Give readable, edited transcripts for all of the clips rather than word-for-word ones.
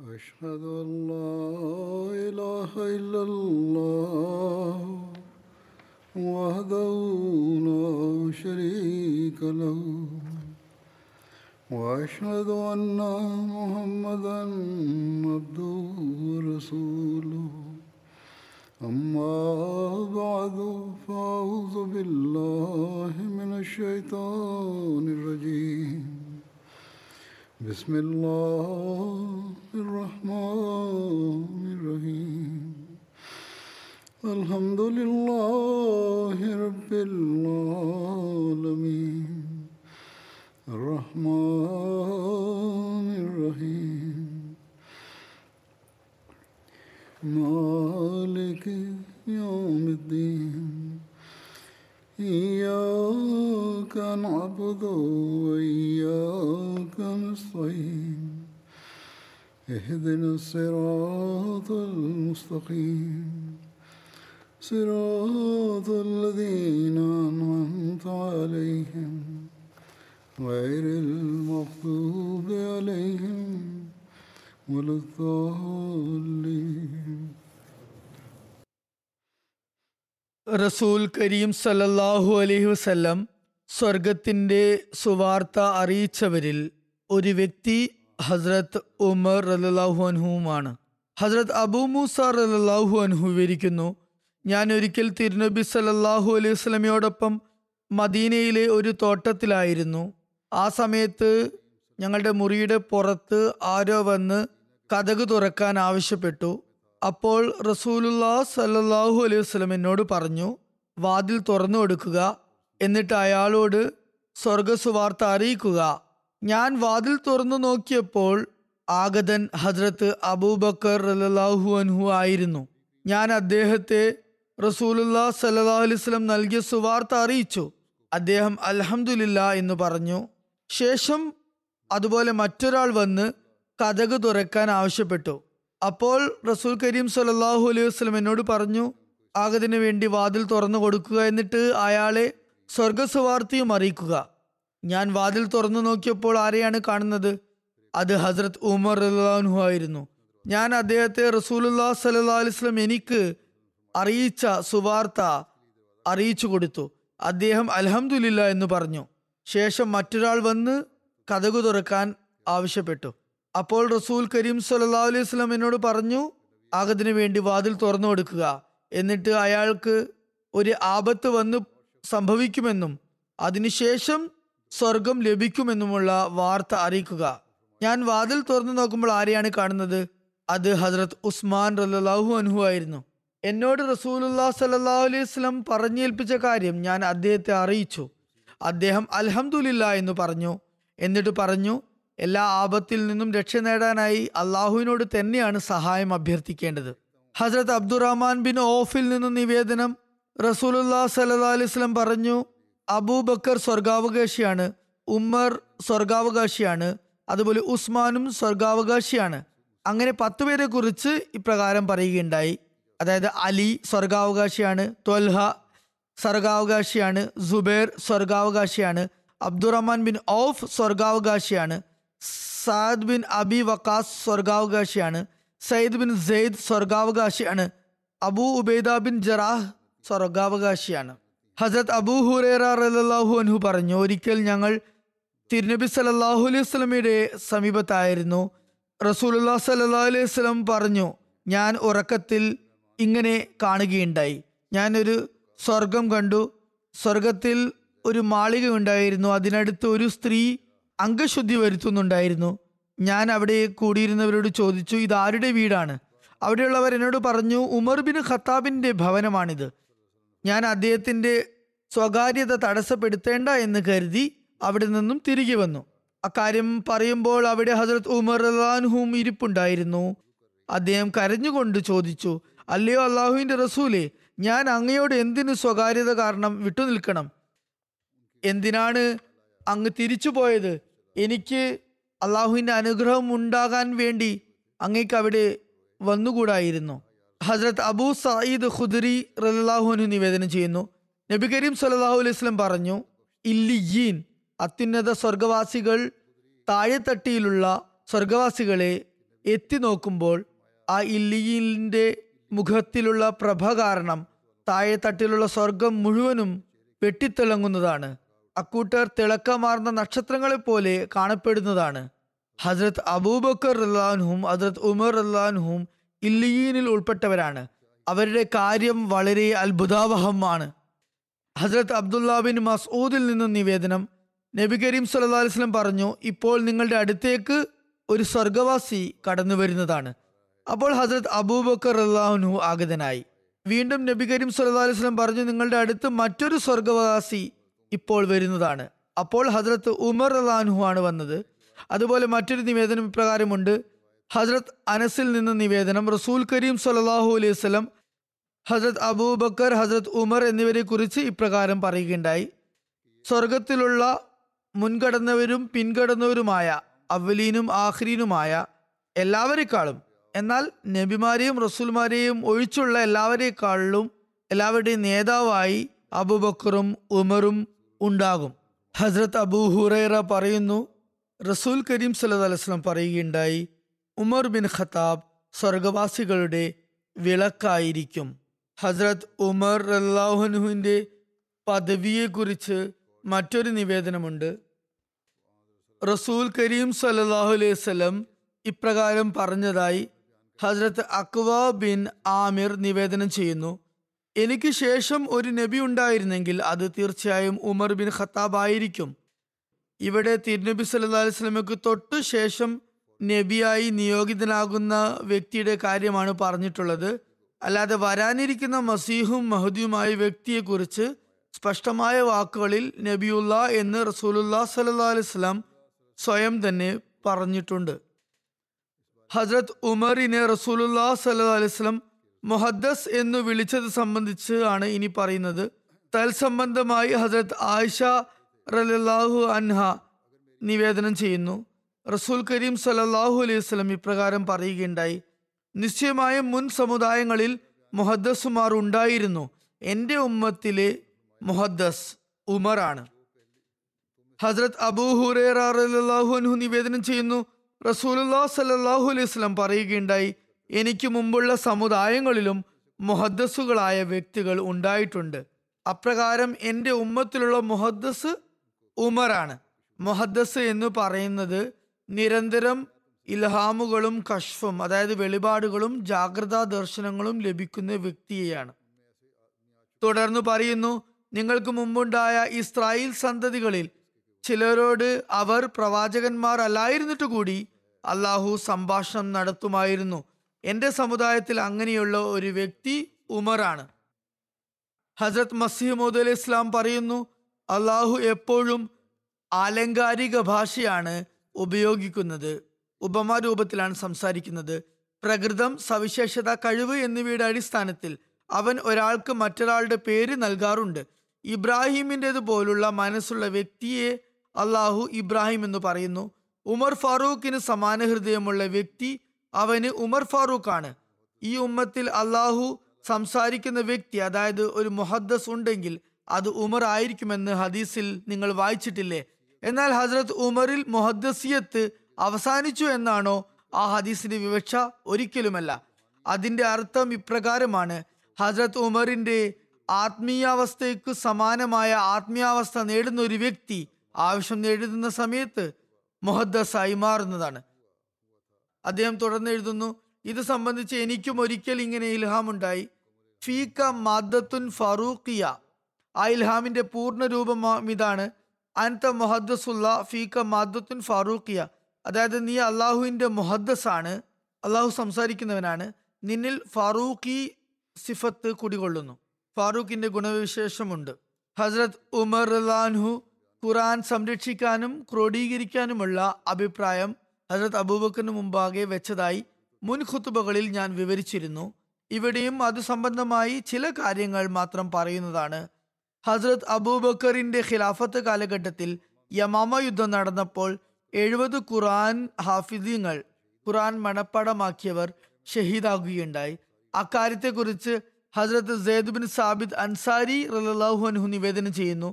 أشهد أن لا إله إلا الله وحده لا شريك له وأشهد أن محمدا عبده ورسوله أما بعد فأعوذ بالله من الشيطان الرجيم بسم الله الرحمن الرحيم الحمد لله رب العالمين الرحمن الرحيم مالك يوم الدين إياك نعبد وإياك نستعين اهدنا الصراط المستقيم صراط الذين أنعمت عليهم غير المغضوب عليهم ولا الضالين. റസൂൽ കരീം സല്ലല്ലാഹു അലൈഹി വസല്ലം സ്വർഗത്തിൻ്റെ സുവാർത്ത അറിയിച്ചവരിൽ ഒരു വ്യക്തി ഹസ്രത്ത് ഉമർ റളിയല്ലാഹു അൻഹുമാണ്. ഹസ്രത്ത് അബൂ മൂസ റളിയല്ലാഹു അൻഹു വിവരിക്കുന്നു, ഞാൻ ഒരിക്കൽ തിരുനബി സല്ലല്ലാഹു അലൈഹി വസല്ലമയോടൊപ്പം മദീനയിലെ ഒരു തോട്ടത്തിലായിരുന്നു. ആ സമയത്ത് ഞങ്ങളുടെ മുറിയുടെ പുറത്ത് ആരോ വന്ന് കതക് തുറക്കാൻ ആവശ്യപ്പെട്ടു. അപ്പോൾ റസൂലുള്ളാഹി സല്ലല്ലാഹു അലൈഹി വസല്ലം എന്നോട് പറഞ്ഞു, വാതിൽ തുറന്നു കൊടുക്കുക, എന്നിട്ട് അയാളോട് സ്വർഗസുവാർത്ത അറിയിക്കുക. ഞാൻ വാതിൽ തുറന്നു നോക്കിയപ്പോൾ ആഗതൻ ഹദ്രത്ത് അബൂബക്കർ റളിയല്ലാഹു അൻഹു ആയിരുന്നു. ഞാൻ അദ്ദേഹത്തെ റസൂലുള്ളാഹി സല്ലല്ലാഹു അലൈഹി വസല്ലം നൽകിയ സുവാർത്ത അറിയിച്ചു. അദ്ദേഹം അൽഹംദുലില്ലാഹ് എന്ന് പറഞ്ഞു. ശേഷം അതുപോലെ മറ്റൊരാൾ വന്ന് കതക് തുറക്കാൻ ആവശ്യപ്പെട്ടു. അപ്പോൾ റസൂൽ കരീം സല്ലല്ലാഹു അലൈഹി വസല്ലം എന്നോട് പറഞ്ഞു, ആഗതിനു വേണ്ടി വാതിൽ തുറന്നു കൊടുക്കുക, എന്നിട്ട് അയാളെ സ്വർഗസുവാർത്തയും അറിയിക്കുക. ഞാൻ വാതിൽ തുറന്നു നോക്കിയപ്പോൾ ആരെയാണ് കാണുന്നത്? അത് ഹസ്രത്ത് ഉമർ റളിയല്ലാഹു അൻഹു ആയിരുന്നു. ഞാൻ അദ്ദേഹത്തെ റസൂലുള്ളാഹി സല്ലല്ലാഹു അലൈഹി വസല്ലം എനിക്ക് അറിയിച്ച സുവാർത്ത അറിയിച്ചു കൊടുത്തു. അദ്ദേഹം അൽഹംദുലില്ലാഹ് എന്ന് പറഞ്ഞു. ശേഷം മറ്റൊരാൾ വന്ന് കതകു തുറക്കാൻ ആവശ്യപ്പെട്ടു. അപ്പോൾ റസൂൽ കരീം സല്ലല്ലാഹു അലൈഹി വസല്ലം എന്നോട് പറഞ്ഞു, ആഗതിനു വേണ്ടി വാതിൽ തുറന്നു കൊടുക്കുക, എന്നിട്ട് അയാൾക്ക് ഒരു ആപത്ത് വന്ന് സംഭവിക്കുമെന്നും അതിനുശേഷം സ്വർഗം ലഭിക്കുമെന്നുമുള്ള വാർത്ത അറിയിക്കുക. ഞാൻ വാതിൽ തുറന്നു നോക്കുമ്പോൾ ആരെയാണ് കാണുന്നത്? അത് ഹസ്രത്ത് ഉസ്മാൻ റളിയല്ലാഹു അൻഹു ആയിരുന്നു. എന്നോട് റസൂലുള്ളാഹി സല്ലല്ലാഹു അലൈഹി വസല്ലം പറഞ്ഞേൽപ്പിച്ച കാര്യം ഞാൻ അദ്ദേഹത്തെ അറിയിച്ചു. അദ്ദേഹം അൽഹംദുലില്ലാഹ് എന്ന് പറഞ്ഞു. എന്നിട്ട് പറഞ്ഞു, എല്ലാ ആപത്തിൽ നിന്നും രക്ഷ നേടാനായി അള്ളാഹുവിനോട് തന്നെയാണ് സഹായം അഭ്യർത്ഥിക്കേണ്ടത്. ഹസ്രത്ത് അബ്ദുറഹ്മാൻ ബിൻ ഔഫിൽ നിന്നും നിവേദനം, റസൂലുള്ളാഹി സല്ലല്ലാഹു അലൈഹി വസല്ലം പറഞ്ഞു, അബൂബക്കർ സ്വർഗാവകാശിയാണ്, ഉമ്മർ സ്വർഗാവകാശിയാണ്, അതുപോലെ ഉസ്മാനും സ്വർഗാവകാശിയാണ്. അങ്ങനെ 10 പേരെ കുറിച്ച് ഇപ്രകാരം പറയുകയുണ്ടായി. അതായത് അലി സ്വർഗാവകാശിയാണ്, ത്വൽഹ സ്വർഗാവകാശിയാണ്, സുബൈർ സ്വർഗാവകാശിയാണ്, അബ്ദുറഹ്മാൻ ബിൻ ഔഫ് സ്വർഗാവകാശിയാണ്, സഅദ് ബിൻ അബി വക്കാസ് സ്വർഗാവകാശിയാണ്, സയ്യിദ് ബിൻ സെയ്ദ് സ്വർഗാവകാശിയാണ്, അബൂ ഉബൈദ ബിൻ ജറാഹ് സ്വർഗാവകാശിയാണ്. ഹസ്രത്ത് അബൂ ഹുറൈറ റളിയല്ലാഹു അൻഹു പറഞ്ഞു, ഒരിക്കൽ ഞങ്ങൾ തിരുനബി സല്ലല്ലാഹു അലൈഹി വസല്ലമയുടെ സമീപത്തായിരുന്നു. റസൂലുള്ളാഹി സല്ലല്ലാഹു അലൈഹി വസല്ലം പറഞ്ഞു, ഞാൻ ഉറക്കത്തിൽ ഇങ്ങനെ കാണുകയുണ്ടായി, ഞാനൊരു സ്വർഗം കണ്ടു. സ്വർഗത്തിൽ ഒരു മാളിക ഉണ്ടായിരുന്നു. അതിനടുത്ത് ഒരു സ്ത്രീ അംഗശുദ്ധി വരുത്തുന്നുണ്ടായിരുന്നു. ഞാൻ അവിടെ കൂടിയിരുന്നവരോട് ചോദിച്ചു, ഇതാരുടെ വീടാണ്? അവിടെയുള്ളവർ എന്നോട് പറഞ്ഞു, ഉമർ ബിൻ ഖത്താബിൻ്റെ ഭവനമാണിത്. ഞാൻ അദ്ദേഹത്തിൻ്റെ സ്വകാര്യത തടസ്സപ്പെടുത്തേണ്ട എന്ന് കരുതി അവിടെ നിന്നും തിരികെ വന്നു. അക്കാര്യം പറയുമ്പോൾ അവിടെ ഹസ്രത്ത് ഉമർ റളിയല്ലാഹുവും ഇരിപ്പുണ്ടായിരുന്നു. അദ്ദേഹം കരഞ്ഞുകൊണ്ട് ചോദിച്ചു, അല്ലയോ അള്ളാഹുവിൻ്റെ റസൂലേ, ഞാൻ അങ്ങയോട് എന്തിനു സ്വകാര്യത കാരണം വിട്ടുനിൽക്കണം? എന്തിനാണ് അങ്ങ് തിരിച്ചു പോയത്? എനിക്ക് അള്ളാഹുവിൻ്റെ അനുഗ്രഹം ഉണ്ടാകാൻ വേണ്ടി അങ്ങേക്ക് അവിടെ വന്നുകൂടായിരുന്നു. ഹസ്രത്ത് അബൂ സഈദ് ഖുദരി റളിയല്ലാഹു അൻഹു നിവേദനം ചെയ്യുന്നു, നബി കരീം സല്ലല്ലാഹു അലൈഹി വസല്ലം പറഞ്ഞു, ഇല്ലിയീൻ അത്യുന്നത സ്വർഗവാസികൾ താഴെത്തട്ടിയിലുള്ള സ്വർഗവാസികളെ എത്തി നോക്കുമ്പോൾ ആ ഇല്ലിയിലിൻ്റെ മുഖത്തിലുള്ള പ്രഭ കാരണം താഴെ തട്ടിലുള്ള സ്വർഗം മുഴുവനും വെട്ടിത്തിളങ്ങുന്നതാണ്. അക്കൂട്ടർ തിളക്കമാർന്ന നക്ഷത്രങ്ങളെപ്പോലെ കാണപ്പെടുന്നതാണ്. ഹസ്രത്ത് അബൂബക്കർ റളിയല്ലാഹുവും ഹസ്രത്ത് ഉമർ റളിയല്ലാഹുവും ഇല്ലിയീനിൽ ഉൾപ്പെട്ടവരാണ്. അവരുടെ കാര്യം വളരെ അത്ഭുതാവഹമാണ്. ഹസ്രത്ത് അബ്ദുല്ലാ ബിൻ മസ്ഊദിൽ നിന്നും നിവേദനം, നബി കരീം സല്ലല്ലാഹു അലൈഹി വസല്ലം പറഞ്ഞു, ഇപ്പോൾ നിങ്ങളുടെ അടുത്തേക്ക് ഒരു സ്വർഗവാസി കടന്നു വരുന്നതാണ്. അപ്പോൾ ഹസ്രത്ത് അബൂബക്കർ റളിയല്ലാഹു അൻഹു ആഗതനായി. വീണ്ടും നബി കരീം സല്ലല്ലാഹു അലൈഹി വസല്ലം പറഞ്ഞു, നിങ്ങളുടെ അടുത്ത് മറ്റൊരു സ്വർഗവാസി ഇപ്പോൾ വരുന്നതാണ്. അപ്പോൾ ഹസ്രത്ത് ഉമർ റളിയല്ലാഹു അൻഹു ആണ് വന്നത്. അതുപോലെ മറ്റൊരു നിവേദനം ഇപ്രകാരമുണ്ട്. ഹസ്രത്ത് അനസിൽ നിന്ന് നിവേദനം, റസൂൽ കരീം സല്ലല്ലാഹു അലൈഹി വസല്ലം ഹസ്രത്ത് അബൂബക്കർ, ഹസ്രത്ത് ഉമർ എന്നിവരെ കുറിച്ച് ഇപ്രകാരം പറയുകയുണ്ടായി, സ്വർഗത്തിലുള്ള മുൻകടന്നവരും പിൻകടന്നവരുമായ അവലീനും ആഖിരീനുമായ എല്ലാവരെക്കാളും, എന്നാൽ നബിമാരെയും റസൂൽമാരെയും ഒഴിച്ചുള്ള എല്ലാവരെക്കാളിലും എല്ലാവരുടെയും നേതാവായി അബൂബക്കറും ഉമറും ഉണ്ടാകും. ഹസ്രത്ത് അബൂ ഹുറൈറ പറയുന്നു, റസൂൽ കരീം സല്ലല്ലാഹു അലൈഹി വസല്ലം പറയുകയുണ്ടായി, ഉമർ ബിൻ ഖത്താബ് സ്വർഗവാസികളുടെ വിളക്കായിരിക്കും. ഹസ്രത്ത് ഉമർ റളിയല്ലാഹു അൻഹുവിൻ്റെ പദവിയെക്കുറിച്ച് മറ്റൊരു നിവേദനമുണ്ട്. റസൂൽ കരീം സല്ലല്ലാഹു അലൈഹി വസല്ലം ഇപ്രകാരം പറഞ്ഞതായി ഹസ്രത്ത് അക്വ ബിൻ ആമിർ നിവേദനം ചെയ്യുന്നു, എനിക്ക് ശേഷം ഒരു നബി ഉണ്ടായിരുന്നെങ്കിൽ അത് തീർച്ചയായും ഉമർ ബിൻ ഖത്താബ് ആയിരിക്കും. ഇവിടെ തിരുനബി സല്ലല്ലാഹു അലൈഹി വസല്ലമക്ക് തൊട്ടു ശേഷം നബിയായി നിയോഗിതനാകുന്ന വ്യക്തിയുടെ കാര്യമാണ് പറഞ്ഞിട്ടുള്ളത്. അല്ലാതെ വരാനിരിക്കുന്ന മസീഹും മഹ്ദിയുമായ വ്യക്തിയെക്കുറിച്ച് സ്പഷ്ടമായ വാക്കുകളിൽ നബിയുള്ള എന്ന് റസൂലുള്ളാഹി സ്വല്ലല്ലാഹു അലൈഹി വസല്ലം സ്വയം തന്നെ പറഞ്ഞിട്ടുണ്ട്. ഹസ്രത്ത് ഉമറിനെ റസൂലുള്ളാഹി സ്വല്ലല്ലാഹു അലൈഹി വസല്ലം മുഹദ്ദസ് എന്ന് വിളിച്ചത് സംബന്ധിച്ച് ആണ് ഇനി പറയുന്നത്. തൽസംബന്ധമായി ഹസ്രത്ത് ആയിഷ റളിയല്ലാഹു അൻഹ നിവേദനം ചെയ്യുന്നു, റസൂൽ കരീം സല്ലല്ലാഹു അലൈഹി വസല്ലം ഇപ്രകാരം പറയുകയുണ്ടായി, നിശ്ചയമായും മുൻ സമുദായങ്ങളിൽ മുഹദ്ദസുമാർ ഉണ്ടായിരുന്നു. എൻ്റെ ഉമ്മത്തിലെ മുഹദ്ദസ് ഉമറാണ്. ഹസ്രത്ത് അബൂ ഹുറൈറ റളിയല്ലാഹു അൻഹു നിവേദനം ചെയ്യുന്നു, റസൂലുള്ളാഹി സല്ലല്ലാഹു അലൈഹി വസല്ലം പറയുകയുണ്ടായി, എനിക്ക് മുമ്പുള്ള സമുദായങ്ങളിലും മുഹദ്ദസുകളായ വ്യക്തികൾ ഉണ്ടായിട്ടുണ്ട്. അപ്രകാരം എൻ്റെ ഉമ്മത്തിലുള്ള മുഹദ്ദസ് ഉമറാണ്. മുഹദ്ദസ് എന്ന് പറയുന്നത് നിരന്തരം ഇൽഹാമുകളും കശ്ഫും, അതായത് വെളിപാടുകളും ജാഗ്രതാ ദർശനങ്ങളും ലഭിക്കുന്ന വ്യക്തിയെയാണ്. തുടർന്ന് പറയുന്നു, നിങ്ങൾക്ക് മുമ്പുണ്ടായ ഇസ്രായേൽ സന്തതികളിൽ ചിലരോട് അവർ പ്രവാചകന്മാർ അല്ലായിരുന്നിട്ട് കൂടി അള്ളാഹു സംഭാഷണം നടത്തുമായിരുന്നു. എൻ്റെ സമുദായത്തിൽ അങ്ങനെയുള്ള ഒരു വ്യക്തി ഉമറാണ്. ഹസ്രത്ത് മസീഹ് മൗഊദ് അലൈഹി ഇസ്ലാം പറയുന്നു, അള്ളാഹു എപ്പോഴും ആലങ്കാരിക ഭാഷയാണ് ഉപയോഗിക്കുന്നത്, ഉപമാരൂപത്തിലാണ് സംസാരിക്കുന്നത്. പ്രകൃതം, സവിശേഷത, കഴിവ് എന്നിവയുടെ അടിസ്ഥാനത്തിൽ അവൻ ഒരാൾക്ക് മറ്റൊരാളുടെ പേര് നൽകാറുണ്ട്. ഇബ്രാഹിമിൻ്റേത് പോലുള്ള മനസ്സുള്ള വ്യക്തിയെ അള്ളാഹു ഇബ്രാഹിം എന്ന് പറയുന്നു. ഉമർ ഫാറൂഖിന് സമാന ഹൃദയമുള്ള വ്യക്തി, അവന് ഉമർ ഫാറൂഖാണ്. ഈ ഉമ്മത്തിൽ അള്ളാഹു സംസാരിക്കുന്ന വ്യക്തി, അതായത് ഒരു മുഹദ്ദസ് ഉണ്ടെങ്കിൽ അത് ഉമർ ആയിരിക്കുമെന്ന് ഹദീസിൽ നിങ്ങൾ വായിച്ചിട്ടില്ലേ? എന്നാൽ ഹസ്രത്ത് ഉമറിൽ മുഹദ്ദസിയത്ത് അവസാനിച്ചു എന്നാണോ ആ ഹദീസിൻ്റെ വിവക്ഷ? ഒരിക്കലുമല്ല. അതിൻ്റെ അർത്ഥം ഇപ്രകാരമാണ്, ഹസ്രത്ത് ഉമറിൻ്റെ ആത്മീയാവസ്ഥയ്ക്ക് സമാനമായ ആത്മീയാവസ്ഥ നേടുന്ന ഒരു വ്യക്തി ആവശ്യം നേരിടുന്ന സമയത്ത് മുഹദ്ദസായി മാറുന്നതാണ്. അദ്ദേഹം തുടർന്ന് എഴുതുന്നു, ഇത് സംബന്ധിച്ച് എനിക്കും ഒരിക്കൽ ഇങ്ങനെ ഇൽഹാമുണ്ടായി, ഫീക മാദ്ദത്തുൻ ഫാറൂഖിയ. ആ ഇൽഹാമിൻ്റെ പൂർണ്ണ രൂപം ഇതാണ്, അൻത മുഹദ്ദസുല്ല ഫീക മാദ്ദത്തുൻ ഫാറൂഖിയ. അതായത് നീ അള്ളാഹുവിൻ്റെ മുഹദ്ദസാണ്, അള്ളാഹു സംസാരിക്കുന്നവനാണ്, നിന്നിൽ ഫാറൂഖി സിഫത്ത് കുടികൊള്ളുന്നു. ഫാറൂഖിൻ്റെ ഗുണവിശേഷമുണ്ട്. ഹസ്രത്ത് ഉമർ റളിയല്ലാഹു ഖുർആൻ സംരക്ഷിക്കാനും ക്രോഡീകരിക്കാനുമുള്ള അഭിപ്രായം ഹസ്രത്ത് അബൂബക്കറിന് മുമ്പാകെ വെച്ചതായി മുൻ ഖുതുബകളിൽ ഞാൻ വിവരിച്ചിരുന്നു. ഇവിടെയും അത് സംബന്ധമായി ചില കാര്യങ്ങൾ മാത്രം പറയുന്നതാണ്. ഹസ്രത്ത് അബൂബക്കറിൻ്റെ ഖിലാഫത്ത് കാലഘട്ടത്തിൽ യമാമ യുദ്ധം നടന്നപ്പോൾ 70 ഖുർആൻ ഹാഫിദീങ്ങൾ, ഖുർആൻ മനപ്പാഠമാക്കിയവർ ഷഹീദാകുകയുണ്ടായി. അക്കാര്യത്തെക്കുറിച്ച് ഹസ്രത്ത് സെയ്ദ് ബിൻ സാബിദ് അൻസാരി റളിയല്ലാഹു അൻഹു നിവേദനം ചെയ്യുന്നു,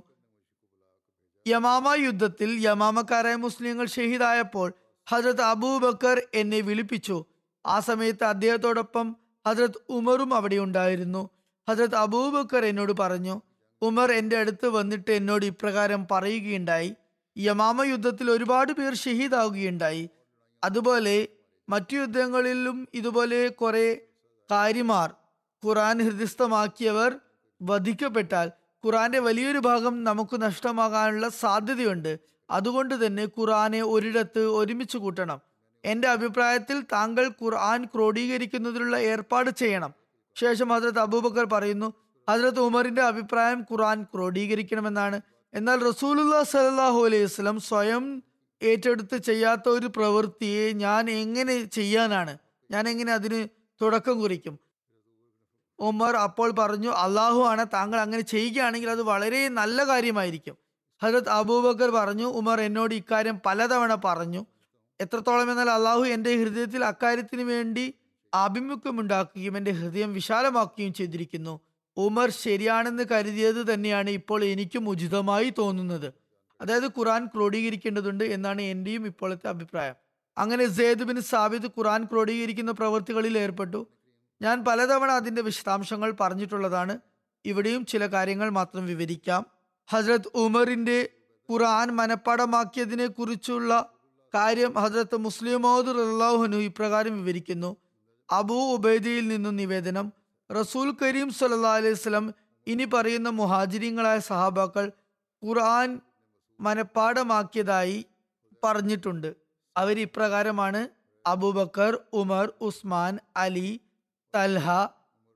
യമാമ യുദ്ധത്തിൽ യമാമക്കാരായ മുസ്ലിങ്ങൾ ഷഹീദായപ്പോൾ ഹസ്രത്ത് അബൂബക്കർ എന്നെ വിളിപ്പിച്ചു. ആ സമയത്ത് അദ്ദേഹത്തോടൊപ്പം ഹസ്രത്ത് ഉമറും അവിടെ ഉണ്ടായിരുന്നു. ഹസ്രത്ത് അബൂബക്കർ എന്നോട് പറഞ്ഞു, ഉമർ എൻ്റെ അടുത്ത് വന്നിട്ട് എന്നോട് ഇപ്രകാരം പറയുകയുണ്ടായി, യമാമ യുദ്ധത്തിൽ ഒരുപാട് പേർ ഷഹീദാവുകയുണ്ടായി. അതുപോലെ മറ്റു യുദ്ധങ്ങളിലും ഇതുപോലെ കുറെ കാരിമാർ, ഖുറാൻ ഹൃദിസ്ഥമാക്കിയവർ വധിക്കപ്പെട്ടാൽ ഖുറാന്റെ വലിയൊരു ഭാഗം നമുക്ക് നഷ്ടമാകാനുള്ള സാധ്യതയുണ്ട്. അതുകൊണ്ട് തന്നെ ഖുറാനെ ഒരിടത്ത് ഒരുമിച്ച് കൂട്ടണം. എൻ്റെ അഭിപ്രായത്തിൽ താങ്കൾ ഖുർആൻ ക്രോഡീകരിക്കുന്നതിനുള്ള ഏർപ്പാട് ചെയ്യണം. ശേഷം ഹസ്രത്ത് അബൂബക്കർ പറയുന്നു, ഹസ്രത്ത് ഉമറിന്റെ അഭിപ്രായം ഖുർആൻ ക്രോഡീകരിക്കണമെന്നാണ്. എന്നാൽ റസൂലുള്ളാ സല്ലല്ലാഹു അലൈഹി വസല്ലം സ്വയം ഏറ്റെടുത്ത് ചെയ്യാത്ത ഒരു പ്രവൃത്തിയെ ഞാൻ എങ്ങനെ ചെയ്യാനാണ്, ഞാൻ എങ്ങനെ അതിന് തുടക്കം കുറിക്കും? ഉമർ അപ്പോൾ പറഞ്ഞു, അള്ളാഹു ആണ്, താങ്കൾ അങ്ങനെ ചെയ്യുകയാണെങ്കിൽ അത് വളരെ നല്ല കാര്യമായിരിക്കും. ഹസ്രത്ത് അബൂബക്കർ പറഞ്ഞു, ഉമർ എന്നോട് ഇക്കാര്യം പലതവണ പറഞ്ഞു. എത്രത്തോളം എന്നാൽ അള്ളാഹു എൻ്റെ ഹൃദയത്തിൽ അക്കാര്യത്തിന് വേണ്ടി ആഭിമുഖ്യമുണ്ടാക്കുകയും എൻ്റെ ഹൃദയം വിശാലമാക്കുകയും ചെയ്തിരിക്കുന്നു. ഉമർ ശരിയാണെന്ന് കരുതിയത് തന്നെയാണ് ഇപ്പോൾ എനിക്കും ഉചിതമായി തോന്നുന്നത്. അതായത് ഖുറാൻ ക്രോഡീകരിക്കേണ്ടതുണ്ട് എന്നാണ് എൻ്റെയും ഇപ്പോഴത്തെ അഭിപ്രായം. അങ്ങനെ സെയ്ദ് ബിൻ സാബിദ് ഖുറാൻ ക്രോഡീകരിക്കുന്ന പ്രവൃത്തികളിൽ ഏർപ്പെട്ടു. ഞാൻ പലതവണ അതിൻ്റെ വിശദാംശങ്ങൾ പറഞ്ഞിട്ടുള്ളതാണ്. ഇവിടെയും ചില കാര്യങ്ങൾ മാത്രം വിവരിക്കാം. ഹസ്രത്ത് ഉമറിൻ്റെ ഖുർആൻ മനഃപ്പാഠമാക്കിയതിനെ കുറിച്ചുള്ള കാര്യം ഹസ്രത്ത് മുസ്ലിം മൗദ് റളിയല്ലാഹു അൻഹു ഇപ്രകാരം വിവരിക്കുന്നു. അബൂ ഉബൈദയിൽ നിന്നും നിവേദനം, റസൂൽ കരീം സല്ലല്ലാഹു അലൈഹി വസല്ലം ഇനി പറയുന്ന മുഹാജിരിങ്ങളായ സഹാബാക്കൾ ഖുർആൻ മനഃപ്പാഠമാക്കിയതായി പറഞ്ഞിട്ടുണ്ട്. അവരിപ്രകാരമാണ്: Abubakar, Umar, Usman, Ali, Talha,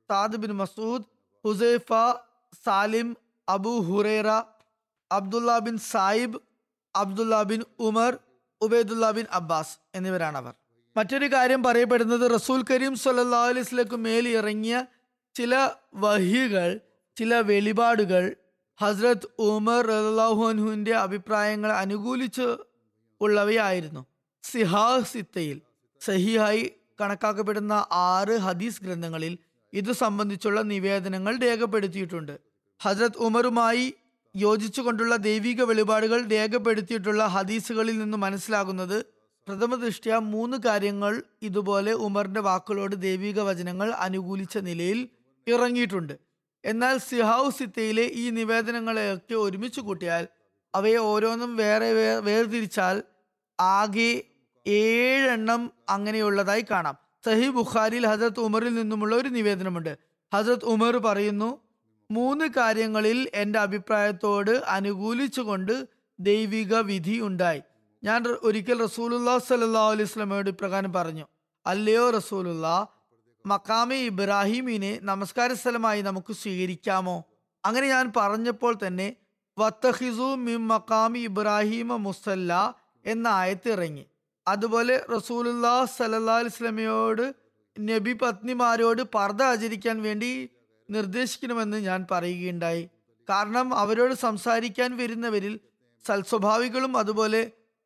Saad bin Masood, Huzaifa, Salim, Abu ഹുറൈറ, Abdullah bin സായിബ്, Abdullah bin Umar, Ubaidullah bin Abbas എന്നിവരാണവർ. മറ്റൊരു കാര്യം പറയപ്പെടുന്നത്, റസൂൽ കരീം സല്ലല്ലാഹു അലൈഹി വസല്ലമയ്ക്ക് മേൽ ഇറങ്ങിയ ചില വഹികൾ, ചില വെളിപാടുകൾ ഹസ്രത്ത് ഉമർ റളിയല്ലാഹു അൻഹുവിൻ്റെ അഭിപ്രായങ്ങൾ അനുകൂലിച്ച് ഉള്ളവയായിരുന്നു. സിഹാഹ് സിത്തയിൽ സഹിഹായി കണക്കാക്കപ്പെടുന്ന 6 ഹദീസ് ഗ്രന്ഥങ്ങളിൽ ഇത് സംബന്ധിച്ചുള്ള നിവേദനങ്ങൾ രേഖപ്പെടുത്തിയിട്ടുണ്ട്. ഹസ്രത്ത് ഉമറുമായി യോജിച്ചുകൊണ്ടുള്ള ദൈവിക വെളിപാടുകൾ രേഖപ്പെടുത്തിയിട്ടുള്ള ഹദീസുകളിൽ നിന്ന് മനസ്സിലാകുന്നത്, പ്രഥമ ദൃഷ്ട്യാ 3 കാര്യങ്ങൾ ഇതുപോലെ ഉമറിന്റെ വാക്കുകളോട് ദൈവിക വചനങ്ങൾ അനുകൂലിച്ച നിലയിൽ ഇറങ്ങിയിട്ടുണ്ട്. എന്നാൽ സിഹാവ് സിത്തയിലെ ഈ നിവേദനങ്ങളെയൊക്കെ ഒരുമിച്ച് കൂട്ടിയാൽ, അവയെ ഓരോന്നും വേർതിരിച്ചാൽ ആകെ 7 അങ്ങനെയുള്ളതായി കാണാം. സഹീഹ് ബുഖാരിയിൽ ഹസ്രത്ത് ഉമറിൽ നിന്നുമുള്ള ഒരു നിവേദനമുണ്ട്. ഹസ്രത്ത് ഉമർ പറയുന്നു, 3 കാര്യങ്ങളിൽ എൻ്റെ അഭിപ്രായത്തോട് അനുകൂലിച്ചുകൊണ്ട് ദൈവിക വിധി ഉണ്ടായി. ഞാൻ ഒരിക്കൽ റസൂലുല്ലാ സല്ലല്ലാഹു അലൈഹി വസല്ലമയോട് ഇപ്രകാരം പറഞ്ഞു, അല്ലയോ റസൂലുല്ലാ, മഖാമെ ഇബ്രാഹിമിനെ നമസ്കാര സ്ഥലമായി നമുക്ക് സ്വീകരിക്കാമോ? അങ്ങനെ ഞാൻ പറഞ്ഞപ്പോൾ തന്നെ വത്തഹിസു മിം മഖാമി ഇബ്രാഹിമ മുസല്ല എന്ന ആയത്ത് ഇറങ്ങി. അതുപോലെ റസൂലുല്ലാ സല്ലല്ലാഹു അലൈഹി വസല്ലമയോട് നബി പത്നിമാരോട് പർദ്ദ ആചരിക്കാൻ വേണ്ടി നിർദ്ദേശിക്കണമെന്ന് ഞാൻ പറയുകയുണ്ടായി. കാരണം അവരോട് സംസാരിക്കാൻ വരുന്നവരിൽ സൽസ്വഭാവികളും അതുപോലെ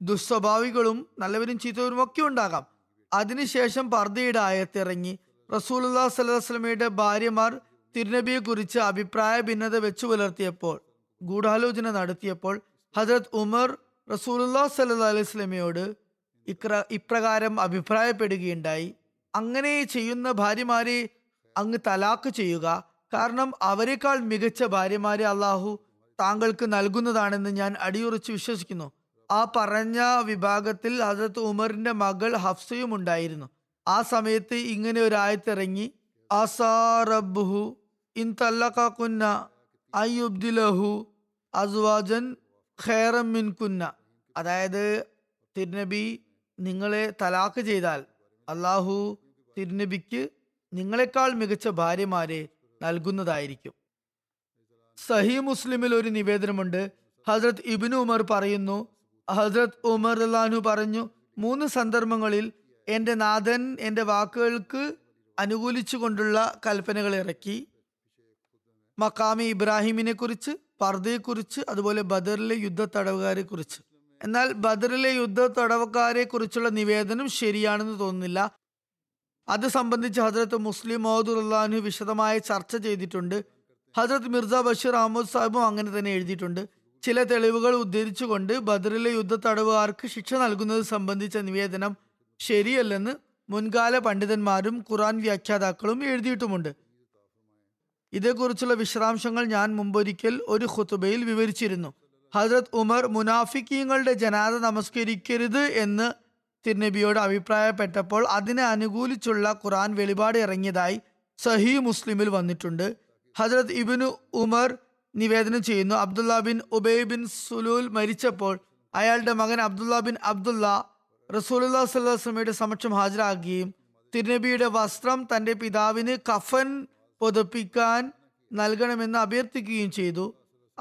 ദുസ്വഭാവികളും നല്ലവരും ചീത്തവരും ഒക്കെ ഉണ്ടാകാം. അതിനുശേഷം പർദ്ദയുടെ ആയത്ത് ഇറങ്ങി. റസൂലുല്ലാ സല്ലല്ലാഹു അലൈഹി വസല്ലമയുടെ ഭാര്യമാർ തിരുനബിയെ കുറിച്ച് അഭിപ്രായ ഭിന്നത വെച്ചു പുലർത്തിയപ്പോൾ, ഗൂഢാലോചന നടത്തിയപ്പോൾ ഹസ്രത്ത് ഉമർ റസൂലുല്ലാ സല്ലല്ലാഹു അലൈഹി വസല്ലമയോട് ഇപ്രകാരം അഭിപ്രായപ്പെടുകയുണ്ടായി, അങ്ങനെ ചെയ്യുന്ന ഭാര്യമാരെ അങ്ങ് തലാക്ക് ചെയ്യുക, കാരണം അവരെക്കാൾ മികച്ച ഭാര്യമാരെ അള്ളാഹു താങ്കൾക്ക് നൽകുന്നതാണെന്ന് ഞാൻ അടിയുറച്ച് വിശ്വസിക്കുന്നു. ആ പറഞ്ഞ വിഭാഗത്തിൽ ഹസ്രത്ത് ഉമറിന്റെ മകൾ ഹഫ്സയും ഉണ്ടായിരുന്നു. ആ സമയത്ത് ഇങ്ങനെ ഒരു ആയത്തിറങ്ങി, ആസാ റബ്ബുഹു ഇൻ തല്ലഖകുന്ന അയ്യുബ്ദിലഹു അസ്വാജൻ ഖൈറൻ മിൻകുന്ന. അതായത്, തിരുനബി നിങ്ങളെ തലാക്ക് ചെയ്താൽ അള്ളാഹു തിരുനബിക്ക് നിങ്ങളെക്കാൾ മികച്ച ഭാര്യമാരെ നൽകുന്നതായിരിക്കും. സഹീഹ് മുസ്ലിമിൽ ഒരു നിവേദനമുണ്ട്. ഹസ്രത്ത് ഇബ്നു ഉമർ പറയുന്നു, ഹസ്രത്ത് ഉമർ റളിയല്ലാഹു പറഞ്ഞു, 3 സന്ദർഭങ്ങളിൽ എൻ്റെ നാഥൻ എൻ്റെ വാക്കുകൾക്ക് അനുകൂലിച്ചു കൊണ്ടുള്ള കൽപ്പനകൾ ഇറക്കി. മഖാമി ഇബ്രാഹിമിനെ കുറിച്ച്, പർദ്ദയെക്കുറിച്ച്, അതുപോലെ ബദറിലെ യുദ്ധ തടവുകാരെ കുറിച്ച്. എന്നാൽ ബദറിലെ യുദ്ധ തടവുകാരെ കുറിച്ചുള്ള നിവേദനം ശരിയാണെന്ന് തോന്നുന്നില്ല. അത് സംബന്ധിച്ച് ഹസ്രത്ത് മുസ്ലിം മൗദ് റളിയല്ലാഹു അൻഹു വിശദമായി ചർച്ച ചെയ്തിട്ടുണ്ട്. ഹസ്രത്ത് മിർസ ബഷീർ അഹമ്മദ് സാഹിബും അങ്ങനെ തന്നെ എഴുതിയിട്ടുണ്ട്. ചില തെളിവുകൾ ഉദ്ധരിച്ചുകൊണ്ട് ബദറിലെ യുദ്ധ തടവുകാർക്ക് ശിക്ഷ നൽകുന്നത് സംബന്ധിച്ച നിവേദനം ശരിയല്ലെന്ന് മുൻകാല പണ്ഡിതന്മാരും ഖുറാൻ വ്യാഖ്യാതാക്കളും എഴുതിയിട്ടുമുണ്ട്. ഇതേക്കുറിച്ചുള്ള വിശദാംശങ്ങൾ ഞാൻ മുമ്പൊരിക്കൽ ഒരു ഖുതുബയിൽ വിവരിച്ചിരുന്നു. ഹസ്രത്ത് ഉമർ മുനാഫിക്കീങ്ങളുടെ ജനാസ നമസ്കരിക്കരുത് എന്ന് തിരുനബിയോട് അഭിപ്രായപ്പെട്ടപ്പോൾ അതിനെ അനുകൂലിച്ചുള്ള ഖുറാൻ വെളിപാട് ഇറങ്ങിയതായി സഹീഹ് മുസ്ലിമിൽ വന്നിട്ടുണ്ട്. ഹസ്രത്ത് ഇബ്നു ഉമർ നിവേദനം ചെയ്യുന്നു, അബ്ദുള്ള ബിൻ ഉബൈ ബിൻ സുലൂൽ മരിച്ചപ്പോൾ അയാളുടെ മകൻ അബ്ദുള്ള ബിൻ അബ്ദുള്ള റസൂലുള്ളാഹി സ്വല്ലല്ലാഹു അലൈഹി വസല്ലമയുടെ സമക്ഷം ഹാജരാകുകയും തിരുനബിയുടെ വസ്ത്രം തൻ്റെ പിതാവിന് കഫൻ പൊതുപ്പിക്കാൻ നൽകണമെന്ന് അഭ്യർത്ഥിക്കുകയും ചെയ്തു.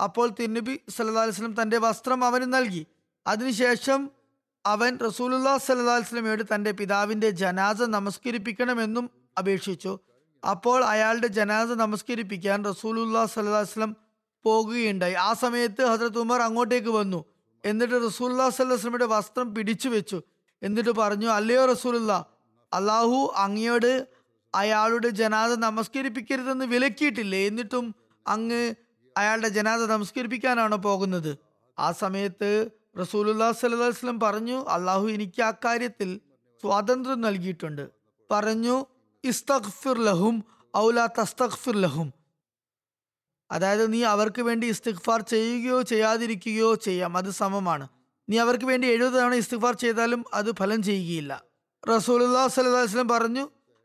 അപ്പോൾ തിരുനബി സ്വല്ലല്ലാഹു അലൈഹി വസല്ലം തൻ്റെ വസ്ത്രം അവന് നൽകി. അതിനുശേഷം അവൻ റസൂലുള്ളാഹി സ്വല്ലല്ലാഹു അലൈഹി വസല്ലമയോട് തൻ്റെ പിതാവിൻ്റെ ജനാസ നമസ്കരിപ്പിക്കണമെന്നും അപേക്ഷിച്ചു. അപ്പോൾ അയാളുടെ ജനാസ നമസ്കരിപ്പിക്കാൻ റസൂലുള്ളാഹി സ്വല്ലല്ലാഹു അലൈഹി വസല്ലം പോകുകയുണ്ടായി. ആ സമയത്ത് ഹസ്രത്ത് ഉമർ അങ്ങോട്ടേക്ക് വന്നു. എന്നിട്ട് റസൂലുള്ളാഹി സ്വല്ലല്ലാഹു അലൈഹി വസല്ലമയുടെ വസ്ത്രം പിടിച്ചു വെച്ചു. എന്നിട്ട് പറഞ്ഞു, അല്ലയോ റസൂലുള്ളാഹി, അല്ലാഹു അങ്ങയോട് അയാളുടെ ജനാസ നമസ്കരിപ്പിക്കരുതെന്ന് വിലക്കിയിട്ടില്ലേ? എന്നിട്ടും അങ്ങ് അയാളുടെ ജനാസ നമസ്കരിപ്പിക്കാനാണ് പോകുന്നത്? ആ സമയത്ത് റസൂലുള്ളാഹി സ്വല്ലല്ലാഹു അലൈഹി വസല്ലം പറഞ്ഞു, അല്ലാഹു എനിക്ക് ആ കാര്യത്തിൽ സ്വാതന്ത്ര്യം നൽകിയിട്ടുണ്ട്. പറഞ്ഞു, ഇസ്തഗ്ഫിർ ലഹും ഔ ലാ തസ്തഗ്ഫിർ ലഹും, അതായത് നീ അവർക്ക് വേണ്ടി ഇസ്തിഗ്ഫാർ ചെയ്യുകയോ ചെയ്യാതിരിക്കുകയോ ചെയ്യാം, അത് സമമാണ്. നീ അവർക്ക് വേണ്ടി 70 തവണ ഇസ്തിഗ്ഫാർ ചെയ്താലും അത് ഫലം ചെയ്യുകയില്ല. റസൂലുള്ളാഹി സ്വല്ലല്ലാഹു അലൈഹി വസല്ലം പറഞ്ഞു,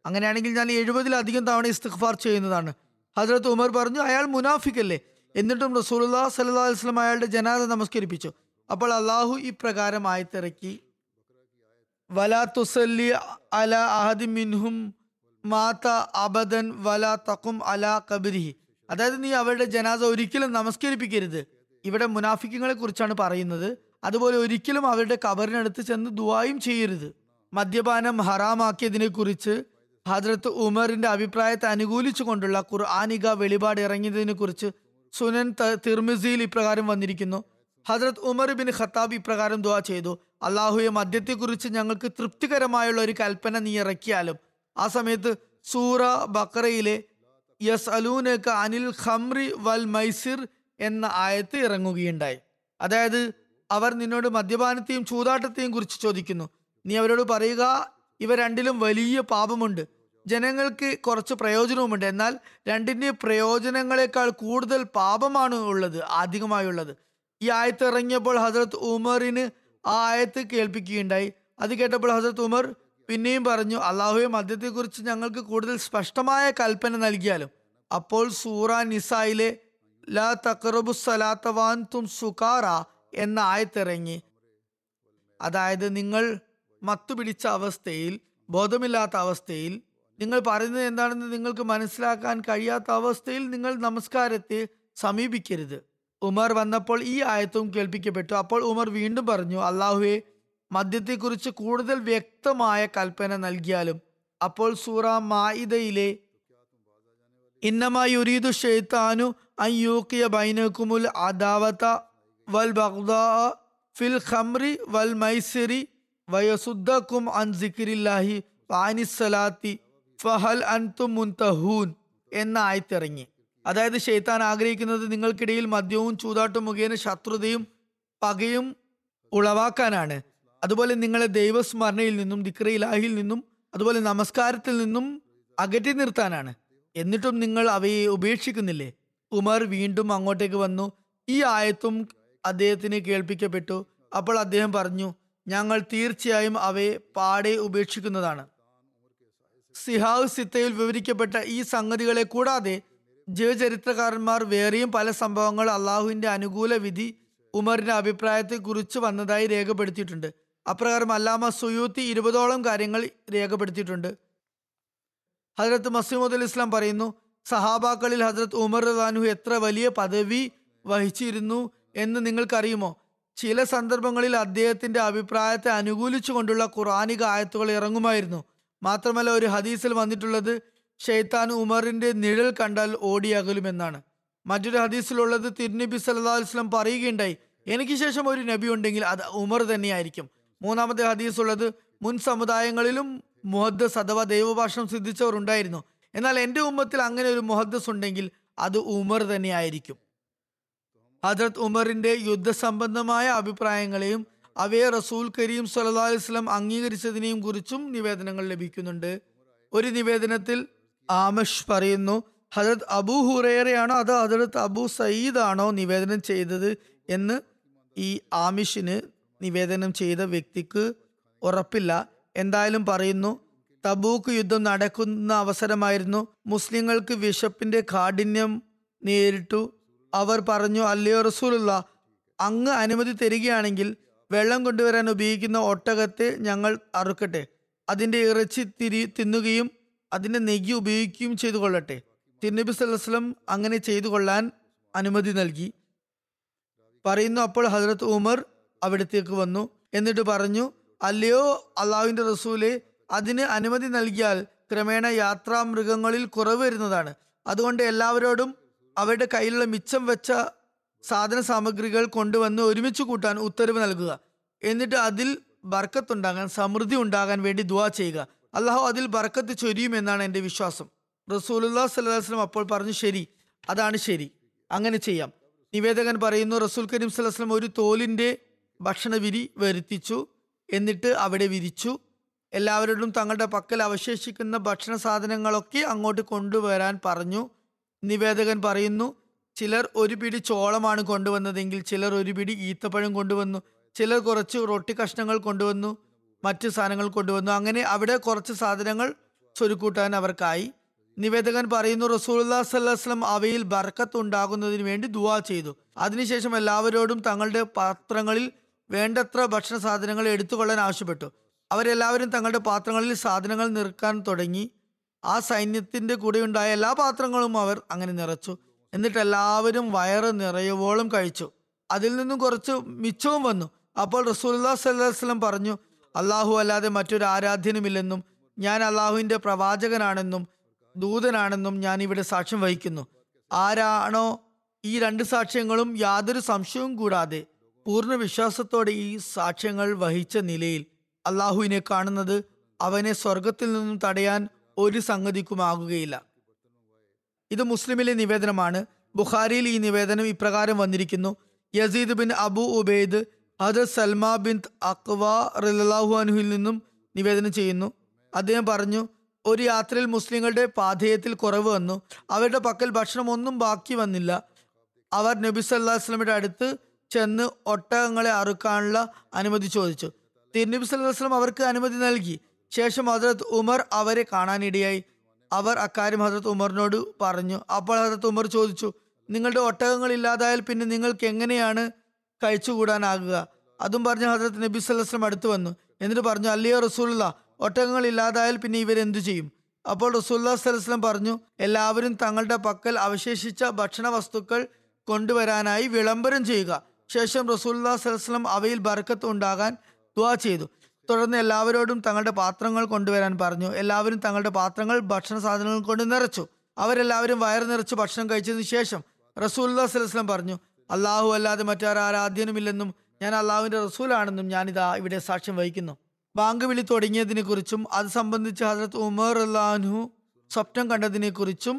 അങ്ങനെയാണെങ്കിൽ ഞാൻ 70-ൽ അധികം തവണ ഇസ്തിഗ്ഫാർ ചെയ്യുന്നതാണ്. ഹസ്രത്ത് ഉമർ പറഞ്ഞു, അയാൾ മുനാഫിക്കല്ലേ? എന്നിട്ടും റസൂലുള്ളാഹി സ്വല്ലല്ലാഹു അലൈഹി വസല്ലം അയാളുടെ ജനാസ നമസ്കരിപ്പിച്ചു. അപ്പോൾ അള്ളാഹു ഇപ്രകാരം ആയത്തിറക്കി, വലാ തുസല്ലി അലാ അഹദി മിൻഹും മാത അബദൻ വലാ തഖും അലാ ഖബ്രിഹി, അതായത് നീ അവരുടെ ജനാസ ഒരിക്കലും നമസ്കരിപ്പിക്കരുത്. ഇവിടെ മുനാഫിക്കുകളെ കുറിച്ചാണ് പറയുന്നത്. അതുപോലെ ഒരിക്കലും അവരുടെ ഖബറിനടുത്ത് ചെന്ന് ദുആയും ചെയ്യരുത്. മദ്യപാനം ഹറാമാക്കിയതിനെ കുറിച്ച് ഹദ്രത്ത് ഉമറിന്റെ അഭിപ്രായത്തെ അനുകൂലിച്ചു കൊണ്ടുള്ള ഖുർആനിക വെളിപാട് ഇറങ്ങിയതിനെ കുറിച്ച് സുനൻ തിർമിസിയിൽ ഇപ്രകാരം വന്നിരിക്കുന്നു. ഹദ്രത്ത് ഉമർ ബിൻ ഖത്താബ് ഇപ്രകാരം ദുആ ചെയ്തു, അല്ലാഹുവേ, മദ്യത്തെക്കുറിച്ച് ഞങ്ങൾക്ക് തൃപ്തികരമായുള്ള ഒരു കൽപ്പന നീ ഇറക്കിയാലും. ആ സമയത്ത് സൂറ ബഖറയിലെ യസ് അലൂനക്ക അനിൽ ഖംറി വൽ മൈസിർ എന്ന ആയത്ത് ഇറങ്ങുകയുണ്ടായി. അതായത് അവർ നിന്നോട് മദ്യപാനത്തെയും ചൂതാട്ടത്തെയും കുറിച്ച് ചോദിക്കുന്നു. നീ അവരോട് പറയുക, ഇവ രണ്ടിലും വലിയ പാപമുണ്ട്, ജനങ്ങൾക്ക് കുറച്ച് പ്രയോജനവുമുണ്ട്, എന്നാൽ രണ്ടിൻ്റെ പ്രയോജനങ്ങളെക്കാൾ കൂടുതൽ പാപമാണ് ഉള്ളത്, അധികമായുള്ളത്. ഈ ആയത്ത് ഇറങ്ങിയപ്പോൾ ഹസ്രത്ത് ഉമറിന് ആ ആയത്ത് കേൾപ്പിക്കുകയുണ്ടായി. അത് കേട്ടപ്പോൾ ഹസ്രത്ത് ഉമർ പിന്നെയും പറഞ്ഞു, അല്ലാഹുവെ, മദ്യത്തെക്കുറിച്ച് ഞങ്ങൾക്ക് കൂടുതൽ സ്പഷ്ടമായ കൽപ്പന നൽകിയാലും. അപ്പോൾ സൂറ നിസായിലെ ലാ തഖറബു സലാത്ത വഅൻതും സുകാറ എന്ന ആയത്തിറങ്ങി. അതായത് നിങ്ങൾ മത്തുപിടിച്ച അവസ്ഥയിൽ, ബോധമില്ലാത്ത അവസ്ഥയിൽ, നിങ്ങൾ പറയുന്നത് എന്താണെന്ന് നിങ്ങൾക്ക് മനസ്സിലാക്കാൻ കഴിയാത്ത അവസ്ഥയിൽ നിങ്ങൾ നമസ്കാരത്തെ സമീപിക്കരുത്. ഉമർ വന്നപ്പോൾ ഈ ആയത്തും കേൾപ്പിക്കപ്പെട്ടു. അപ്പോൾ ഉമർ വീണ്ടും പറഞ്ഞു, അല്ലാഹുവെ, മദ്യത്തെക്കുറിച്ച് കൂടുതൽ വ്യക്തമായ കൽപ്പന നൽകിയാലും. അപ്പോൾ സൂറ മാഇദയിലെ ഇന്നമാ യുരീദു ശൈത്താനു അൻ യൂഖിയ ബൈനകുമുൽ അദാവത വൽ ബഗ്ദാ ഫിൽ ഖംറി വൽ മൈസിരി വയസുദ്ദകും അൻ സിക്രില്ലാഹി വഅനിസ്സലാത്തി ഫഹൽ അൻതും മുൻതഹൂൻ എന്ന ആയത്തിറങ്ങി. അതായത് ശൈത്താൻ ആഗ്രഹിക്കുന്നത് നിങ്ങൾക്കിടയിൽ മദ്യവും ചൂതാട്ടും മുഖേന ശത്രുതയും പകയും ഉളവാക്കാനാണ്. അതുപോലെ നിങ്ങളെ ദൈവസ്മരണയിൽ നിന്നും, ദിക്റെ ഇലാഹിയിൽ നിന്നും, അതുപോലെ നമസ്കാരത്തിൽ നിന്നും അകറ്റി നിർത്താനാണ്. എന്നിട്ടും നിങ്ങൾ അവയെ ഉപേക്ഷിക്കുന്നില്ലേ? ഉമർ വീണ്ടും അങ്ങോട്ടേക്ക് വന്നു. ഈ ആയത്തും അദ്ദേഹത്തിന് കേൾപ്പിക്കപ്പെട്ടു. അപ്പോൾ അദ്ദേഹം പറഞ്ഞു, ഞങ്ങൾ തീർച്ചയായും അവയെ പാടെ ഉപേക്ഷിക്കുന്നതാണ്. സിഹാവ് സിത്തയിൽ വിവരിക്കപ്പെട്ട ഈ സംഗതികളെ കൂടാതെ ജീവചരിത്രകാരന്മാർ വേറെയും പല സംഭവങ്ങൾ അള്ളാഹുവിൻ്റെ അനുകൂല വിധി ഉമറിന്റെ അഭിപ്രായത്തെക്കുറിച്ച് വന്നതായി രേഖപ്പെടുത്തിയിട്ടുണ്ട്. അപ്രകാരം അല്ലാമ സുയൂത്തി 20ഓളം കാര്യങ്ങൾ രേഖപ്പെടുത്തിയിട്ടുണ്ട്. ഹസ്രത്ത് മസീഹ് അലി ഇസ്ലാം പറയുന്നു, സഹാബാക്കളിൽ ഹസ്രത്ത് ഉമർ റളിയല്ലാഹു അൻഹു എത്ര വലിയ പദവി വഹിച്ചിരുന്നു എന്ന് നിങ്ങൾക്കറിയുമോ? ചില സന്ദർഭങ്ങളിൽ അദ്ദേഹത്തിന്റെ അഭിപ്രായത്തെ അനുകൂലിച്ചു കൊണ്ടുള്ള ഖുർആനിക ആയത്തുകൾ ഇറങ്ങുമായിരുന്നു. മാത്രമല്ല, ഒരു ഹദീസിൽ വന്നിട്ടുള്ളത് ശൈത്താൻ ഉമറിന്റെ നിഴൽ കണ്ടാൽ ഓടിയകലുമെന്നാണ്. മറ്റൊരു ഹദീസിലുള്ളത് തിരുനബി സല്ലല്ലാഹു അലൈഹി വസല്ലം പറയുകയുണ്ടായി, എനിക്ക് ശേഷം ഒരു നബി ഉണ്ടെങ്കിൽ അത് ഉമർ തന്നെയായിരിക്കും. മൂന്നാമത്തെ ഹദീസുള്ളത്, മുൻ സമുദായങ്ങളിലും മുഹദ്ദസ് അഥവാ ദൈവഭാഷണം സിദ്ധിച്ചവർ ഉണ്ടായിരുന്നു, എന്നാൽ എൻ്റെ ഉമ്മത്തിൽ അങ്ങനെ ഒരു മുഹദ്ദസ് ഉണ്ടെങ്കിൽ അത് ഉമർ തന്നെയായിരിക്കും. ഹദ്രത്ത് ഉമറിന്റെ യുദ്ധസംബന്ധമായ അഭിപ്രായങ്ങളെയും അവയെ റസൂൽ കരീം സല്ലല്ലാഹു അലൈഹി വസല്ലം അംഗീകരിച്ചതിനെയും കുറിച്ചും നിവേദനങ്ങൾ ലഭിക്കുന്നുണ്ട്. ഒരു നിവേദനത്തിൽ ആമഷ് പറയുന്നു, ഹദ്രത്ത് അബൂ ഹുറൈറയാണോ അതോ ഹദ്രത്ത് അബൂ സയ്യിദ് ആണോ നിവേദനം ചെയ്തത് എന്ന് ഈ ആമിഷിന് നിവേദനം ചെയ്ത വ്യക്തിക്ക് ഉറപ്പില്ല. എന്തായാലും പറയുന്നു, തബൂക്ക് യുദ്ധം നടക്കുന്ന അവസരമായിരുന്നു. മുസ്ലിങ്ങൾക്ക് വിശപ്പിന്റെ കാഠിന്യം നേരിട്ടു. അവർ പറഞ്ഞു, അല്ലയോ റസൂലുള്ള, അങ്ങ് അനുമതി തരികയാണെങ്കിൽ വെള്ളം കൊണ്ടുവരാൻ ഉപയോഗിക്കുന്ന ഒട്ടകത്തെ ഞങ്ങൾ അറുക്കട്ടെ, അതിൻ്റെ ഇറച്ചി തിന്നുകയും അതിൻ്റെ നെഗി ഉപയോഗിക്കുകയും ചെയ്തു കൊള്ളട്ടെ. തിരുനബി സല്ലല്ലാഹു അലൈഹി വസല്ലം അങ്ങനെ ചെയ്തു കൊള്ളാൻ അനുമതി നൽകി. പറയുന്നു, അപ്പോൾ ഹദ്രത്ത് ഉമർ അവിടത്തേക്ക് വന്നു. എന്നിട്ട് പറഞ്ഞു, അല്ലയോ അള്ളാഹുവിൻ്റെ റസൂലെ, അതിന് അനുമതി നൽകിയാൽ ക്രമേണ യാത്രാമൃഗങ്ങളിൽ കുറവ് വരുന്നതാണ്. അതുകൊണ്ട് എല്ലാവരോടും അവരുടെ കയ്യിലുള്ള മിച്ചം വെച്ച സാധന സാമഗ്രികൾ കൊണ്ടുവന്ന് ഒരുമിച്ച് കൂട്ടാൻ ഉത്തരവ് നൽകുക. എന്നിട്ട് അതിൽ ബർക്കത്തുണ്ടാകാൻ, സമൃദ്ധി ഉണ്ടാകാൻ വേണ്ടി ദുആ ചെയ്യുക. അള്ളാഹു അതിൽ ബർക്കത്ത് ചൊരിയുമെന്നാണ് എൻ്റെ വിശ്വാസം. റസൂലുള്ളാഹി സ്വല്ലല്ലാഹു അലൈഹി വസല്ലം അപ്പോൾ പറഞ്ഞു, ശരി, അതാണ് ശരി, അങ്ങനെ ചെയ്യാം. നിവേദകൻ പറയുന്നു, റസൂൽ കരീം സ്വല്ലല്ലാഹു അലൈഹി വസല്ലം ഒരു തോലിൻ്റെ ഭക്ഷണവിരി വരുത്തിച്ചു. എന്നിട്ട് അവിടെ വിരിച്ചു. എല്ലാവരോടും തങ്ങളുടെ പക്കൽ അവശേഷിക്കുന്ന ഭക്ഷണ സാധനങ്ങളൊക്കെ അങ്ങോട്ട് കൊണ്ടുവരാൻ പറഞ്ഞു. നിവേദകൻ പറയുന്നു, ചിലർ ഒരു പിടി ചോളമാണ് കൊണ്ടുവന്നതെങ്കിൽ ചിലർ ഒരു പിടി ഈത്തപ്പഴം കൊണ്ടുവന്നു, ചിലർ കുറച്ച് റൊട്ടി കഷ്ണങ്ങൾ കൊണ്ടുവന്നു, മറ്റ് സാധനങ്ങൾ കൊണ്ടുവന്നു. അങ്ങനെ അവിടെ കുറച്ച് സാധനങ്ങൾ ചുരുക്കൂട്ടാൻ അവർക്കായി. നിവേദകൻ പറയുന്നു, റസൂലുള്ളാഹി സ്വല്ലല്ലാഹു അലൈഹി വസല്ലം അവയിൽ ബർക്കത്ത് ഉണ്ടാകുന്നതിന് വേണ്ടി ദുആ ചെയ്തു. അതിനുശേഷം എല്ലാവരോടും തങ്ങളുടെ പാത്രങ്ങളിൽ വേണ്ടത്ര ഭക്ഷണ സാധനങ്ങൾ എടുത്തുകൊള്ളാൻ ആവശ്യപ്പെട്ടു. അവരെല്ലാവരും തങ്ങളുടെ പാത്രങ്ങളിൽ സാധനങ്ങൾ നിറക്കാൻ തുടങ്ങി. ആ സൈന്യത്തിൻ്റെ കൂടെയുണ്ടായ എല്ലാ പാത്രങ്ങളും അവർ അങ്ങനെ നിറച്ചു. എന്നിട്ട് എല്ലാവരും വയറ് നിറയുവോളം കഴിച്ചു. അതിൽ നിന്നും കുറച്ച് മിച്ചവും വന്നു. അപ്പോൾ റസൂലുള്ളാഹി സ്വല്ലല്ലാഹു അലൈഹി വസല്ലം പറഞ്ഞു, അള്ളാഹു അല്ലാതെ മറ്റൊരു ആരാധ്യനുമില്ലെന്നും ഞാൻ അള്ളാഹുവിൻ്റെ പ്രവാചകനാണെന്നും ദൂതനാണെന്നും ഞാൻ ഇവിടെ സാക്ഷ്യം വഹിക്കുന്നു. ആരാണോ ഈ രണ്ട് സാക്ഷ്യങ്ങളും യാതൊരു സംശയവും കൂടാതെ പൂർണ്ണ വിശ്വാസത്തോടെ ഈ സാക്ഷ്യങ്ങൾ വഹിച്ച നിലയിൽ അള്ളാഹുവിനെ കാണുന്നത് അവനെ സ്വർഗത്തിൽ നിന്നും തടയാൻ ഒരു സംഗതിക്കുമാകുകയില്ല. ഇത് മുസ്ലിമിലെ നിവേദനമാണ്. ബുഖാരിയിൽ ഈ നിവേദനം ഇപ്രകാരം വന്നിരിക്കുന്നു. യസീദ് ബിൻ അബു ഉബൈദ് ഹദ്റത്ത് സൽമാ ബിൻത് അഖ്വാ റളിയല്ലാഹു അൻഹുവിൽ നിന്നും നിവേദനം ചെയ്യുന്നു. അദ്ദേഹം പറഞ്ഞു, ഒരു യാത്രയിൽ മുസ്ലിങ്ങളുടെ പാഥേയത്തിൽ കുറവ് വന്നു. അവരുടെ പക്കൽ ഭക്ഷണം ഒന്നും ബാക്കി വന്നില്ല. അവർ നബി സല്ലല്ലാഹു അലൈഹി വസല്ലമയുടെ അടുത്ത് ചെന്ന് ഒട്ടകങ്ങളെ അറുക്കാനുള്ള അനുമതി ചോദിച്ചു. തിരുനബി സല്ലല്ലാഹു അലൈഹി വസല്ലം അവർക്ക് അനുമതി നൽകി. ശേഷം ഹദ്റത്ത് ഉമർ അവരെ കാണാനിടയായി. അവർ അക്കാര്യം ഹദ്റത്ത് ഉമറിനോട് പറഞ്ഞു. അപ്പോൾ ഹദ്റത്ത് ഉമർ ചോദിച്ചു, നിങ്ങളുടെ ഒട്ടകങ്ങൾ ഇല്ലാതായാൽ പിന്നെ നിങ്ങൾക്ക് എങ്ങനെയാണ് കഴിച്ചുകൂടാനാകുക? അതും പറഞ്ഞ് ഹദ്റത്ത് നബി സല്ലല്ലാഹു അലൈഹി വസല്ലം അടുത്ത് വന്നു. എന്നിട്ട് പറഞ്ഞു, അല്ലയോ റസൂലുള്ളാഹ്, ഒട്ടകങ്ങൾ ഇല്ലാതായാൽ പിന്നെ ഇവരെന്തു ചെയ്യും? അപ്പോൾ റസൂലുള്ളാഹി സ്വല്ലല്ലാഹു അലൈഹി വസല്ലം പറഞ്ഞു, എല്ലാവരും തങ്ങളുടെ പക്കൽ അവശേഷിച്ച ഭക്ഷണ വസ്തുക്കൾ കൊണ്ടുവരാനായി വിളംബരം ചെയ്യുക. ശേഷം റസൂലുള്ളാഹി സ്വല്ലല്ലാഹു അലൈഹി വസല്ലം അവയിൽ ബർക്കത്ത് ഉണ്ടാകാൻ ദുആ ചെയ്തു. തുടർന്ന് എല്ലാവരോടും തങ്ങളുടെ പാത്രങ്ങൾ കൊണ്ടുവരാൻ പറഞ്ഞു. എല്ലാവരും തങ്ങളുടെ പാത്രങ്ങൾ ഭക്ഷണ സാധനങ്ങൾ കൊണ്ട് നിറച്ചു. അവരെല്ലാവരും വയറ് നിറച്ച് ഭക്ഷണം കഴിച്ചതിന് ശേഷം റസൂലുള്ളാഹി സ്വല്ലല്ലാഹു അലൈഹി വസല്ലം പറഞ്ഞു, അള്ളാഹു അല്ലാതെ മറ്റാരാധ്യനുമില്ലെന്നും ഞാൻ അള്ളാഹുവിൻ്റെ റസൂലാണെന്നും ഞാനിതാ ഇവിടെ സാക്ഷ്യം വഹിക്കുന്നു. ബാങ്ക് വിളി തുടങ്ങിയതിനെ കുറിച്ചും അത് സംബന്ധിച്ച് ഹദ്റത്ത് ഉമർ റളിയല്ലാഹു അൻഹു സ്വപ്നം കണ്ടതിനെ കുറിച്ചും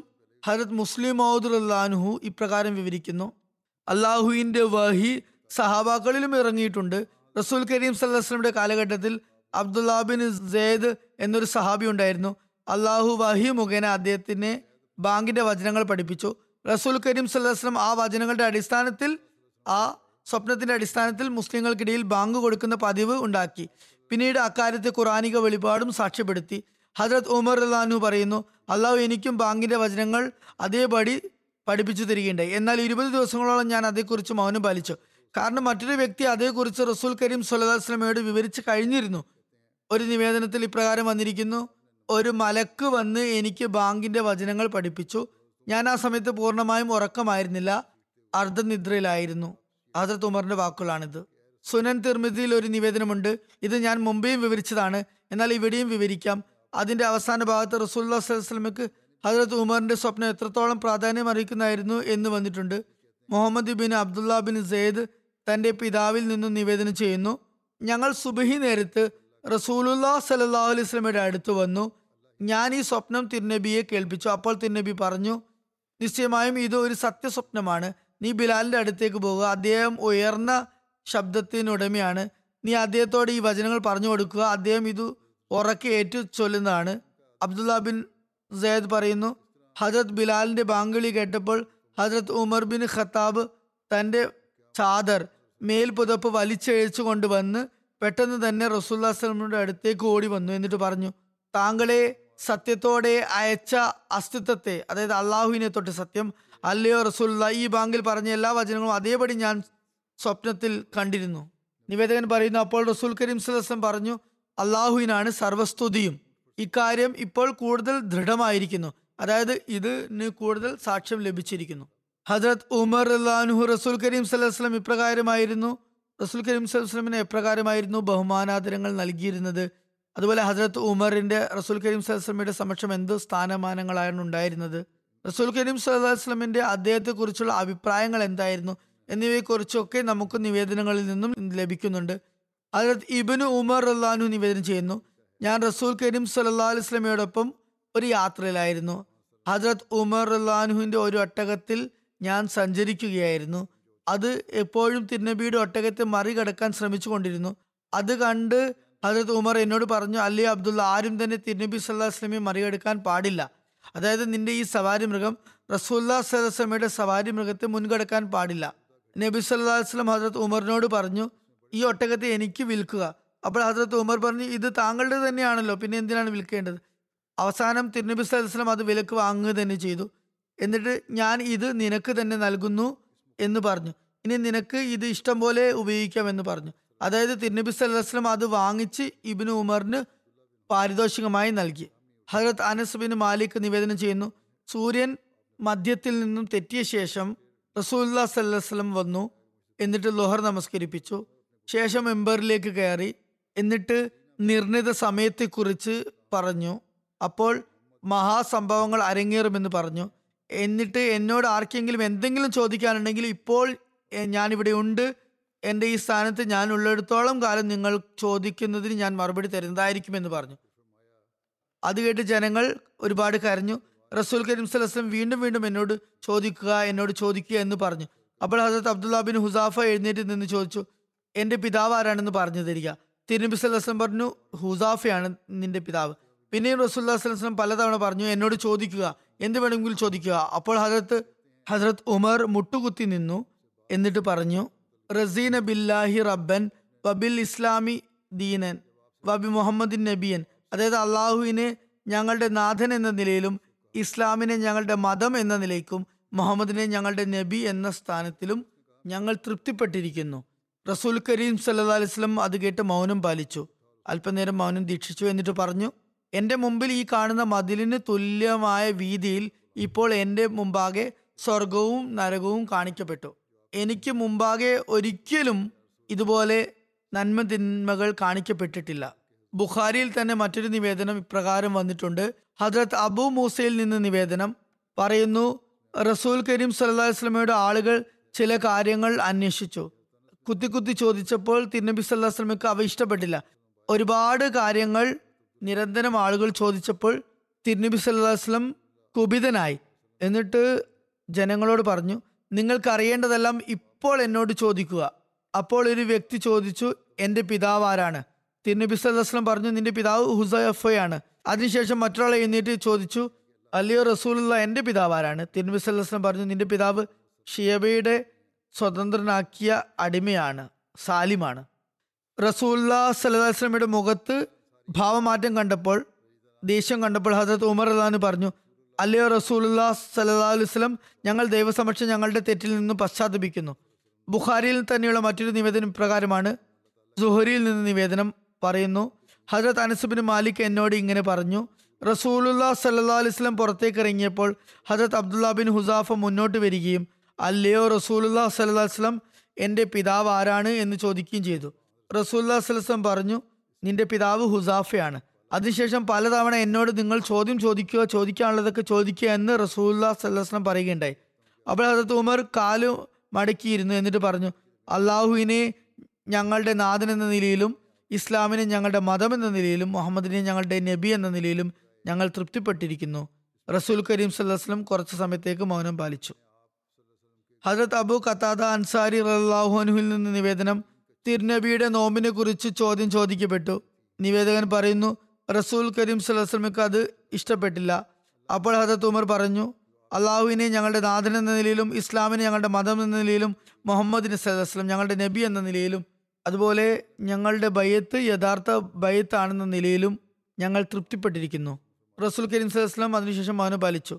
ഹദ്റത്ത് മുസ്ലിം മൗദ് റളിയല്ലാഹു അൻഹു ഇപ്രകാരം വിവരിക്കുന്നു. അള്ളാഹുവിൻ്റെ വഹി സഹാബാക്കളിലും ഇറങ്ങിയിട്ടുണ്ട്. റസൂൽ കരീം സല്ലല്ലാഹു അലൈഹി വസല്ലമയുടെ കാലഘട്ടത്തിൽ അബ്ദുല്ലാ ബിൻ സെയ്ദ് എന്നൊരു സഹാബി ഉണ്ടായിരുന്നു. അള്ളാഹു വഹി മുഖേന അദ്ദേഹത്തിന് ബാങ്കിൻ്റെ വചനങ്ങൾ പഠിപ്പിച്ചു. റസൂൽ കരീം സല്ലല്ലാഹു അലൈഹി വസല്ലം ആ വചനങ്ങളുടെ അടിസ്ഥാനത്തിൽ, ആ സ്വപ്നത്തിൻ്റെ അടിസ്ഥാനത്തിൽ മുസ്ലിങ്ങൾക്കിടയിൽ ബാങ്ക് കൊടുക്കുന്ന പതിവ് ഉണ്ടാക്കി. പിന്നീട് അക്കാര്യത്തെ ഖുറാനിക വെളിപാടും സാക്ഷ്യപ്പെടുത്തി. ഹദ്റത്ത് ഉമർ റളിയല്ലാഹു അൻഹു പറയുന്നു, അള്ളാഹു എനിക്കും ബാങ്കിൻ്റെ വചനങ്ങൾ അതേപടി പഠിപ്പിച്ചു തരികയുണ്ടായി. എന്നാൽ 20 ദിവസങ്ങളോളം ഞാൻ അതേക്കുറിച്ച് മൗനം പാലിച്ചു. കാരണം മറ്റൊരു വ്യക്തി അതേക്കുറിച്ച് റസൂൽ കരീം സല്ലല്ലാഹു അലൈഹി വസല്ലമയോട് വിവരിച്ച് കഴിഞ്ഞിരുന്നു. ഒരു നിവേദനത്തിൽ ഇപ്രകാരം വന്നിരിക്കുന്നു, ഒരു മലക്ക് വന്ന് എനിക്ക് ബാങ്കിൻ്റെ വചനങ്ങൾ പഠിപ്പിച്ചു. ഞാൻ ആ സമയത്ത് പൂർണ്ണമായും ഉറക്കമായിരുന്നില്ല, അർദ്ധനിദ്രയിലായിരുന്നു. ഹദ്റത്ത് ഉമറിൻ്റെ വാക്കുകളാണിത്. സുനൻ തിർമിദിയിൽ ഒരു നിവേദനമുണ്ട്. ഇത് ഞാൻ മുമ്പേയും വിവരിച്ചതാണ്, എന്നാൽ ഇവിടെയും വിവരിക്കാം. അതിൻ്റെ അവസാന ഭാഗത്ത് റസൂലുള്ളാഹി സ്വല്ലല്ലാഹു അലൈഹി വസല്ലമക്ക് ഹദ്റത്ത് ഉമറിൻ്റെ സ്വപ്നം എത്രത്തോളം പ്രാധാന്യം അറിയിക്കുന്നതായിരുന്നു എന്ന് വന്നിട്ടുണ്ട്. Muhammad bin Abdullah bin Syed തൻ്റെ പിതാവിൽ നിന്നും നിവേദനം ചെയ്യുന്നു, ഞങ്ങൾ സുബഹി നേരത്ത് റസൂലുള്ളാഹി സ്വല്ലല്ലാഹു അലൈഹി വസല്ലമയുടെ അടുത്ത് വന്നു. ഞാൻ ഈ സ്വപ്നം തിരുനബിയെ കേൾപ്പിച്ചു. അപ്പോൾ തിരുനബി പറഞ്ഞു, നിശ്ചയമായും ഇത് ഒരു സത്യസ്വപ്നമാണ്. നീ ബിലാലിൻ്റെ അടുത്തേക്ക് പോകുക, അദ്ദേഹം ഉയർന്ന ശബ്ദത്തിനുടമയാണ്, നീ അദ്ദേഹത്തോട് ഈ വചനങ്ങൾ പറഞ്ഞു കൊടുക്കുക. അദ്ദേഹം ഇത് ഉറക്കെ ഏറ്റു ചൊല്ലുന്നതാണ്. അബ്ദുല്ല ബിൻ സെയ്ദ് പറയുന്നു, ഹജരത് ബിലാലിൻ്റെ ബാങ്കുളി കേട്ടപ്പോൾ ഹജരത് ഉമർ ബിൻ ഖത്താബ് തൻ്റെ ചാദർ മേൽപുതപ്പ് വലിച്ചഴിച്ചു കൊണ്ടുവന്ന് പെട്ടെന്ന് തന്നെ റസൂലുള്ളാഹി സ്വല്ലല്ലാഹു അലൈഹി അടുത്തേക്ക് ഓടി വന്നു. എന്നിട്ട് പറഞ്ഞു, താങ്കളെ സത്യത്തോടെ അയച്ച അസ്തിത്വത്തെ, അതായത് അള്ളാഹുവിനെ തൊട്ട് സത്യം, അല്ലയോ റസൂലുള്ളാഹി, ഈ ബാങ്കിൽ പറഞ്ഞ എല്ലാ വചനങ്ങളും അതേപടി ഞാൻ സ്വപ്നത്തിൽ കണ്ടിരുന്നു. നിവേദകൻ പറയുന്നു, അപ്പോൾ റസൂൽ കരീം സ്വല്ലല്ലാഹു അലൈഹി പറഞ്ഞു, അള്ളാഹുവിനാണ് സർവസ്തുതിയും, ഇക്കാര്യം ഇപ്പോൾ കൂടുതൽ ദൃഢമായിരിക്കുന്നു, അതായത് ഇതിന് കൂടുതൽ സാക്ഷ്യം ലഭിച്ചിരിക്കുന്നു. ഹജരത് ഉമർ റളിയല്ലാഹു റസൂൽ കരീം സ്വല്ലല്ലാഹു അലൈഹി ഇപ്രകാരമായിരുന്നു, റസൂൽ കരീം സ്വല്ലല്ലാഹു അലൈഹി എപ്രകാരമായിരുന്നു ബഹുമാനാദരങ്ങൾ നൽകിയിരുന്നത്. അതുപോലെ ഹജരത്ത് ഉമറിൻ്റെ റസൂൽ കരീം സ്വല്ലല്ലാഹു അലൈഹി സമക്ഷം എന്ത് സ്ഥാനമാനങ്ങളായിരുന്നു ഉണ്ടായിരുന്നത്, റസൂൽ കരീം സ്വല്ലല്ലാഹു അലൈഹി അദ്ദേഹത്തെക്കുറിച്ചുള്ള അഭിപ്രായങ്ങൾ എന്തായിരുന്നു എന്നിവയെക്കുറിച്ചൊക്കെ നമുക്ക് നിവേദനങ്ങളിൽ നിന്നും ലഭിക്കുന്നുണ്ട്. ഹജരത്ത് ഇബ്നു ഉമർ റളിയല്ലാഹു നിവേദനം ചെയ്യുന്നു, ഞാൻ റസൂൽ കരീം സ്വല്ലല്ലാഹു അലൈഹി വസല്ലമയോടൊപ്പം ഒരു യാത്രയിലായിരുന്നു. ഹജരത്ത് ഉമർ റളിയല്ലാഹുവിൻ്റെ ഒരു ഒട്ടകത്തിൽ ഞാൻ സഞ്ചരിക്കുകയായിരുന്നു. അത് എപ്പോഴും തിരുനബിയുടെ ഒട്ടകത്തെ മറികടക്കാൻ ശ്രമിച്ചു കൊണ്ടിരുന്നു. അത് കണ്ട് ഹജരത്ത് ഉമർ എന്നോട് പറഞ്ഞു, അല്ലേ അബ്ദുള്ള, ആരും തന്നെ തിരുനബി സല്ലല്ലാഹു അലൈഹി വസല്ലമയെ മറികടക്കാൻ പാടില്ല, അതായത് നിന്റെ ഈ സവാരി മൃഗം റസൂലുള്ളാഹി സല്ലല്ലാഹു അലൈഹി വസല്ലമയുടെ സവാരി മൃഗത്തെ മുൻകടക്കാൻ പാടില്ല. നബി സല്ലല്ലാഹു അലൈഹി വസല്ലം ഹജരത്ത് ഉമറിനോട് പറഞ്ഞു, ഈ ഒട്ടകത്തെ എനിക്ക് വിൽക്കുക. അപ്പോൾ ഹജരത്ത് ഉമർ പറഞ്ഞു, ഇത് താങ്കളുടെ തന്നെയാണല്ലോ, പിന്നെ എന്തിനാണ് വിൽക്കേണ്ടത്? അവസാനം തിരുനബി സല്ലല്ലാഹു അലൈഹി വസല്ലം അത് വിലക്ക് വാങ്ങുക തന്നെ ചെയ്തു. എന്നിട്ട് ഞാൻ ഇത് നിനക്ക് തന്നെ നൽകുന്നു എന്ന് പറഞ്ഞു. ഇനി നിനക്ക് ഇത് ഇഷ്ടം പോലെ ഉപയോഗിക്കാമെന്ന് പറഞ്ഞു. അതായത് തിരുനബി സല്ലല്ലാഹു അലൈഹി വസല്ലം അത് വാങ്ങിച്ച് ഇബ്നു ഉമറിന് പാരിതോഷികമായി നൽകി. ഹജരത്ത് അനസ് ബിൻ മാലിക് നിവേദനം ചെയ്യുന്നു, സൂര്യൻ മധ്യത്തിൽ നിന്നും തെറ്റിയ ശേഷം റസൂലുള്ളാഹി സല്ലല്ലാഹു അലൈഹി വസല്ലം വന്നു. എന്നിട്ട് ലുഹർ നമസ്കരിപ്പിച്ചു. ശേഷം മിമ്പറിലേക്ക് കയറി. എന്നിട്ട് നിർണിത സമയത്തെക്കുറിച്ച് പറഞ്ഞു. അപ്പോൾ മഹാസംഭവങ്ങൾ അരങ്ങേറുമെന്ന് പറഞ്ഞു. എന്നിട്ട് എന്നോട് ആർക്കെങ്കിലും എന്തെങ്കിലും ചോദിക്കാനുണ്ടെങ്കിൽ ഇപ്പോൾ ഞാനിവിടെ ഉണ്ട്, എൻ്റെ ഈ സ്ഥാനത്ത് ഞാൻ ഉള്ളിടത്തോളം കാലം നിങ്ങൾ ചോദിക്കുന്നതിന് ഞാൻ മറുപടി തരുന്നതായിരിക്കുമെന്ന് പറഞ്ഞു. അത് കേട്ട് ജനങ്ങൾ ഒരുപാട് കരഞ്ഞു. റസൂൽ കരീം സ്വല്ലല്ലാഹു അലൈഹി വസല്ലം വീണ്ടും വീണ്ടും എന്നോട് ചോദിക്കുക എന്ന് പറഞ്ഞു. അപ്പോൾ ഹസരത്ത് അബ്ദുല്ലാ ബിൻ ഹുസാഫ എഴുന്നേറ്റ് നിന്ന് ചോദിച്ചു, എൻ്റെ പിതാവ് ആരാണെന്ന് പറഞ്ഞു തരിക. തിരുനബി സല്ലല്ലാഹു അലൈഹി വസല്ലം പറഞ്ഞു, ഹുസാഫയാണ് നിൻ്റെ പിതാവ്. പിന്നെയും റസൂലുള്ളാഹി സ്വല്ലല്ലാഹു അലൈഹി വസല്ലം പലതവണ പറഞ്ഞു, എന്നോട് ചോദിക്കുക, എന്ത് വേണമെങ്കിലും ചോദിക്കുക. അപ്പോൾ ഹജരത്ത് ഉമർ മുട്ടുകുത്തി നിന്നു. എന്നിട്ട് പറഞ്ഞു, റസീന ബില്ലാഹി റബ്ബൻ വബിൽ ഇസ്ലാമി ദീനൻ വബി മുഹമ്മദിൻ നബിയൻ, അതായത് അള്ളാഹുവിനെ ഞങ്ങളുടെ നാഥൻ എന്ന നിലയിലും ഇസ്ലാമിനെ ഞങ്ങളുടെ മതം എന്ന നിലയ്ക്കും മുഹമ്മദിനെ ഞങ്ങളുടെ നബി എന്ന സ്ഥാനത്തിലും ഞങ്ങൾ തൃപ്തിപ്പെട്ടിരിക്കുന്നു. റസൂൽ കരീം സല്ലല്ലാഹു അലൈഹി വസല്ലം അത് കേട്ട് മൗനം പാലിച്ചു. അല്പനേരം മൗനം ദീക്ഷിച്ചു. എന്നിട്ട് പറഞ്ഞു, എൻ്റെ മുമ്പിൽ ഈ കാണുന്ന മതിലിന് തുല്യമായ വീതിയിൽ ഇപ്പോൾ എൻ്റെ മുമ്പാകെ സ്വർഗവും നരകവും കാണിക്കപ്പെട്ടു. എനിക്ക് മുമ്പാകെ ഒരിക്കലും ഇതുപോലെ നന്മ തിന്മകൾ കാണിക്കപ്പെട്ടിട്ടില്ല. ബുഖാരിയിൽ തന്നെ മറ്റൊരു നിവേദനം ഇപ്രകാരം വന്നിട്ടുണ്ട്. ഹദ്രത്ത് അബൂ മൂസയിൽ നിന്ന് നിവേദനം പറയുന്നു, റസൂൽ കരീം സല്ലല്ലാഹു അലൈഹി വസല്ലമയുടെ ആളുകൾ ചില കാര്യങ്ങൾ അന്വേഷിച്ചു. കുത്തി ചോദിച്ചപ്പോൾ തിരുനബി സല്ലല്ലാഹു അലൈഹി വസല്ലമയ്ക്ക് അവ ഇഷ്ടപ്പെട്ടില്ല. ഒരുപാട് കാര്യങ്ങൾ നിരന്തരം ആളുകൾ ചോദിച്ചപ്പോൾ തിരുനബി സല്ലല്ലാഹു അലൈഹി വസല്ലം കുപിതനായി. എന്നിട്ട് ജനങ്ങളോട് പറഞ്ഞു, നിങ്ങൾക്കറിയേണ്ടതെല്ലാം ഇപ്പോൾ എന്നോട് ചോദിക്കുക. അപ്പോൾ ഒരു വ്യക്തി ചോദിച്ചു, എൻ്റെ പിതാവ് ആരാണ്? തിരുനബി സല്ലല്ലാഹു അലൈഹി വസല്ലം പറഞ്ഞു, നിന്റെ പിതാവ് ഹുസൈഫയാണ്. അതിനുശേഷം മറ്റൊരാളെ എഴുന്നേറ്റ് ചോദിച്ചു, അല്ലയോ റസൂലുള്ള, എൻ്റെ പിതാവ് ആരാണ്? തിരുനബി സല്ലല്ലാഹു അലൈഹി വസല്ലം പറഞ്ഞു, നിന്റെ പിതാവ് ഷിയബയുടെ സ്വതന്ത്രനാക്കിയ അടിമയാണ്, സാലിമാണ്. റസൂലുള്ളാഹി സല്ലല്ലാഹു അലൈഹി വസല്ലമയുടെ മുഖത്ത് ഭാവമാറ്റം കണ്ടപ്പോൾ, ദേഷ്യം കണ്ടപ്പോൾ ഹജരത്ത് ഉമർ റളിയല്ലാഹു പറഞ്ഞു, അല്ലയോ റസൂലുള്ളാഹി സ്വല്ലല്ലാഹു അലൈഹി വസല്ലം, ഞങ്ങൾ ദൈവസമക്ഷം ഞങ്ങളുടെ തെറ്റിൽ നിന്ന് പശ്ചാത്തപിക്കുന്നു. ബുഖാരിയിൽ തന്നെയുള്ള മറ്റൊരു നിവേദനം പ്രകാരമാണ്. സുഹരിയിൽ നിന്ന് നിവേദനം പറയുന്നു, ഹജരത്ത് അനസ് ബിൻ മാലിക് എന്നോട് ഇങ്ങനെ പറഞ്ഞു, റസൂലുള്ളാഹി സ്വല്ലല്ലാഹു അലൈഹി വസല്ലം പുറത്തേക്ക് ഇറങ്ങിയപ്പോൾ ഹജരത്ത് അബ്ദുല്ലാ ബിൻ ഹുസാഫ മുന്നോട്ട് വരികയും അല്ലയോ റസൂലുള്ളാഹി സ്വല്ലല്ലാഹു അലൈഹി വസല്ലം, എൻ്റെ പിതാവ് ആരാണ് എന്ന് ചോദിക്കുകയും ചെയ്തു. റസൂലുള്ളാഹി സ്വല്ലല്ലാഹു അലൈഹി വസല്ലം പറഞ്ഞു, നിന്റെ പിതാവ് ഹുസാഫയാണ്. അതിനുശേഷം പലതവണ എന്നോട് നിങ്ങൾ ചോദ്യം ചോദിക്കുക, ചോദിക്കാനുള്ളതൊക്കെ ചോദിക്കുക എന്ന് റസൂലുള്ളാഹി സ്വല്ലല്ലാഹു അലൈഹി വസല്ലം പറയുകയുണ്ടായി. അപ്പോൾ ഹദരത്ത് ഉമർ കാലു മടക്കിയിരുന്നു. എന്നിട്ട് പറഞ്ഞു, അള്ളാഹുവിനെ ഞങ്ങളുടെ നാഥൻ എന്ന നിലയിലും ഇസ്ലാമിനെ ഞങ്ങളുടെ മതം എന്ന നിലയിലും മുഹമ്മദിനെ ഞങ്ങളുടെ നബി എന്ന നിലയിലും ഞങ്ങൾ തൃപ്തിപ്പെട്ടിരിക്കുന്നു. റസൂൽ കരീം സല്ലല്ലാഹു അലൈഹി വസല്ലം കുറച്ച് സമയത്തേക്ക് മൗനം പാലിച്ചു. ഹജറത്ത് അബു ഖത്താദ അൻസാരി റളിയല്ലാഹു അൻഹുവിൽ നിന്ന് നിവേദനം, തിരുനബിയുടെ നോമ്പിനെ കുറിച്ച് ചോദ്യം ചോദിക്കപ്പെട്ടു. നിവേദകൻ പറയുന്നു, റസൂൽ കരീം സ്വല്ലല്ലാഹു അലൈഹി വസല്ലമക്ക് അത് ഇഷ്ടപ്പെട്ടില്ല. അപ്പോൾ ഹജറത്ത് ഉമർ പറഞ്ഞു, അള്ളാഹുവിനെ ഞങ്ങളുടെ നാഥൻ എന്ന നിലയിലും ഇസ്ലാമിനെ ഞങ്ങളുടെ മതം എന്ന നിലയിലും മുഹമ്മദിന് സ്വല്ലല്ലാഹു അലൈഹി വസല്ലം ഞങ്ങളുടെ നബി എന്ന നിലയിലും അതുപോലെ ഞങ്ങളുടെ ബയ്യത്ത് യഥാർത്ഥ ബയ്യത്താണെന്ന നിലയിലും ഞങ്ങൾ തൃപ്തിപ്പെട്ടിരിക്കുന്നു. റസൂൽ കരീം സ്വല്ലല്ലാഹു അലൈഹി വസല്ലം അതിനുശേഷം മൗനം പാലിച്ചു.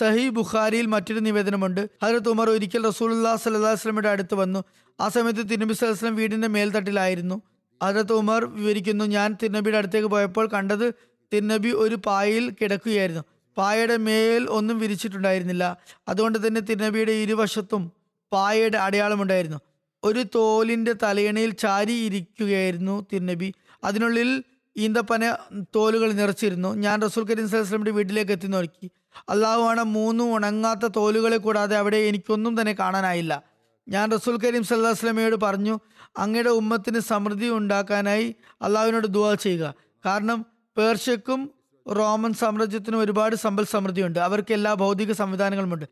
സഹീഹ് ബുഖാരിയിൽ മറ്റൊരു നിവേദനമുണ്ട്. ഹദ്റത്ത് ഉമർ ഒരിക്കൽ റസൂലുള്ളാഹി സ്വല്ലല്ലാഹു അലൈഹി വസല്ലമയുടെ അടുത്ത് വന്നു. ആ സമയത്ത് തിരുനബി സ്വല്ലല്ലാഹു അലൈഹി വസല്ലം വീടിൻ്റെ മേൽത്തട്ടിലായിരുന്നു. ഹദ്റത്ത് ഉമർ വിവരിക്കുന്നു, ഞാൻ തിരുനബിയുടെ അടുത്തേക്ക് പോയപ്പോൾ കണ്ടത് തിരുനബി ഒരു പായയിൽ കിടക്കുകയായിരുന്നു. പായയുടെ മേൽ ഒന്നും വിരിച്ചിട്ടുണ്ടായിരുന്നില്ല. അതുകൊണ്ട് തന്നെ തിരുനബിയുടെ ഇരുവശത്തും പായയുടെ അടയാളമുണ്ടായിരുന്നു. ഒരു തോലിൻ്റെ തലയണയിൽ ചാരി ഇരിക്കുകയായിരുന്നു തിരുനബി. അതിനുള്ളിൽ ഈന്തപ്പന തോലുകൾ നിറച്ചിരുന്നു. ഞാൻ റസൂൽ കരീം സ്വല്ലല്ലാഹു അലൈഹി വസല്ലമയുടെ വീട്ടിലേക്ക് എത്തി നോക്കി. അള്ളാഹുവാണ് മൂന്ന് ഉണങ്ങാത്ത തോലുകളെ കൂടാതെ അവിടെ എനിക്കൊന്നും തന്നെ കാണാനായില്ല. ഞാൻ റസൂൽ കരീം സ്വല്ലല്ലാഹു അലൈഹി വസല്ലമയോട് പറഞ്ഞു, അങ്ങയുടെ ഉമ്മത്തിന് സമൃദ്ധി ഉണ്ടാക്കാനായി അള്ളാഹുവിനോട് ദുആ ചെയ്യുക. കാരണം പേർഷ്യക്കും റോമൻ സാമ്രാജ്യത്തിനും ഒരുപാട് സമ്പൽ സമൃദ്ധിയുണ്ട്. അവർക്ക് എല്ലാ ഭൗതിക സംവിധാനങ്ങളുമുണ്ട്.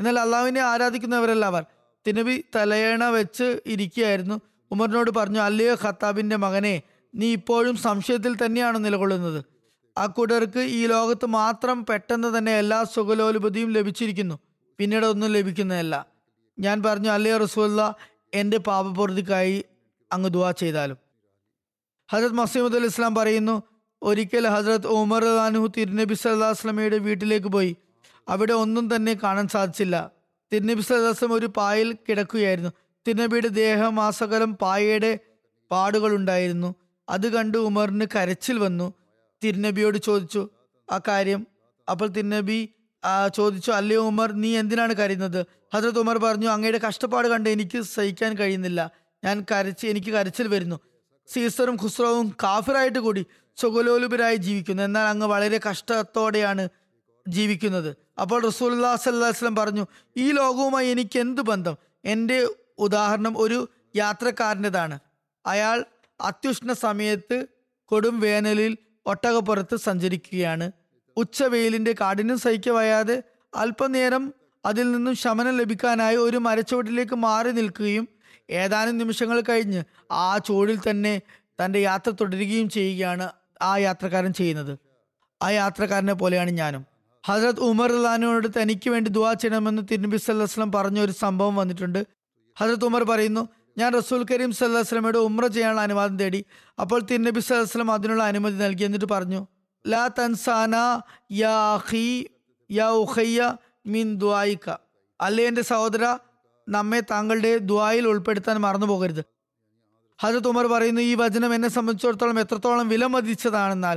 എന്നാൽ അള്ളാഹുവിനെ ആരാധിക്കുന്നവരല്ല അവർ. തിരുനബി തലയണ വെച്ച് ഇരിക്കുകയായിരുന്നു. ഉമറിനോട് പറഞ്ഞു, അല്ലയോ ഖത്താബിൻ്റെ മകനെ, നീ ഇപ്പോഴും സംശയത്തിൽ തന്നെയാണ് നിലകൊള്ളുന്നത്. ആ കൂട്ടർക്ക് ഈ ലോകത്ത് മാത്രം പെട്ടെന്ന് തന്നെ എല്ലാ സുഖലോലുപതിയും ലഭിച്ചിരിക്കുന്നു, പിന്നീട് ഒന്നും ലഭിക്കുന്നതല്ല. ഞാൻ പറഞ്ഞു, അല്ലയോ റസൂലുള്ളാ, എൻ്റെ പാപപൂർത്തിക്കായി അങ്ങ് ദുആ ചെയ്താലും. ഹദ്റത്ത് മസീഹ് ഉൽ ഇസ്ലാം പറയുന്നു, ഒരിക്കൽ ഹദ്റത്ത് ഉമർ റളിയല്ലാഹു തിരുനബി സല്ലല്ലാഹു അലൈഹി വസല്ലമയുടെ വീട്ടിലേക്ക് പോയി. അവിടെ ഒന്നും തന്നെ കാണാൻ സാധിച്ചില്ല. തിരുനബി സല്ലല്ലാഹു അലൈഹി വസല്ലം ഒരു പായയിൽ കിടക്കുകയായിരുന്നു. തിരുനബിയുടെ ദേഹമാസകലം പായയുടെ പാടുകളുണ്ടായിരുന്നു. അത് കണ്ട് ഉമറിന് കരച്ചിൽ വന്നു. തിരുനബിയോട് ചോദിച്ചു ആ കാര്യം. അപ്പോൾ തിരുനബി ചോദിച്ചു, അല്ലയോ ഉമർ, നീ എന്തിനാണ് കരയുന്നത്? ഹദ്റത്ത് ഉമർ പറഞ്ഞു, അങ്ങയുടെ കഷ്ടപ്പാട് കണ്ട് എനിക്ക് സഹിക്കാൻ കഴിയുന്നില്ല. എനിക്ക് കരച്ചിൽ വരുന്നു. സീസറും ഖുസ്റവും കാഫിറായിട്ട് കൂടി സുഖലോലുപരായി ജീവിക്കുന്നു. എന്നാൽ അങ്ങ് വളരെ കഷ്ടത്തോടെയാണ് ജീവിക്കുന്നത്. അപ്പോൾ റസൂലുള്ളാഹി സ്വല്ലല്ലാഹു അലൈഹി വസല്ലം പറഞ്ഞു, ഈ ലോകവുമായി എനിക്ക് എന്ത് ബന്ധം? എൻ്റെ ഉദാഹരണം ഒരു യാത്രക്കാരൻ്റെതാണ്. അയാൾ അത്യുഷ്ണ സമയത്ത് കൊടും വേനലിൽ ഒട്ടകപ്പുറത്ത് സഞ്ചരിക്കുകയാണ്. ഉച്ചവെയിലിൻ്റെ കാഠിന്യം സഹിക്കവയ്യാതെ അല്പനേരം അതിൽ നിന്നും ശമനം ലഭിക്കാനായി ഒരു മരച്ചുവട്ടിലേക്ക് മാറി നിൽക്കുകയും ഏതാനും നിമിഷങ്ങൾ കഴിഞ്ഞ് ആ ചൂടിൽ തന്നെ തൻ്റെ യാത്ര തുടരുകയും ചെയ്യുകയാണ് ആ യാത്രക്കാരൻ ചെയ്യുന്നത്. ആ യാത്രക്കാരനെ പോലെയാണ് ഞാനും. ഹദ്റത്ത് ഉമർ റളിയല്ലാഹുവിനോട് തനിക്ക് വേണ്ടി ദുആ ചെയ്യണമെന്ന് തിരുനബി സല്ലല്ലാഹു അലൈഹി വസല്ലം പറഞ്ഞ ഒരു സംഭവം വന്നിട്ടുണ്ട്. ഹദ്റത്ത് ഉമർ പറയുന്നു, ഞാൻ റസൂൽ കരീം സല്ലല്ലാഹു അലൈഹി വസല്ലമയുടെ ഉംറ ചെയ്യാനുള്ള അനുവാദം തേടി. അപ്പോൾ തിരുനബി സല്ലല്ലാഹു അലൈഹി വസല്ലം അതിനുള്ള അനുമതി നൽകി. എന്നിട്ട് പറഞ്ഞു, ലാ തൻസാന യാ അഖി യാ ഉഖയ്യ മിൻ ദുആയിക. അല്ലേ എൻ്റെ സഹോദര, നമ്മെ താങ്കളുടെ ദുആയിൽ ഉൾപ്പെടുത്താൻ മറന്നു പോകരുത്. ഹദ്റത്ത് ഉമർ പറയുന്നു, ഈ വചനം എന്നെ സംബന്ധിച്ചിടത്തോളം എത്രത്തോളം വിലമതിച്ചതാണെന്നാൽ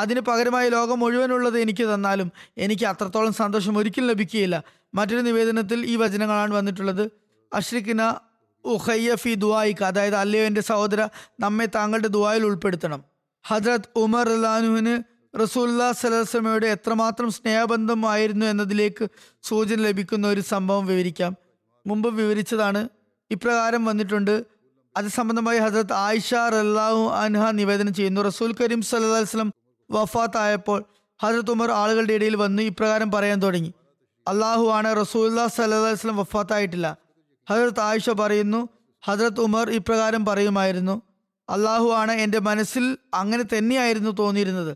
അതിന് പകരമായി ലോകം മുഴുവനുള്ളത് എനിക്ക് തന്നാലും എനിക്ക് അത്രത്തോളം സന്തോഷം ഒരിക്കലും ലഭിക്കുകയില്ല. മറ്റൊരു നിവേദനത്തിൽ ഈ വചനങ്ങളാണ് വന്നിട്ടുള്ളത്, അഷ്രിഖ്ന ഉഖയ്യ ഫി ദുആയിക, അതായത് അല്ലയോ എൻ്റെ സഹോദര, നമ്മെ താങ്കളുടെ ദുആയിൽ ഉൾപ്പെടുത്തണം. ഹദ്റത്ത് ഉമർ റളിയല്ലാഹുവിന് റസൂലുള്ളാഹി സ്വല്ലല്ലാഹു അലൈഹി വസല്ലമയുടെ എത്രമാത്രം സ്നേഹബന്ധമായിരുന്നു എന്നതിലേക്ക് സൂചന ലഭിക്കുന്ന ഒരു സംഭവം വിവരിക്കാം. മുമ്പ് വിവരിച്ചതാണ്. ഇപ്രകാരം വന്നിട്ടുണ്ട്. അത് സംബന്ധമായി ഹദ്റത്ത് ആയിഷ റളിയല്ലാഹു അൻഹ നിവേദനം ചെയ്യുന്നു, റസൂൽ കരീം സ്വല്ലല്ലാഹു അലൈഹി വസല്ലം വഫാത്തായപ്പോൾ ഹദ്റത്ത് ഉമർ ആളുകളുടെ ഇടയിൽ വന്ന് ഇപ്രകാരം പറയാൻ തുടങ്ങി, അള്ളാഹു ആണ്, റസൂലുള്ളാഹി സ്വല്ലല്ലാഹു അലൈഹി വസല്ലം വഫാത്തായിട്ടില്ല. ഹദ്റത്ത് ആയിഷ പറയുന്നു, ഹദ്റത്ത് ഉമർ ഇപ്രകാരം പറയുമായിരുന്നു, അള്ളാഹു ആണ്, എൻ്റെ മനസ്സിൽ അങ്ങനെ തന്നെയായിരുന്നു തോന്നിയിരുന്നത്.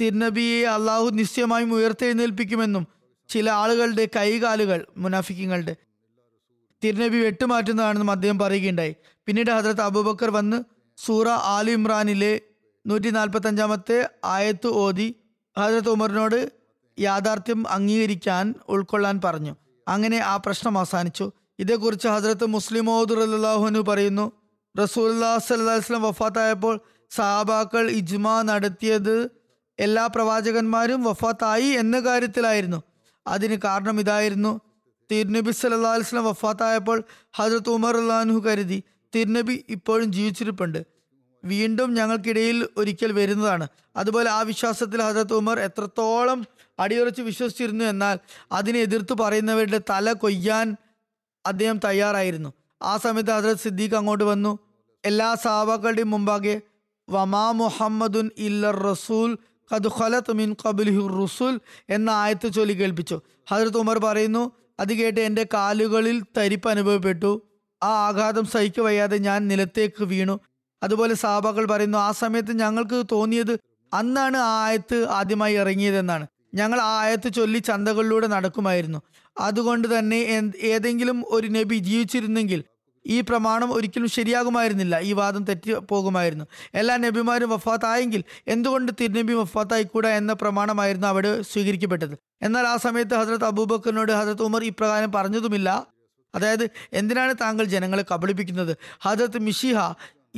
തിരുനബിയെ അള്ളാഹു നിശ്ചയമായും ഉയർത്തെഴുന്നേൽപ്പിക്കുമെന്നും ചില ആളുകളുടെ കൈകാലുകൾ, മുനാഫിക്കുകളുടെ, തിരുനബി വെട്ടുമാറ്റുന്നതാണെന്നും അദ്ദേഹം പറയുകയുണ്ടായി. പിന്നീട് ഹദ്റത്ത് അബൂബക്കർ വന്ന് സൂറ ആലു ഇമ്രാനിലെ 145 ആയത്ത് ഓതി ഹദ്റത്ത് ഉമറിനോട് യാഥാർത്ഥ്യം അംഗീകരിക്കാൻ, ഉൾക്കൊള്ളാൻ പറഞ്ഞു. അങ്ങനെ ആ പ്രശ്നം അവസാനിച്ചു. ഇതേക്കുറിച്ച് ഹദ്റത്ത് മുസ്ലിം ഔദ് റളിയല്ലാഹു അൻഹു പറയുന്നു, റസൂലുള്ളാഹി സ്വല്ലല്ലാഹു അലൈഹി വസല്ലം വഫാത്തായപ്പോൾ സഹാബാക്കൾ ഇജ്മാ നടത്തിയത് എല്ലാ പ്രവാചകന്മാരും വഫാത്തായി എന്ന കാര്യത്തിലായിരുന്നു. അതിന് കാരണം ഇതായിരുന്നു, തിരുനബി സല്ലല്ലാഹു അലൈഹി വസല്ലം വഫാത്തായപ്പോൾ ഹദ്റത്ത് ഉമർ റളിയല്ലാഹു അൻഹു കരുതി തിരുനബി ഇപ്പോഴും ജീവിച്ചിരിപ്പുണ്ട്, വീണ്ടും ഞങ്ങൾക്കിടയിൽ ഒരിക്കൽ വരുന്നതാണ്. അതുപോലെ ആ വിശ്വാസത്തിൽ ഹദ്റത്ത് ഉമർ എത്രത്തോളം അടിയുറച്ച് വിശ്വസിച്ചിരുന്നു എന്നാൽ അതിനെ എതിർത്ത് പറയുന്നവരുടെ തല കൊയ്യാൻ അദ്ദേഹം തയ്യാറായിരുന്നു. ആ സമയത്ത് ഹദ്റത്ത് സിദ്ദീഖ് അങ്ങോട്ട് വന്നു എല്ലാ സഹാബാക്കളുടെയും മുമ്പാകെ, വമാ മുഹമ്മദുൻ ഇല്ല റസൂൽ ഖദ് ഖലത് മിൻ ഖബ്ലിഹി റുസുൽ എന്ന ആയത്ത് ചൊല്ലി കേൾപ്പിച്ചു. ഹദ്റത്ത് ഉമർ പറയുന്നു, അത് കേട്ട് എൻ്റെ കാലുകളിൽ തരിപ്പ് അനുഭവപ്പെട്ടു. ആ ആഘാതം സഹിക്ക വയ്യാതെ ഞാൻ നിലത്തേക്ക് വീണു. അതുപോലെ സഹാബാക്കൾ പറയുന്നു, ആ സമയത്ത് ഞങ്ങൾക്ക് തോന്നിയത് അന്നാണ് ആ ആയത്ത് ആദ്യമായി ഇറങ്ങിയതെന്നാണ്. ഞങ്ങൾ ആ ആയത്ത് ചൊല്ലി ചന്തകളിലൂടെ നടക്കുമായിരുന്നു. അതുകൊണ്ട് തന്നെ ഏതെങ്കിലും ഒരു നബി ജീവിച്ചിരുന്നെങ്കിൽ ഈ പ്രമാണം ഒരിക്കലും ശരിയാകുമായിരുന്നില്ല, ഈ വാദം തെറ്റി പോകുമായിരുന്നു. എല്ലാ നബിമാരും വഫാത്തായെങ്കിൽ എന്തുകൊണ്ട് തിരുനബി വഫാത്തായിക്കൂടാ എന്ന പ്രമാണമായിരുന്നു അവിടെ സ്വീകരിക്കപ്പെട്ടത്. എന്നാൽ ആ സമയത്ത് ഹസ്രത്ത് അബൂബക്കറിനോട് ഹസ്രത്ത് ഉമർ ഇപ്രകാരം പറഞ്ഞതുമില്ല. അതായത്, എന്തിനാണ് താങ്കൾ ജനങ്ങളെ കബളിപ്പിക്കുന്നത്? ഹസ്രത്ത് മിശിഹ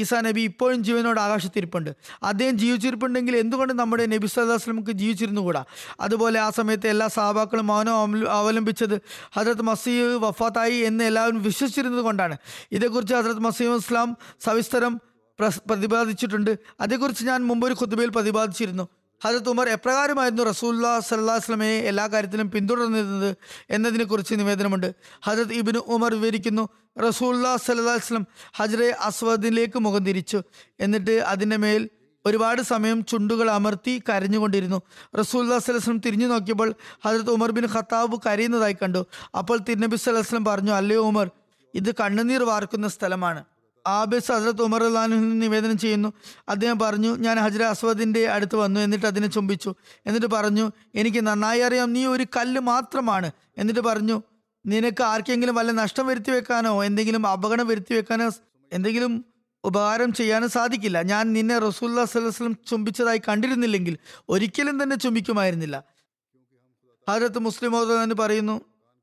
ഈസാ നബി ഇപ്പോഴും ജീവനോട് ആകാശത്തിരിപ്പുണ്ട്. അദ്ദേഹം ജീവിച്ചിരിപ്പുണ്ടെങ്കിൽ എന്തുകൊണ്ട് നമ്മുടെ നബി സല്ലല്ലാഹു അലൈഹി വസല്ലമക്ക് ജീവിച്ചിരുന്നുകൂടാ? അതുപോലെ ആ സമയത്ത് എല്ലാ സഹാബാക്കളും മൗനം അവലംബിച്ചത് ഹസ്രത്ത് മസീഹ് വഫാത്തായി എന്ന് എല്ലാവരും വിശ്വസിച്ചിരുന്നത് കൊണ്ടാണ്. ഇതേക്കുറിച്ച് ഹസ്രത്ത് മസീഹ് ഇസ്ലാം സവിസ്തരം പ്രതിപാദിച്ചിട്ടുണ്ട്. അതേക്കുറിച്ച് ഞാൻ മുമ്പൊരു ഖുതുബയിൽ പ്രതിപാദിച്ചിരുന്നു. ഹസ്രത്ത് ഉമർ എപ്രകാരമായിരുന്നു റസൂലുള്ളാഹി സ്വല്ലല്ലാഹു അലൈഹി വസല്ലമയെ എല്ലാ കാര്യത്തിലും പിന്തുടർന്നിരുന്നത് എന്നതിനെക്കുറിച്ച് നിവേദനമുണ്ട്. ഹസ്രത്ത് ഇബ്നു ഉമർ വിവരിക്കുന്നു, റസൂലുള്ളാഹി സ്വല്ലല്ലാഹു അലൈഹി വസല്ലം ഹജറെ അസ്വദിലേക്ക് മുഖം തിരിച്ചു, എന്നിട്ട് അതിൻ്റെ മേൽ ഒരുപാട് സമയം ചുണ്ടുകൾ അമർത്തി കരഞ്ഞുകൊണ്ടിരുന്നു. റസൂലുള്ളാഹി സ്വല്ലല്ലാഹു അലൈഹി വസല്ലം തിരിഞ്ഞു നോക്കിയപ്പോൾ ഹസ്രത്ത് ഉമർ ബിൻ ഖത്താബ് കരയുന്നതായി കണ്ടു. അപ്പോൾ തിരുനബി സല്ലല്ലാഹു അലൈഹി വസല്ലം പറഞ്ഞു, അല്ലയോ ഉമർ, ഇത് കണ്ണുനീർ വാർക്കുന്ന സ്ഥലമാണ്. ആബിസ് ഹസ്രത്ത് ഉമർ റളിയല്ലാഹു അൻഹു നിവേദനം ചെയ്യുന്നു, അദ്ദേഹം പറഞ്ഞു, ഞാൻ ഹജർ അസ്വദിൻ്റെ അടുത്ത് വന്നു, എന്നിട്ട് അതിനെ ചുംബിച്ചു, എന്നിട്ട് പറഞ്ഞു, എനിക്ക് നന്നായി അറിയാം നീ ഒരു കല്ല് മാത്രമാണ്. എന്നിട്ട് പറഞ്ഞു, നിനക്ക് ആർക്കെങ്കിലും വല്ല നഷ്ടം വരുത്തി വെക്കാനോ എന്തെങ്കിലും അപകടം വരുത്തി വെക്കാനോ എന്തെങ്കിലും ഉപകാരം ചെയ്യാനോ സാധിക്കില്ല. ഞാൻ നിന്നെ റസൂലുള്ളാഹി സ്വല്ലല്ലാഹു അലൈഹി വസല്ലം ചുംബിച്ചതായി കണ്ടിരുന്നില്ലെങ്കിൽ ഒരിക്കലും തന്നെ ചുംബിക്കുമായിരുന്നില്ല. ഹജറത്ത് മുസ്ലിം എന്ന് പറയുന്നു,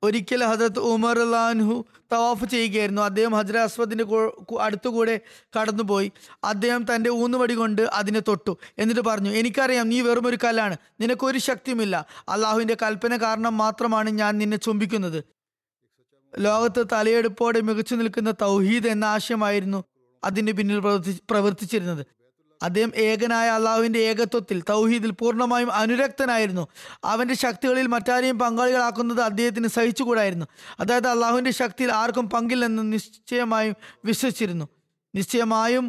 ഒരിക്കൽ ഹസ്രത്ത് ഉമർ റളിയല്ലാഹു അൻഹു തവാഫ് ചെയ്യുകയായിരുന്നു. അദ്ദേഹം ഹജർ അസ്വദിൻ്റെ അടുത്തുകൂടെ കടന്നുപോയി. അദ്ദേഹം തൻ്റെ ഊന്നുവടി കൊണ്ട് അതിനെ തൊട്ടു. എന്നിട്ട് പറഞ്ഞു, എനിക്കറിയാം നീ വെറുമൊരു കല്ലാണ്, നിനക്കൊരു ശക്തിയുമില്ല. അള്ളാഹുവിൻ്റെ കൽപ്പന കാരണം മാത്രമാണ് ഞാൻ നിന്നെ ചുംബിക്കുന്നത്. ലോകത്ത് തലയെടുപ്പോടെ മികച്ചു നിൽക്കുന്ന തൗഹീദ് എന്ന ആശയമായിരുന്നു അതിൻ്റെ പിന്നിൽ പ്രവർത്തിച്ചിരുന്നത്. അദ്ദേഹം ഏകനായ അള്ളാഹുവിൻ്റെ ഏകത്വത്തിൽ തൗഹീദിൽ പൂർണ്ണമായും അനുരക്തനായിരുന്നു. അവൻ്റെ ശക്തികളിൽ മറ്റാരെയും പങ്കാളികളാക്കുന്നത് അദ്ദേഹത്തിന് സഹിച്ചുകൂടായിരുന്നു. അതായത്, അള്ളാഹുവിൻ്റെ ശക്തിയിൽ ആർക്കും പങ്കില്ലെന്ന് നിശ്ചയമായും വിശ്വസിച്ചിരുന്നു. നിശ്ചയമായും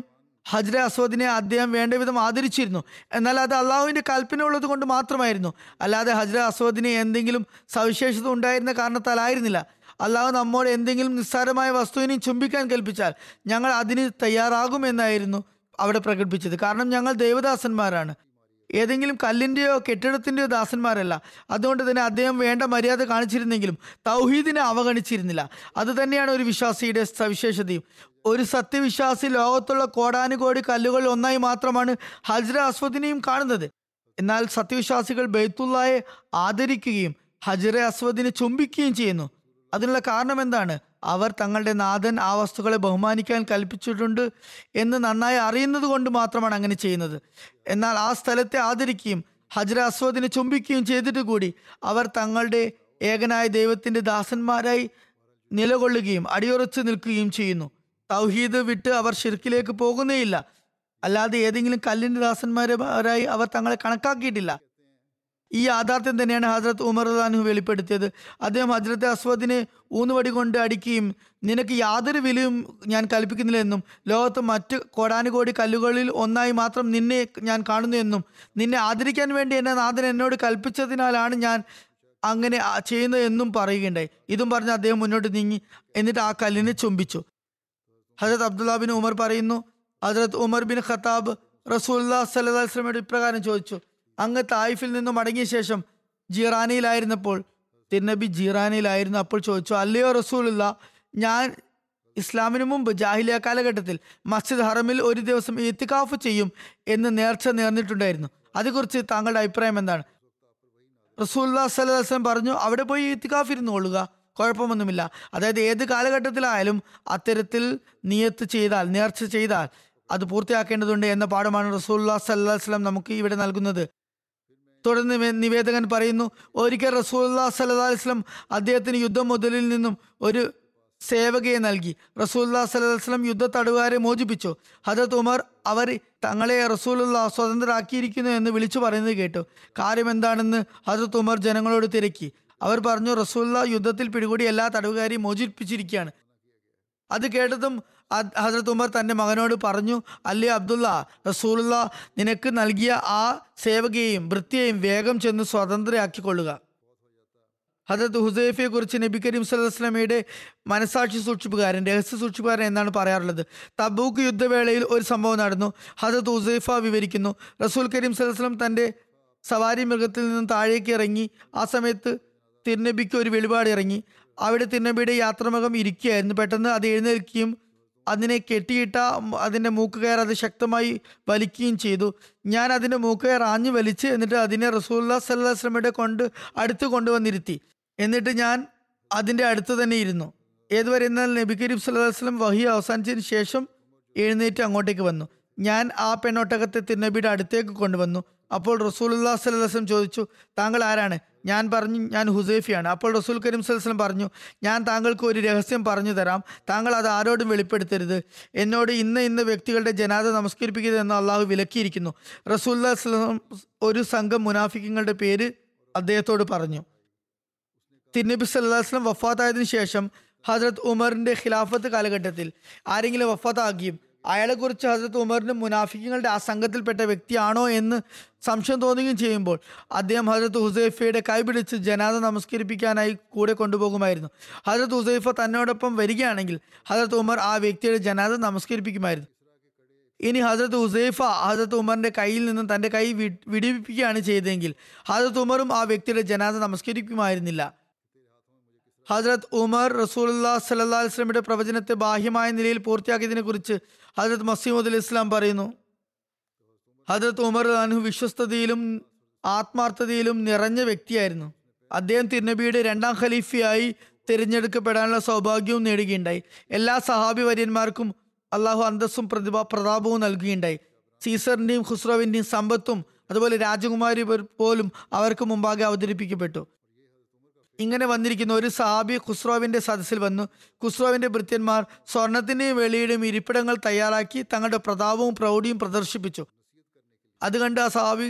ഹജർ അസ്വദിനെ അദ്ദേഹം വേണ്ടവിധം ആദരിച്ചിരുന്നു. എന്നാൽ അത് അള്ളാഹുവിൻ്റെ കൽപ്പന ഉള്ളത് കൊണ്ട് മാത്രമായിരുന്നു, അല്ലാതെ ഹജർ അസ്വദിന് എന്തെങ്കിലും സവിശേഷത ഉണ്ടായിരുന്ന കാരണത്താലായിരുന്നില്ല. അള്ളാഹു നമ്മോട് എന്തെങ്കിലും നിസ്സാരമായ വസ്തുവിനെ ചുംബിക്കാൻ കൽപ്പിച്ചാൽ ഞങ്ങൾ അതിന് തയ്യാറാകുമെന്നായിരുന്നു അവിടെ പ്രകടിപ്പിച്ചത്. കാരണം ഞങ്ങൾ ദൈവദാസന്മാരാണ്, ഏതെങ്കിലും കല്ലിൻ്റെയോ കെട്ടിടത്തിൻ്റെയോ ദാസന്മാരല്ല. അതുകൊണ്ട് തന്നെ അദ്ദേഹം വേണ്ട മര്യാദ കാണിച്ചിരുന്നെങ്കിലും തൗഹീദിനെ അവഗണിച്ചിരുന്നില്ല. അതുതന്നെയാണ് ഒരു വിശ്വാസിയുടെ സവിശേഷതയും. ഒരു സത്യവിശ്വാസി ലോകത്തുള്ള കോടാനുകോടി കല്ലുകൾ ഒന്നായി മാത്രമാണ് ഹജർ അസ്വദിനെയും കാണുന്നത്. എന്നാൽ സത്യവിശ്വാസികൾ ബൈത്തുള്ളായെ ആദരിക്കുകയും ഹജർ അസ്വദിനെ ചുംബിക്കുകയും ചെയ്യുന്നു. അതിനുള്ള കാരണം എന്താണ്? അവർ തങ്ങളുടെ നാഥൻ ആ വസ്തുക്കളെ ബഹുമാനിക്കാൻ കൽപ്പിച്ചിട്ടുണ്ട് എന്ന് നന്നായി അറിയുന്നത് കൊണ്ട് മാത്രമാണ് അങ്ങനെ ചെയ്യുന്നത്. എന്നാൽ ആ സ്ഥലത്തെ ആദരിക്കുകയും ഹജർ അസ്വദിനെ ചുംബിക്കുകയും ചെയ്തിട്ട് കൂടി അവർ തങ്ങളുടെ ഏകനായ ദൈവത്തിൻ്റെ ദാസന്മാരായി നിലകൊള്ളുകയും അടിയുറച്ചു നിൽക്കുകയും ചെയ്യുന്നു. തൗഹീദ് വിട്ട് അവർ ശിർക്കിലേക്ക് പോകുന്നേയില്ല, അല്ലാതെ ഏതെങ്കിലും കല്ലിൻ്റെ ദാസന്മാരായി അവർ തങ്ങളെ കണക്കാക്കിയിട്ടില്ല. ഈ യാഥാർത്ഥ്യം തന്നെയാണ് ഹസ്രത്ത് ഉമർ റളിയല്ലാഹു വെളിപ്പെടുത്തിയത്. അദ്ദേഹം ഹസ്രത്ത് അസ്വദിനെ ഊന്നുവടി കൊണ്ട് അടിക്കുകയും നിനക്ക് യാതൊരു വിലയും ഞാൻ കൽപ്പിക്കുന്നില്ല എന്നും ലോകത്ത് മറ്റ് കോടാനുകോടി കല്ലുകളിൽ ഒന്നായി മാത്രം നിന്നെ ഞാൻ കാണുന്നു എന്നും നിന്നെ ആദരിക്കാൻ വേണ്ടി എന്നെ നാഥൻ എന്നോട് കൽപ്പിച്ചതിനാലാണ് ഞാൻ അങ്ങനെ ചെയ്യുന്നത് എന്നും പറയുകയുണ്ടായി. ഇതും പറഞ്ഞ് അദ്ദേഹം മുന്നോട്ട് നീങ്ങി, എന്നിട്ട് ആ കല്ലിനെ ചുംബിച്ചു. ഹസ്രത്ത് അബ്ദുള്ള ബിൻ ഉമർ പറയുന്നു, ഹസ്രത്ത് ഉമർ ബിൻ ഖത്താബ് റസൂലുള്ളാഹി സ്വല്ലല്ലാഹു അലൈഹി വസല്ലമയോട് ഇപ്രകാരം ചോദിച്ചു, അങ്ങ് തായിഫിൽ നിന്നും മടങ്ങിയ ശേഷം ജീറാനിയിലായിരുന്നപ്പോൾ, തിരുനബി ജീറാനിയിലായിരുന്നു, അപ്പോൾ ചോദിച്ചു, അല്ലയോ റസൂലുള്ള, ഞാൻ ഇസ്ലാമിന് മുമ്പ് ജാഹിലിയ കാലഘട്ടത്തിൽ മസ്ജിദ് ഹറമിൽ ഒരു ദിവസം ഇത്തിക്കാഫ് ചെയ്യും എന്ന് നേർച്ച നേർന്നിട്ടുണ്ടായിരുന്നു. അതേക്കുറിച്ച് താങ്കളുടെ അഭിപ്രായം എന്താണ്? റസൂലുള്ളാഹി സ്വല്ലല്ലാഹു അലൈഹി വസല്ലം പറഞ്ഞു, അവിടെ പോയി ഇത്തിക്കാഫ് ഇരുന്ന് കൊള്ളുക, കുഴപ്പമൊന്നുമില്ല. അതായത്, ഏത് കാലഘട്ടത്തിലായാലും അത്തരത്തിൽ നിയത്ത് ചെയ്താൽ, നേർച്ച ചെയ്താൽ അത് പൂർത്തിയാക്കേണ്ടതുണ്ട് എന്ന പാഠമാണ് റസൂലുള്ളാഹി സ്വല്ലല്ലാഹു അലൈഹി വസല്ലം നമുക്ക് ഇവിടെ നൽകുന്നത്. തുടർന്ന് നിവേദകൻ പറയുന്നു, ഒരിക്കൽ റസൂലുള്ളാഹി സ്വല്ലല്ലാഹു അലൈഹി വസല്ലം അദ്ദേഹത്തിന് യുദ്ധ മുതലിൽ നിന്നും ഒരു സേവകയെ നൽകി. റസൂലുള്ളാഹി സ്വല്ലല്ലാഹു അലൈഹി വസല്ലം യുദ്ധ തടവുകാരെ മോചിപ്പിച്ചു. ഹദരത്ത് ഉമർ അവർ തങ്ങളെ റസൂലുള്ളാഹി സ്വതന്ത്രരാക്കിയിരിക്കുന്നു എന്ന് വിളിച്ചു പറയുന്നത് കേട്ടു. കാര്യം എന്താണെന്ന് ഹദരത്ത് ഉമർ ജനങ്ങളോട് തിരക്കി. അവർ പറഞ്ഞു, റസൂലുള്ളാഹി യുദ്ധത്തിൽ പിടികൂടി എല്ലാ തടവുകാരെയും മോചിപ്പിച്ചിരിക്കുകയാണ്. അത് കേട്ടതും ഹസ്രത്ത് ഉമർ തൻ്റെ മകനോട് പറഞ്ഞു, അല്ലേ അബ്ദുള്ള, റസൂലുള്ള നിനക്ക് നൽകിയ ആ സേവകയെയും ഭൃത്യയെയും വേഗം ചെന്ന് സ്വതന്ത്രയാക്കിക്കൊള്ളുക. ഹദരത്ത് ഹുസൈഫയെ കുറിച്ച് നബി കരീം സല്ലല്ലാഹു അലൈഹി വസല്ലമയുടെ മനസാക്ഷി സൂക്ഷിപ്പുകാരൻ, രഹസ്യ സൂക്ഷിപ്പുകാരൻ എന്നാണ് പറയാറുള്ളത്. തബൂക്ക് യുദ്ധവേളയിൽ ഒരു സംഭവം നടന്നു. ഹദരത്ത് ഹുസൈഫ വിവരിക്കുന്നു, റസൂൽ കരീം സല്ലല്ലാഹു അലൈഹി വസല്ലം തൻ്റെ സവാരി മൃഗത്തിൽ നിന്ന് താഴേക്ക് ഇറങ്ങി. ആ സമയത്ത് തിരുനബിക്ക് ഒരു വെളിപാട് ഇറങ്ങി. അവിടെ തിരുനബിയുടെ യാത്രാമൃഗം ഇരിക്കുകയായിരുന്നു. പെട്ടെന്ന് അത് എഴുന്നേൽക്കുകയും അതിനെ കെട്ടിയിട്ട അതിൻ്റെ മൂക്കുകയർ അത് ശക്തമായി വലിക്കുകയും ചെയ്തു. ഞാൻ അതിൻ്റെ മൂക്കുകയർ ആഞ്ഞു വലിച്ച് എന്നിട്ട് അതിനെ റസൂലുള്ളാഹി സ്വല്ലല്ലാഹു അലൈഹി വസല്ലമയുടെ അടുത്ത് കൊണ്ടുവന്നിരുത്തി. എന്നിട്ട് ഞാൻ അതിൻ്റെ അടുത്ത് തന്നെ ഇരുന്നു. ഏതുവരെ എന്നാൽ നബി കരീം സല്ലല്ലാഹു അലൈഹി വസല്ലം വഹി അവസാനിച്ചതിന് ശേഷം എഴുന്നേറ്റ് അങ്ങോട്ടേക്ക് വന്നു. ഞാൻ ആ പെണ്ണൊട്ടകത്തെ തിരുനബിയുടെ അടുത്തേക്ക് കൊണ്ടുവന്നു. അപ്പോൾ റസൂലുള്ളാഹി സ്വല്ലല്ലാഹു അലൈഹി വസല്ലം ചോദിച്ചു, താങ്കൾ ആരാണ്? ഞാൻ പറഞ്ഞു, ഞാൻ ഹുസൈഫിയാണ്. അപ്പോൾ റസൂൽ കരീം സല്ലല്ലാഹു അലൈഹി വസല്ലം പറഞ്ഞു, ഞാൻ താങ്കൾക്ക് ഒരു രഹസ്യം പറഞ്ഞു തരാം, താങ്കൾ അത് ആരോടും വെളിപ്പെടുത്തരുത്. എന്നോട് ഇന്ന ഇന്ന വ്യക്തികളുടെ ജനാസ നമസ്കരിപ്പിക്കരുതെന്ന് അള്ളാഹു വിലക്കിയിരിക്കുന്നു. റസൂലുള്ളാഹി സ്വല്ലല്ലാഹു അലൈഹി വസല്ലം ഒരു സംഘം മുനാഫിക്കുകളുടെ പേര് അദ്ദേഹത്തോട് പറഞ്ഞു. തിരുനബി സല്ലല്ലാഹു അലൈഹി വസല്ലം വഫാത്തായതിനു ശേഷം ഹസ്രത്ത് ഉമറിൻ്റെ ഖിലാഫത്ത് കാലഘട്ടത്തിൽ ആരെങ്കിലും വഫാത്താകുകയും അയാളെക്കുറിച്ച് ഹസ്രത്ത് ഉമറിന് മുനാഫിക്കുകളുടെ ആ സംഘത്തിൽപ്പെട്ട വ്യക്തിയാണോ എന്ന് സംശയം തോന്നുകയും ചെയ്യുമ്പോൾ അദ്ദേഹം ഹസ്രത്ത് ഹുസൈഫയുടെ കൈപിടിച്ച് ജനാസ നമസ്കരിപ്പിക്കാനായി കൂടെ കൊണ്ടുപോകുമായിരുന്നു. ഹസ്രത്ത് ഹുസൈഫ തന്നോടൊപ്പം വരികയാണെങ്കിൽ ഹസ്രത്ത് ഉമർ ആ വ്യക്തിയുടെ ജനാസ നമസ്കരിപ്പിക്കുമായിരുന്നു. ഇനി ഹസ്രത്ത് ഹുസൈഫ ഹസ്രത്ത് ഉമറിൻ്റെ കയ്യിൽ നിന്നും തൻ്റെ കൈ വിടിവിപ്പിക്കുകയാണ് ചെയ്തതെങ്കിൽ ഹസ്രത്ത് ഉമറും ആ വ്യക്തിയുടെ ജനാസ നമസ്കരിക്കുമായിരുന്നില്ല. ഹസ്രത്ത് ഉമർ റസൂലുള്ളാഹി സ്വല്ലല്ലാഹു അലൈഹി വസല്ലമയുടെ പ്രവചനത്തെ ബാഹ്യമായ നിലയിൽ പൂർത്തിയാക്കിയതിനെ കുറിച്ച് ഹസ്രത്ത് മസീഹുൽ ഇസ്ലാം പറയുന്നു, ഹസ്രത്ത് ഉമർ റളിയല്ലാഹു വിശ്വസ്തതയിലും ആത്മാർത്ഥതയിലും നിറഞ്ഞ വ്യക്തിയായിരുന്നു. അദ്ദേഹം തിരുനബിയുടെ രണ്ടാം ഖലീഫയായി തിരഞ്ഞെടുക്കപ്പെടാനുള്ള സൗഭാഗ്യവും നേടുകയുണ്ടായി. എല്ലാ സഹാബി വര്യന്മാർക്കും അള്ളാഹു അന്തസ്സും പ്രതാപവും നൽകുകയുണ്ടായി. സീസറിൻ്റെയും ഖുസ്റവിൻ്റെയും സമ്പത്തും അതുപോലെ രാജകുമാരി പോലും അവർക്ക് മുമ്പാകെ അവതരിപ്പിക്കപ്പെട്ടു. ഇങ്ങനെ വന്നിരിക്കുന്ന ഒരു സഹാബി ഖുസ്രോവിൻ്റെ സദസ്സിൽ വന്നു. ഖുസ്രോവിൻ്റെ ഭൃത്യന്മാർ സ്വർണത്തിൻ്റെയും വെള്ളിയുടെയും ഇരിപ്പിടങ്ങൾ തയ്യാറാക്കി തങ്ങളുടെ പ്രതാപവും പ്രൗഢിയും പ്രദർശിപ്പിച്ചു. അതുകണ്ട് ആ സഹാബി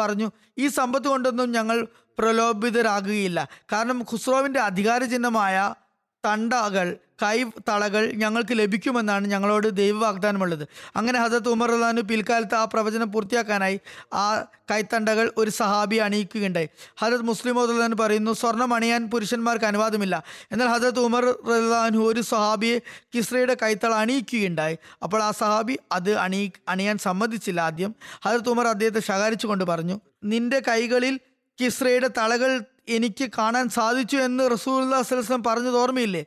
പറഞ്ഞു, ഈ സമ്പത്ത് കൊണ്ടൊന്നും ഞങ്ങൾ പ്രലോഭിതരാകുകയില്ല, കാരണം ഖുസ്രോവിൻ്റെ അധികാരചിഹ്നമായ തണ്ടകൾ കൈത്തളകൾ ഞങ്ങൾക്ക് ലഭിക്കുമെന്നാണ് ഞങ്ങളോട് ദൈവ വാഗ്ദാനമുള്ളത്. അങ്ങനെ ഹദത്ത് ഉമർ റളിയല്ലാഹു പിൽക്കാലത്ത് ആ പ്രവചനം പൂർത്തിയാക്കാനായി ആ കൈത്തണ്ടകൾ ഒരു സഹാബി അണിയിക്കുകയുണ്ടായി. ഹദത്ത് മുസ്ലിം റളിയല്ലാഹു പറയുന്നു, സ്വർണം അണിയാൻ പുരുഷന്മാർക്ക് അനുവാദമില്ല. എന്നാൽ ഹദത്ത് ഉമർ റളിയല്ലാഹു ഒരു സഹാബിയെ കിസ്രയുടെ കൈത്തള അണിയിക്കുകയുണ്ടായി. അപ്പോൾ ആ സഹാബി അത് അണിയാൻ സമ്മതിച്ചില്ല. ആദ്യം ഹദത്ത് ഉമർ അദ്ദേഹത്തെ ശകാരിച്ചു കൊണ്ട് പറഞ്ഞു, നിന്റെ കൈകളിൽ കിസ്രയുടെ തളകൾ എനിക്ക് കാണാൻ സാധിച്ചു എന്ന് റസൂലുള്ളാഹി സ്വല്ലല്ലാഹു അലൈഹി വസല്ലം പറഞ്ഞത് ഓർമ്മയില്ലേ?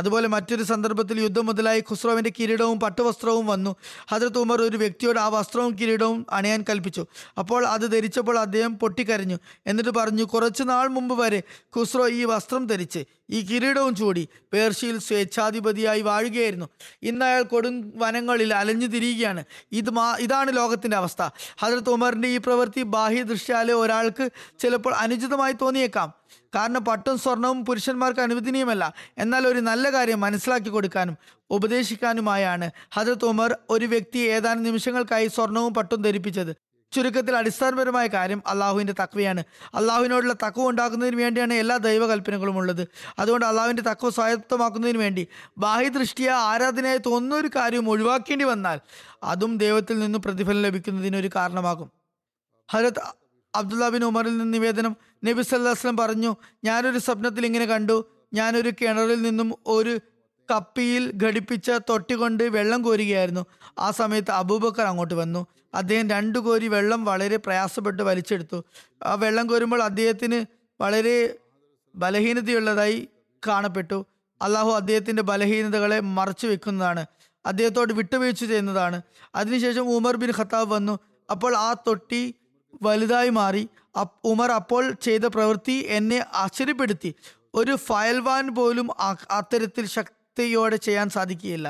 അതുപോലെ മറ്റൊരു സന്ദർഭത്തിൽ യുദ്ധം മുതലായി ഖുസ്രോവിൻ്റെ കിരീടവും പട്ടുവസ്ത്രവും വന്നു. ഹദ്രത്ത് ഉമർ ഒരു വ്യക്തിയോട് ആ വസ്ത്രവും കിരീടവും അണിയാൻ കൽപ്പിച്ചു. അപ്പോൾ അത് ധരിച്ചപ്പോൾ അദ്ദേഹം പൊട്ടിക്കരഞ്ഞു. എന്നിട്ട് പറഞ്ഞു, കുറച്ചു നാൾ മുമ്പ് വരെ ഖുസ്രോ ഈ വസ്ത്രം ധരിച്ച് ഈ കിരീടവും ചൂടി പേർഷ്യയിൽ സ്വേച്ഛാധിപതിയായി വാഴുകയായിരുന്നു. ഇന്ന് അയാൾ കൊടും വനങ്ങളിൽ അലഞ്ഞു തിരിയുകയാണ്. ഇതാണ് ലോകത്തിൻ്റെ അവസ്ഥ. ഹദ്രത്ത് ഉമറിൻ്റെ ഈ പ്രവൃത്തി ബാഹ്യ ദൃഷ്ട്യാലെ ഒരാൾക്ക് ചിലപ്പോൾ അനുചിതമായി തോന്നിയേക്കാം, കാരണം പട്ടും സ്വർണവും പുരുഷന്മാർക്ക് അനുവദനീയമല്ല. എന്നാൽ ഒരു നല്ല കാര്യം മനസ്സിലാക്കി കൊടുക്കാനും ഉപദേശിക്കാനുമായാണ് ഹദത്ത് ഉമർ ഒരു വ്യക്തി ഏതാനും നിമിഷങ്ങൾക്കായി സ്വർണവും പട്ടും ധരിപ്പിച്ചത്. ചുരുക്കത്തിൽ അടിസ്ഥാനപരമായ കാര്യം അള്ളാഹുവിൻ്റെ തഖ്വയാണ്. അള്ളാഹുവിനോടുള്ള തഖ്വ ഉണ്ടാക്കുന്നതിന് വേണ്ടിയാണ് എല്ലാ ദൈവകൽപ്പനകളും ഉള്ളത്. അതുകൊണ്ട് അള്ളാഹുവിൻ്റെ തഖ്വ സ്വായത്തമാക്കുന്നതിന് വേണ്ടി ബാഹ്യദൃഷ്ടിയ ആരാധനയായി തോന്നുന്ന ഒരു കാര്യം ഒഴിവാക്കേണ്ടി വന്നാൽ അതും ദൈവത്തിൽ നിന്ന് പ്രതിഫലം ലഭിക്കുന്നതിനൊരു കാരണമാകും. ഹദത്ത് അബ്ദുള്ള ബിൻ ഉമറിൽ നിന്ന് നിവേദനം, നബി സല്ലല്ലാഹു അലൈഹി വസല്ലം പറഞ്ഞു, ഞാനൊരു സ്വപ്നത്തിൽ ഇങ്ങനെ കണ്ടു, ഞാനൊരു കിണറിൽ നിന്നും ഒരു കപ്പിയിൽ ഘടിപ്പിച്ച തൊട്ടി കൊണ്ട് വെള്ളം കോരുകയായിരുന്നു. ആ സമയത്ത് അബൂബക്കർ അങ്ങോട്ട് വന്നു. അദ്ദേഹം 2 കോരി വെള്ളം വളരെ പ്രയാസപ്പെട്ട് വലിച്ചെടുത്തു. ആ വെള്ളം കോരുമ്പോൾ അദ്ദേഹത്തിന് വളരെ ബലഹീനതയുള്ളതായി കാണപ്പെട്ടു. അള്ളാഹു അദ്ദേഹത്തിൻ്റെ ബലഹീനതകളെ മറച്ചു വെക്കുന്നതാണ്, അദ്ദേഹത്തോട് വിട്ടുവീഴ്ച ചെയ്യുന്നതാണ്. അതിനുശേഷം ഉമർ ബിൻ ഖത്താബ് വന്നു. അപ്പോൾ ആ തൊട്ടി വലുതായി മാറി. ഉമർ അപ്പോൾ ചെയ്ത പ്രവൃത്തി എന്നെ ആശ്ചര്യപ്പെടുത്തി. ഒരു ഫയൽവാൻ പോലും അത്തരത്തിൽ ശക്തിയോടെ ചെയ്യാൻ സാധിക്കുകയില്ല.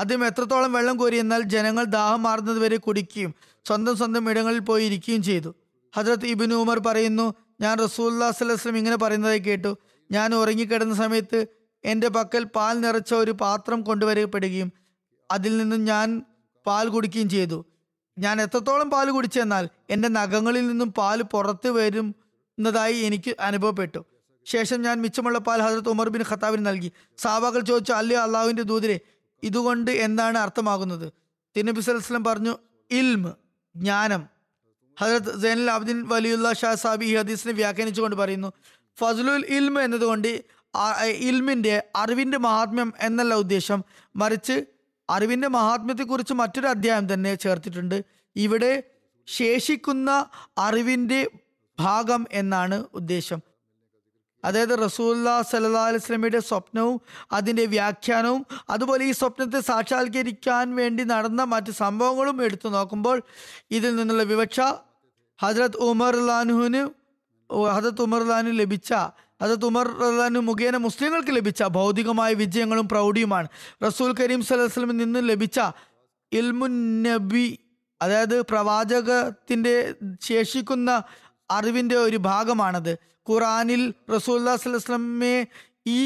അദ്ദേഹം എത്രത്തോളം വെള്ളം കോരി എന്നാൽ ജനങ്ങൾ ദാഹം മാറുന്നതുവരെ കുടിക്കുകയും സ്വന്തം ഇടങ്ങളിൽ പോയി ഇരിക്കുകയും ചെയ്തു. ഹദ്രത്ത് ഇബ്നു ഉമർ പറയുന്നു, ഞാൻ റസൂലുള്ളാഹി സ്വല്ലല്ലാഹു അലൈഹി വസല്ലം ഇങ്ങനെ പറയുന്നതായി കേട്ടു, ഞാൻ ഉറങ്ങിക്കിടന്ന സമയത്ത് എൻ്റെ പക്കൽ പാൽ നിറച്ച ഒരു പാത്രം കൊണ്ടുവരപ്പെടുകയും അതിൽ നിന്നും ഞാൻ പാൽ കുടിക്കുകയും ചെയ്തു. ഞാൻ എത്രത്തോളം പാൽ കുടിച്ചെന്നാൽ എൻ്റെ നഖങ്ങളിൽ നിന്നും പാൽ പുറത്ത് വരുന്നതായി എനിക്ക് അനുഭവപ്പെട്ടു. ശേഷം ഞാൻ മിച്ചമുള്ള പാൽ ഹദ്രത്ത് ഉമർ ബിൻ ഖത്താബിന് നൽകി. സഹാബാക്കൾ ചോദിച്ചു, അല്ലേ അള്ളാഹുവിൻ്റെ ദൂതരെ, ഇതുകൊണ്ട് എന്താണ് അർത്ഥമാകുന്നത്? തിരുനബി സല്ലല്ലാഹു അലൈഹി വസല്ലം പറഞ്ഞു, ഇൽമ് ജ്ഞാനം. ഹദ്രത്ത് സൈനുൽ ആബ്ദിൻ വലിയുള്ള ഷാ സാബി ഈ ഹദീസിനെ വ്യാഖ്യാനിച്ചുകൊണ്ട് പറയുന്നു, ഫസ്ലുൽ ഇൽമ എന്നതുകൊണ്ട് ഇൽമിൻ്റെ അറിവിൻ്റെ മഹാത്മ്യം എന്നല്ല ഉദ്ദേശം, മറിച്ച് അറിവിൻ്റെ മഹാത്മ്യത്തെക്കുറിച്ച് മറ്റൊരു അധ്യായം തന്നെ ചേർത്തിട്ടുണ്ട്. ഇവിടെ ശേഷിക്കുന്ന അറിവിൻ്റെ ഭാഗം എന്നാണ് ഉദ്ദേശം. അതായത് റസൂലുള്ളാഹി സ്വല്ലല്ലാഹി അലൈഹി വസല്ലമയുടെ സ്വപ്നവും അതിൻ്റെ വ്യാഖ്യാനവും അതുപോലെ ഈ സ്വപ്നത്തെ സാക്ഷാത്കരിക്കാൻ വേണ്ടി നടന്ന മറ്റ് സംഭവങ്ങളും എടുത്തു നോക്കുമ്പോൾ ഇതിൽ നിന്നുള്ള വിവക്ഷ ഹദരത്ത് ഉമർ റളിയല്ലാഹു അൻഹു ലഭിച്ച ഹദരത്ത് ഉമർ റളിയല്ലാഹു അൻഹു മുഖേന മുസ്ലിങ്ങൾക്ക് ലഭിച്ച ഭൗതികമായ വിജയങ്ങളും പ്രൗഢിയുമാണ്. റസൂൽ കരീം സ്വല്ലല്ലാഹി അലൈഹി വസല്ലമയിൽ നിന്ന് ലഭിച്ച ഇൽമുൻ നബി, അതായത് പ്രവാചകത്തിൻ്റെ ശേഷിക്കുന്ന അറിവിൻ്റെ ഒരു ഭാഗമാണത്. ഖുറാനിൽ റസൂലുള്ളാഹി സ്വല്ലല്ലാഹി അലൈഹി വസല്ലമയെ ഈ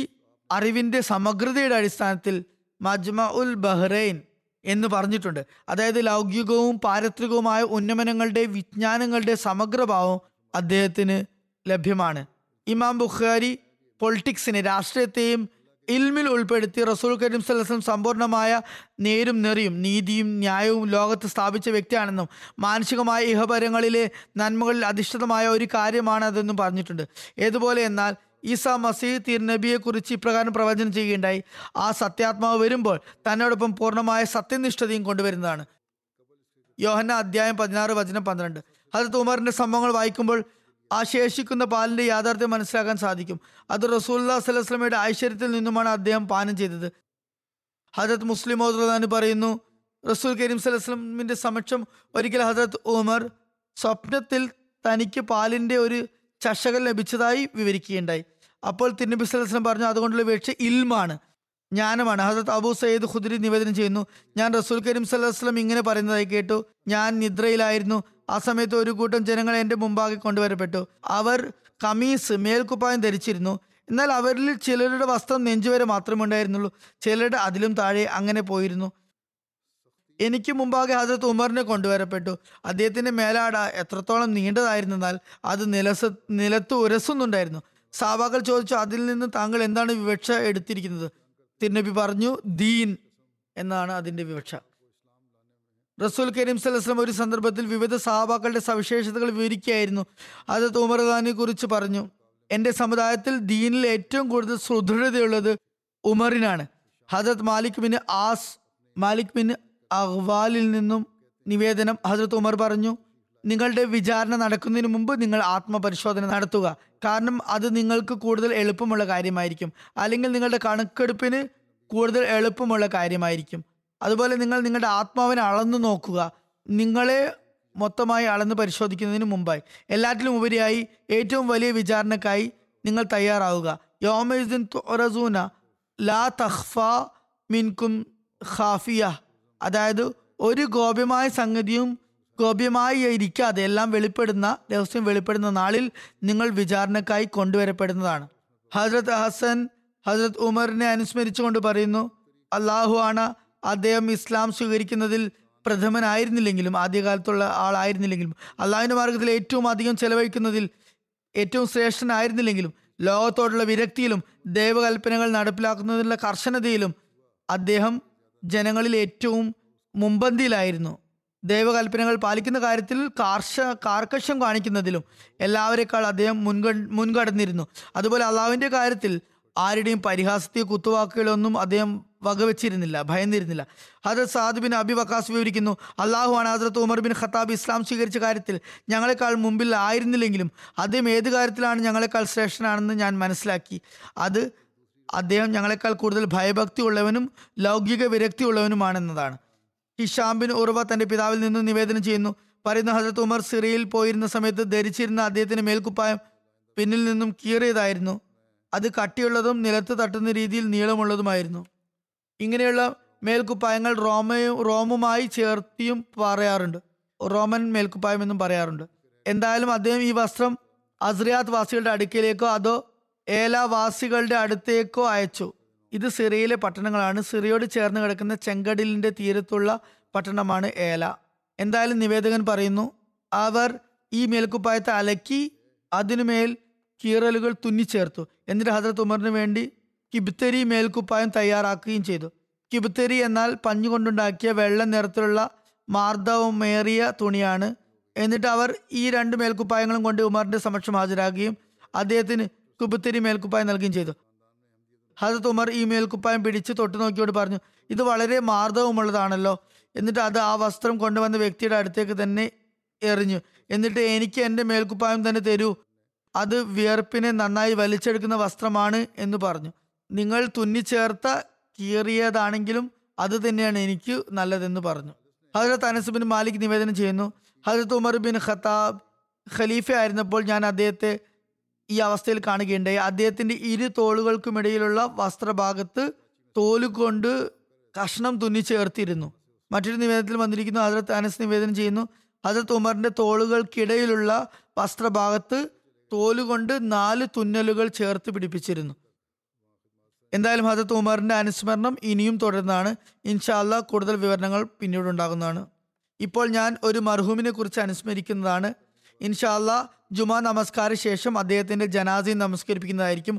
അറിവിൻ്റെ സമഗ്രതയുടെ അടിസ്ഥാനത്തിൽ മജ്മഉൽ ബഹ്റൈൻ എന്ന് പറഞ്ഞിട്ടുണ്ട്. അതായത് ലൗകികവും പാരത്രികവുമായ ഉന്നമനങ്ങളുടെ വിജ്ഞാനങ്ങളുടെ സമഗ്രഭാവം അദ്ദേഹത്തിന് ലഭ്യമാണ്. ഇമാം ബുഖാരി പൊളിറ്റിക്സിനെ, രാഷ്ട്രീയത്തെയും ഇൽമിൽ ഉൾപ്പെടുത്തി റസൂൽ കരീം സ്വല്ലല്ലാഹി അലൈഹി വസല്ലം സമ്പൂർണ്ണമായ നേരും നെറിയും നീതിയും ന്യായവും ലോകത്ത് സ്ഥാപിച്ച വ്യക്തിയാണെന്നും മാനസികമായ ഇഹപരങ്ങളിലെ നന്മകളിൽ അധിഷ്ഠിതമായ ഒരു കാര്യമാണ് അതെന്നും പറഞ്ഞിട്ടുണ്ട്. ഏതുപോലെ എന്നാൽ ഈസാ മസീഹ് തിരുനബിയെക്കുറിച്ച് ഇപ്രകാരം പ്രവചനം ചെയ്യുകയുണ്ടായി: ആ സത്യാത്മാവ് വരുമ്പോൾ തന്നോടൊപ്പം പൂർണ്ണമായ സത്യനിഷ്ഠതയും കൊണ്ടുവരുന്നതാണ്. യോഹന്ന അധ്യായം 16:12. ഹദരത്ത് ഉമറിൻ്റെ സംഭവങ്ങൾ വായിക്കുമ്പോൾ ആ ശേഷിക്കുന്ന പാലിൻ്റെ യാഥാർത്ഥ്യം മനസ്സിലാക്കാൻ സാധിക്കും. അത് റസൂലുള്ളാഹി സ്വല്ലല്ലാഹി അലൈഹി വസല്ലമയുടെ ഐശ്വര്യത്തിൽ നിന്നുമാണ് അദ്ദേഹം പാനം ചെയ്തത്. ഹദരത്ത് മുസ്ലിം ഓദ്രദാനി പറയുന്നു, റസൂൽ കരീം സ്വല്ലല്ലാഹി അലൈഹി വസല്ലമിൻ്റെ സമക്ഷം ഒരിക്കൽ ഹദരത്ത് ഉമർ സ്വപ്നത്തിൽ തനിക്ക് പാലിൻ്റെ ഒരു ചഷകൾ ലഭിച്ചതായി വിവരിക്കുകയുണ്ടായി. അപ്പോൾ തിരുനബി സ്വല്ലല്ലാഹി അലൈഹി വസല്ലം പറഞ്ഞു, അതുകൊണ്ടുള്ള വീഴ്ച ഇൽമാണ്, ജ്ഞാനമാണ്. ഹദരത്ത് അബൂ സയ്യിദ് ഖുദ്രി നിവേദനം ചെയ്യുന്നു, ഞാൻ റസൂൽ കരീം സ്വല്ലല്ലാഹി അലൈഹി വസല്ലം ഇങ്ങനെ പറയുന്നതായി കേട്ടു: ഞാൻ നിദ്രയിലായിരുന്നു. ആ സമയത്ത് ഒരു കൂട്ടം ജനങ്ങൾ എൻ്റെ മുമ്പാകെ കൊണ്ടുവരപ്പെട്ടു. അവർ കമീസ്, മേൽക്കുപ്പായം ധരിച്ചിരുന്നു. എന്നാൽ അവരിൽ ചിലരുടെ വസ്ത്രം നെഞ്ചുവരെ മാത്രമേ ഉണ്ടായിരുന്നുള്ളൂ, ചിലരുടെ അതിലും താഴെ അങ്ങനെ പോയിരുന്നു. എനിക്ക് മുമ്പാകെ ഹദരത്ത് ഉമറിനെ കൊണ്ടുവരപ്പെട്ടു. അദ്ദേഹത്തിൻ്റെ മേലാട എത്രത്തോളം നീണ്ടതായിരുന്നാൽ അത് നിലത്ത് ഉരസുന്നുണ്ടായിരുന്നു. സഹാബാക്കൾ ചോദിച്ചു, അതിൽ നിന്ന് താങ്കൾ എന്താണ് വിവക്ഷ എടുത്തിരിക്കുന്നത്? തിരുനബി പറഞ്ഞു, ദീൻ എന്നാണ് അതിൻ്റെ വിവക്ഷ. റസൂൽ കരീം സ്വല്ലല്ലാഹി അലൈഹി വസല്ലം ഒരു സന്ദർഭത്തിൽ വിവിധ സഹാബാക്കളുടെ സവിശേഷതകൾ വിവരിക്കുകയായിരുന്നു. ഹദരത്ത് ഉമർ റളിയല്ലാഹു അൻഹുവിനെക്കുറിച്ച് പറഞ്ഞു, എൻ്റെ സമുദായത്തിൽ ദീനിൽ ഏറ്റവും കൂടുതൽ സുദൃഢതയുള്ളത് ഉമറിനാണ്. ഹദരത്ത് മാലിക് ബിൻ അഹ്വാലിൽ നിന്നും നിവേദനം, ഹദരത്ത് ഉമർ പറഞ്ഞു, നിങ്ങളുടെ വിചാരണ നടക്കുന്നതിന് മുമ്പ് നിങ്ങൾ ആത്മപരിശോധന നടത്തുക, കാരണം അത് നിങ്ങൾക്ക് കൂടുതൽ എളുപ്പമുള്ള കാര്യമായിരിക്കും. അല്ലെങ്കിൽ നിങ്ങളുടെ കണക്കെടുപ്പിന് കൂടുതൽ എളുപ്പമുള്ള കാര്യമായിരിക്കും. അതുപോലെ നിങ്ങൾ നിങ്ങളുടെ ആത്മാവിനെ അളന്നു നോക്കുക, നിങ്ങളെ മൊത്തമായി അളന്ന് പരിശോധിക്കുന്നതിന് മുമ്പായി. എല്ലാറ്റിലും ഉപരിയായി ഏറ്റവും വലിയ വിചാരണക്കായി നിങ്ങൾ തയ്യാറാവുക. യൗമൈദിൻ തുറസൂന ലാ തഖ്ഫ മിൻകും ഖാഫിയ, അതായത് ഒരു ഗോപ്യമായ സംഗതിയും ഗോപ്യമായി ഇരിക്കാതെ എല്ലാം വെളിപ്പെടുന്ന രഹസ്യം വെളിപ്പെടുന്ന നാളിൽ നിങ്ങൾ വിചാരണക്കായി കൊണ്ടുവരപ്പെടുന്നതാണ്. ഹസ്രത്ത് ഹസൻ ഹസ്രത്ത് ഉമറിനെ അനുസ്മരിച്ചുകൊണ്ട് പറയുന്നു, അള്ളാഹു ആണ് അദ്ദേഹം ഇസ്ലാം സ്വീകരിക്കുന്നതിൽ പ്രഥമനായിരുന്നില്ലെങ്കിലും ആദ്യകാലത്തുള്ള ആളായിരുന്നില്ലെങ്കിലും അള്ളാഹുവിൻ്റെ മാർഗത്തിൽ ഏറ്റവും അധികം ചെലവഴിക്കുന്നതിൽ ഏറ്റവും ശ്രേഷ്ഠനായിരുന്നില്ലെങ്കിലും ലോകത്തോടുള്ള വിരക്തിയിലും ദൈവകൽപ്പനകൾ നടപ്പിലാക്കുന്നതിലുള്ള കർശനതയിലും അദ്ദേഹം ജനങ്ങളിൽ ഏറ്റവും മുമ്പന്തിയിലായിരുന്നു. ദൈവകൽപ്പനകൾ പാലിക്കുന്ന കാര്യത്തിൽ കാർക്കശ്യം കാണിക്കുന്നതിലും എല്ലാവരെക്കാൾ അദ്ദേഹം മുൻകടന്നിരുന്നു. അതുപോലെ അള്ളാഹുവിൻ്റെ കാര്യത്തിൽ ആരുടെയും പരിഹാസത്തെയോ കുത്തുവാക്കുകളൊന്നും അദ്ദേഹം വകവെച്ചിരുന്നില്ല, ഭയന്നിരുന്നില്ല. ഹദരത്ത് സഅദ് ബിൻ അബി വഖാസ് വിവരിക്കുന്നു, അള്ളാഹു ആണ് ഹദരത്ത് ഉമർ ബിൻ ഖത്താബ് ഇസ്ലാം സ്വീകരിച്ച കാര്യത്തിൽ ഞങ്ങളെക്കാൾ മുമ്പിൽ ആയിരുന്നില്ലെങ്കിലും അദ്ദേഹം ഏത് കാര്യത്തിലാണ് ഞങ്ങളെക്കാൾ ശ്രേഷ്ഠനാണെന്ന് ഞാൻ മനസ്സിലാക്കി. അത് അദ്ദേഹം ഞങ്ങളെക്കാൾ കൂടുതൽ ഭയഭക്തി ഉള്ളവനും ലൗകിക വിരക്തി ഉള്ളവനുമാണെന്നതാണ്. ഹിഷാം ബിൻ ഉർവ തൻ്റെ പിതാവിൽ നിന്ന് നിവേദനം ചെയ്യുന്നു, പറയുന്ന ഹദരത്ത് ഉമർ സിറിയയിൽ പോയിരുന്ന സമയത്ത് ധരിച്ചിരുന്ന അദ്ദേഹത്തിൻ്റെ മേൽക്കുപ്പായം പിന്നിൽ നിന്നും കീറിയതായിരുന്നു. അത് കട്ടിയുള്ളതും നിലത്ത് തട്ടുന്ന രീതിയിൽ നീളമുള്ളതുമായിരുന്നു. ഇങ്ങനെയുള്ള മേൽക്കുപ്പായങ്ങൾ റോമുമായി ചേർത്തിയും പറയാറുണ്ട്, റോമൻ മേൽക്കുപ്പായം എന്നും പറയാറുണ്ട്. എന്തായാലും അദ്ദേഹം ഈ വസ്ത്രം അസ്രിയാത്ത് വാസികളുടെ അടുക്കിലേക്കോ അതോ ഏലാവാസികളുടെ അടുത്തേക്കോ അയച്ചു. ഇത് സിറിയയിലെ പട്ടണങ്ങളാണ്. സിറിയോട് ചേർന്ന് കിടക്കുന്ന ചെങ്കടലിൻ്റെ തീരത്തുള്ള പട്ടണമാണ് ഏല. എന്തായാലും നിവേദകൻ പറയുന്നു, അവർ ഈ മേൽക്കുപ്പായത്തെ അലക്കി അതിനുമേൽ കീറലുകൾ തുന്നിച്ചേർത്തു. എന്നിട്ട് ഹദരത്ത് ഉമറിന് വേണ്ടി കിബ്തരി മേൽക്കുപ്പായം തയ്യാറാക്കുകയും ചെയ്തു. കിബ്തരി എന്നാൽ പഞ്ഞുകൊണ്ടുണ്ടാക്കിയ വെള്ള നിറത്തിലുള്ള മാർദ്ദവമേറിയ തുണിയാണ്. എന്നിട്ട് അവർ ഈ രണ്ട് മേൽക്കുപ്പായങ്ങളും കൊണ്ട് ഉമറിൻ്റെ സമക്ഷം ഹാജരാകുകയും അദ്ദേഹത്തിന് കുബുത്തിരി മേൽക്കുപ്പായം നൽകുകയും ചെയ്തു. ഹസത്ത് ഉമർ ഈ മേൽക്കുപ്പായം പിടിച്ച് തൊട്ടുനോക്കിയോട് പറഞ്ഞു, ഇത് വളരെ മാർദ്ദവമുള്ളതാണല്ലോ. എന്നിട്ട് അത് ആ വസ്ത്രം കൊണ്ടുവന്ന വ്യക്തിയുടെ അടുത്തേക്ക് തന്നെ എറിഞ്ഞു. എന്നിട്ട് എനിക്ക് എൻ്റെ മേൽക്കുപ്പായം തന്നെ തരൂ, അത് വിയർപ്പിനെ നന്നായി വലിച്ചെടുക്കുന്ന വസ്ത്രമാണ് എന്ന് പറഞ്ഞു. നിങ്ങൾ തുന്നിച്ചേർത്ത കീറിയതാണെങ്കിലും അത് തന്നെയാണ് എനിക്ക് നല്ലതെന്ന് പറഞ്ഞു. ഹസരത്ത് അനസ് ബിൻ മാലിക് നിവേദനം ചെയ്യുന്നു, ഹസരത്ത് ഉമർ ബിൻ ഖത്താബ് ഖലീഫ ആയിരുന്നപ്പോൾ ഞാൻ അദ്ദേഹത്തെ ഈ അവസ്ഥയിൽ കാണുകയുണ്ടായി. അദ്ദേഹത്തിൻ്റെ ഇരു തോളുകൾക്കുമിടയിലുള്ള വസ്ത്രഭാഗത്ത് തോലുകൊണ്ട് കഷ്ണം തുന്നി ചേർത്തിരുന്നു. മറ്റൊരു നിവേദനത്തിൽ വന്നിരിക്കുന്നു, ഹസരത്ത് അനസ് നിവേദനം ചെയ്യുന്നു, ഹസരത്ത് ഉമറിൻ്റെ തോളുകൾക്കിടയിലുള്ള വസ്ത്രഭാഗത്ത് തോലുകൊണ്ട് 4 തുന്നലുകൾ ചേർത്ത് പിടിപ്പിച്ചിരുന്നു. എന്തായാലും ഹസരത്ത് ഉമറിൻ്റെ അനുസ്മരണം ഇനിയും തുടരുന്നതാണ്. ഇൻഷാ അല്ലാഹ് കൂടുതൽ വിവരണങ്ങൾ പിന്നീടുണ്ടാകുന്നതാണ്. ഇപ്പോൾ ഞാൻ ഒരു മർഹൂമിനെ കുറിച്ച് അനുസ്മരിക്കുന്നതാണ്. ഇൻഷാ അല്ലാഹ് ജുമാ നമസ്കാര ശേഷം അദ്ദേഹത്തിൻ്റെ ജനാസയും നമസ്കരിപ്പിക്കുന്നതായിരിക്കും.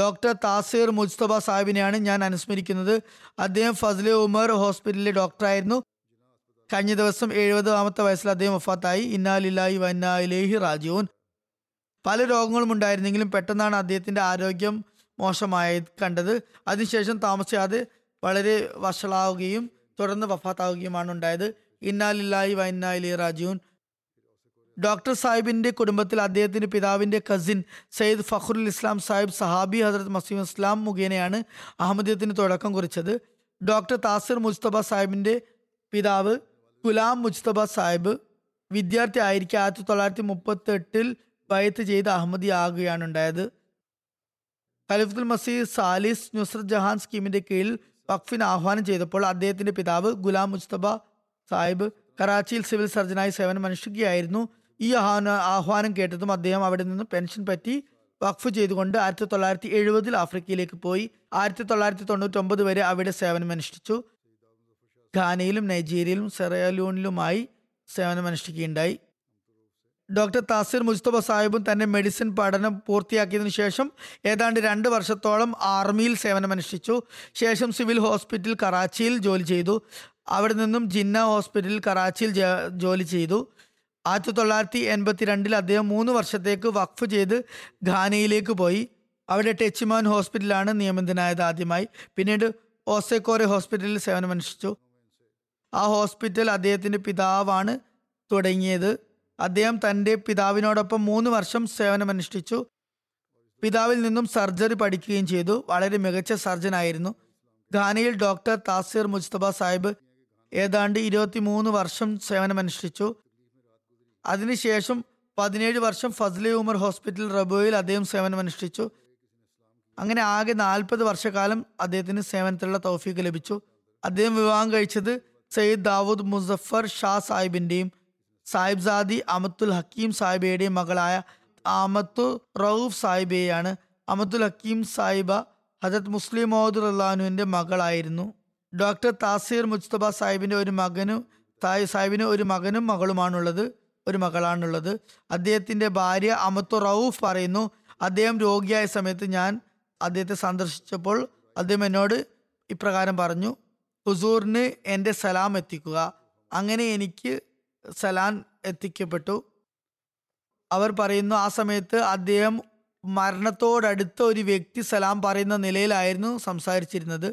ഡോക്ടർ താസീർ മുജ്തബ സാഹിബിനെയാണ് ഞാൻ അനുസ്മരിക്കുന്നത്. അദ്ദേഹം ഫസലെ ഉമർ ഹോസ്പിറ്റലിലെ ഡോക്ടറായിരുന്നു. കഴിഞ്ഞ ദിവസം 70-ാമത്തെ വയസ്സിൽ അദ്ദേഹം വഫാത്തായി. ഇന്നാ ലില്ലാഹി വ ഇന്നാ ഇലൈഹി റാജിഊൻ. പല രോഗങ്ങളും ഉണ്ടായിരുന്നെങ്കിലും പെട്ടെന്നാണ് അദ്ദേഹത്തിൻ്റെ ആരോഗ്യം മോശമായി കണ്ടത്. അതിനുശേഷം താമസിയാതെ വളരെ വഷളാവുകയും തുടർന്ന് വഫാത്താവുകയുമാണ് ഉണ്ടായത്. ഇന്നാ ലില്ലാഹി വ ഇന്നാ ഇലൈഹി റാജിഊൻ. ഡോക്ടർ സാഹിബിൻ്റെ കുടുംബത്തിൽ അദ്ദേഹത്തിൻ്റെ പിതാവിൻ്റെ കസിൻ സയ്യിദ് ഫഖ്റുൽ ഇസ്ലാം സാഹിബ് സഹാബി ഹസ്രത്ത് മസീഹ് ഇസ്ലാം മുഖേനയാണ് അഹമ്മദിയത്തിന് തുടക്കം കുറിച്ചത്. ഡോക്ടർ താസിർ മുജ്തബ സാഹിബിൻ്റെ പിതാവ് ഗുലാം മുജ്തബ സാഹിബ് വിദ്യാർത്ഥി ആയിരിക്കെ 1938 ബൈഅത്ത് ചെയ്ത് അഹമ്മദി ആകുകയാണ് ഉണ്ടായത്. ഖലീഫത്തുൽ മസീഹ് സാലിസ് നുസ്രത്ത് ജഹാൻ സ്കീമിൻ്റെ കീഴിൽ വഖഫിന് ആഹ്വാനം ചെയ്തപ്പോൾ അദ്ദേഹത്തിൻ്റെ പിതാവ് ഗുലാം മുജ്തബ സാഹിബ് കറാച്ചിയിൽ സിവിൽ സർജനായി സേവനമനുഷ്ഠിക്കുകയായിരുന്നു. ഈ ആഹ്വാനം കേട്ടതും അദ്ദേഹം അവിടെ നിന്ന് പെൻഷൻ പറ്റി വഖഫ് ചെയ്തുകൊണ്ട് 1970 ആഫ്രിക്കയിലേക്ക് പോയി. 1999 വരെ അവിടെ സേവനമനുഷ്ഠിച്ചു. ഘാനയിലും നൈജീരിയയിലും സെറയലൂണിലുമായി സേവനമനുഷ്ഠിക്കുകയുണ്ടായി. ഡോക്ടർ താസിർ മുജ്തബ സാഹിബും തൻ്റെ മെഡിസിൻ പഠനം പൂർത്തിയാക്കിയതിനു ശേഷം ഏതാണ്ട് 2 വർഷത്തോളം ആർമിയിൽ സേവനമനുഷ്ഠിച്ചു. ശേഷം സിവിൽ ഹോസ്പിറ്റൽ കറാച്ചിയിൽ ജോലി ചെയ്തു. അവിടെ നിന്നും ജിന്ന ഹോസ്പിറ്റലിൽ കറാച്ചിയിൽ ജോലി ചെയ്തു. 1982 അദ്ദേഹം 3 വർഷത്തേക്ക് വഖഫ് ചെയ്ത് ഘാനയിലേക്ക് പോയി. അവിടെ ടെച്ചിമാൻ ഹോസ്പിറ്റലാണ് നിയമിതനായത് ആദ്യമായി. പിന്നീട് ഓസെക്കോറെ ഹോസ്പിറ്റലിൽ സേവനമനുഷ്ഠിച്ചു. ആ ഹോസ്പിറ്റൽ അദ്ദേഹത്തിൻ്റെ പിതാവാണ് തുടങ്ങിയത്. അദ്ദേഹം തൻ്റെ പിതാവിനോടൊപ്പം 3 വർഷം സേവനമനുഷ്ഠിച്ചു. പിതാവിൽ നിന്നും സർജറി പഠിക്കുകയും ചെയ്തു. വളരെ മികച്ച സർജനായിരുന്നു. ഘാനയിൽ ഡോക്ടർ താസിർ മുജ്തബ സാഹിബ് ഏതാണ്ട് 23 വർഷം സേവനമനുഷ്ഠിച്ചു. അതിനുശേഷം 17 വർഷം ഫസലെ ഉമർ ഹോസ്പിറ്റൽ റബോയിൽ അദ്ദേഹം സേവനമനുഷ്ഠിച്ചു. അങ്ങനെ ആകെ 40 വർഷക്കാലം അദ്ദേഹത്തിന് സേവനത്തിലുള്ള തൗഫീഖ് ലഭിച്ചു. അദ്ദേഹം വിവാഹം കഴിച്ചത് സയ്യിദ് ദാവൂദ് മുസഫർ ഷാ സാഹിബിൻ്റെയും സാഹിബ്സാദി അമത്തുൽ ഹക്കീം സാഹിബയുടെയും മകളായ അമത്തു റൌഫ് സാഹിബയെയാണ്. അമത്തുൽ ഹക്കീം സാഹിബ ഹജത് മുസ്ലിം മൗദ് റഹ്ലാനുവിൻ്റെ മകളായിരുന്നു. ഡോക്ടർ താസിർ മുജ്തബ സാഹിബിൻ്റെ ഒരു മകനും മകളുമാണുള്ളത്. അദ്ദേഹത്തിൻ്റെ ഭാര്യ അമത്തു റൌഫ് പറയുന്നു, അദ്ദേഹം രോഗിയായ സമയത്ത് ഞാൻ അദ്ദേഹത്തെ സന്ദർശിച്ചപ്പോൾ അദ്ദേഹം എന്നോട് ഇപ്രകാരം പറഞ്ഞു, ഹുസൂറിന് എൻ്റെ സലാം എത്തിക്കുക. അങ്ങനെ എനിക്ക് സലാം എത്തിക്കപ്പെട്ടു. അവർ പറയുന്നു, ആ സമയത്ത് അദ്ദേഹം മരണത്തോടടുത്ത ഒരു വ്യക്തി സലാം പറയുന്ന നിലയിലായിരുന്നു സംസാരിച്ചിരുന്നത്.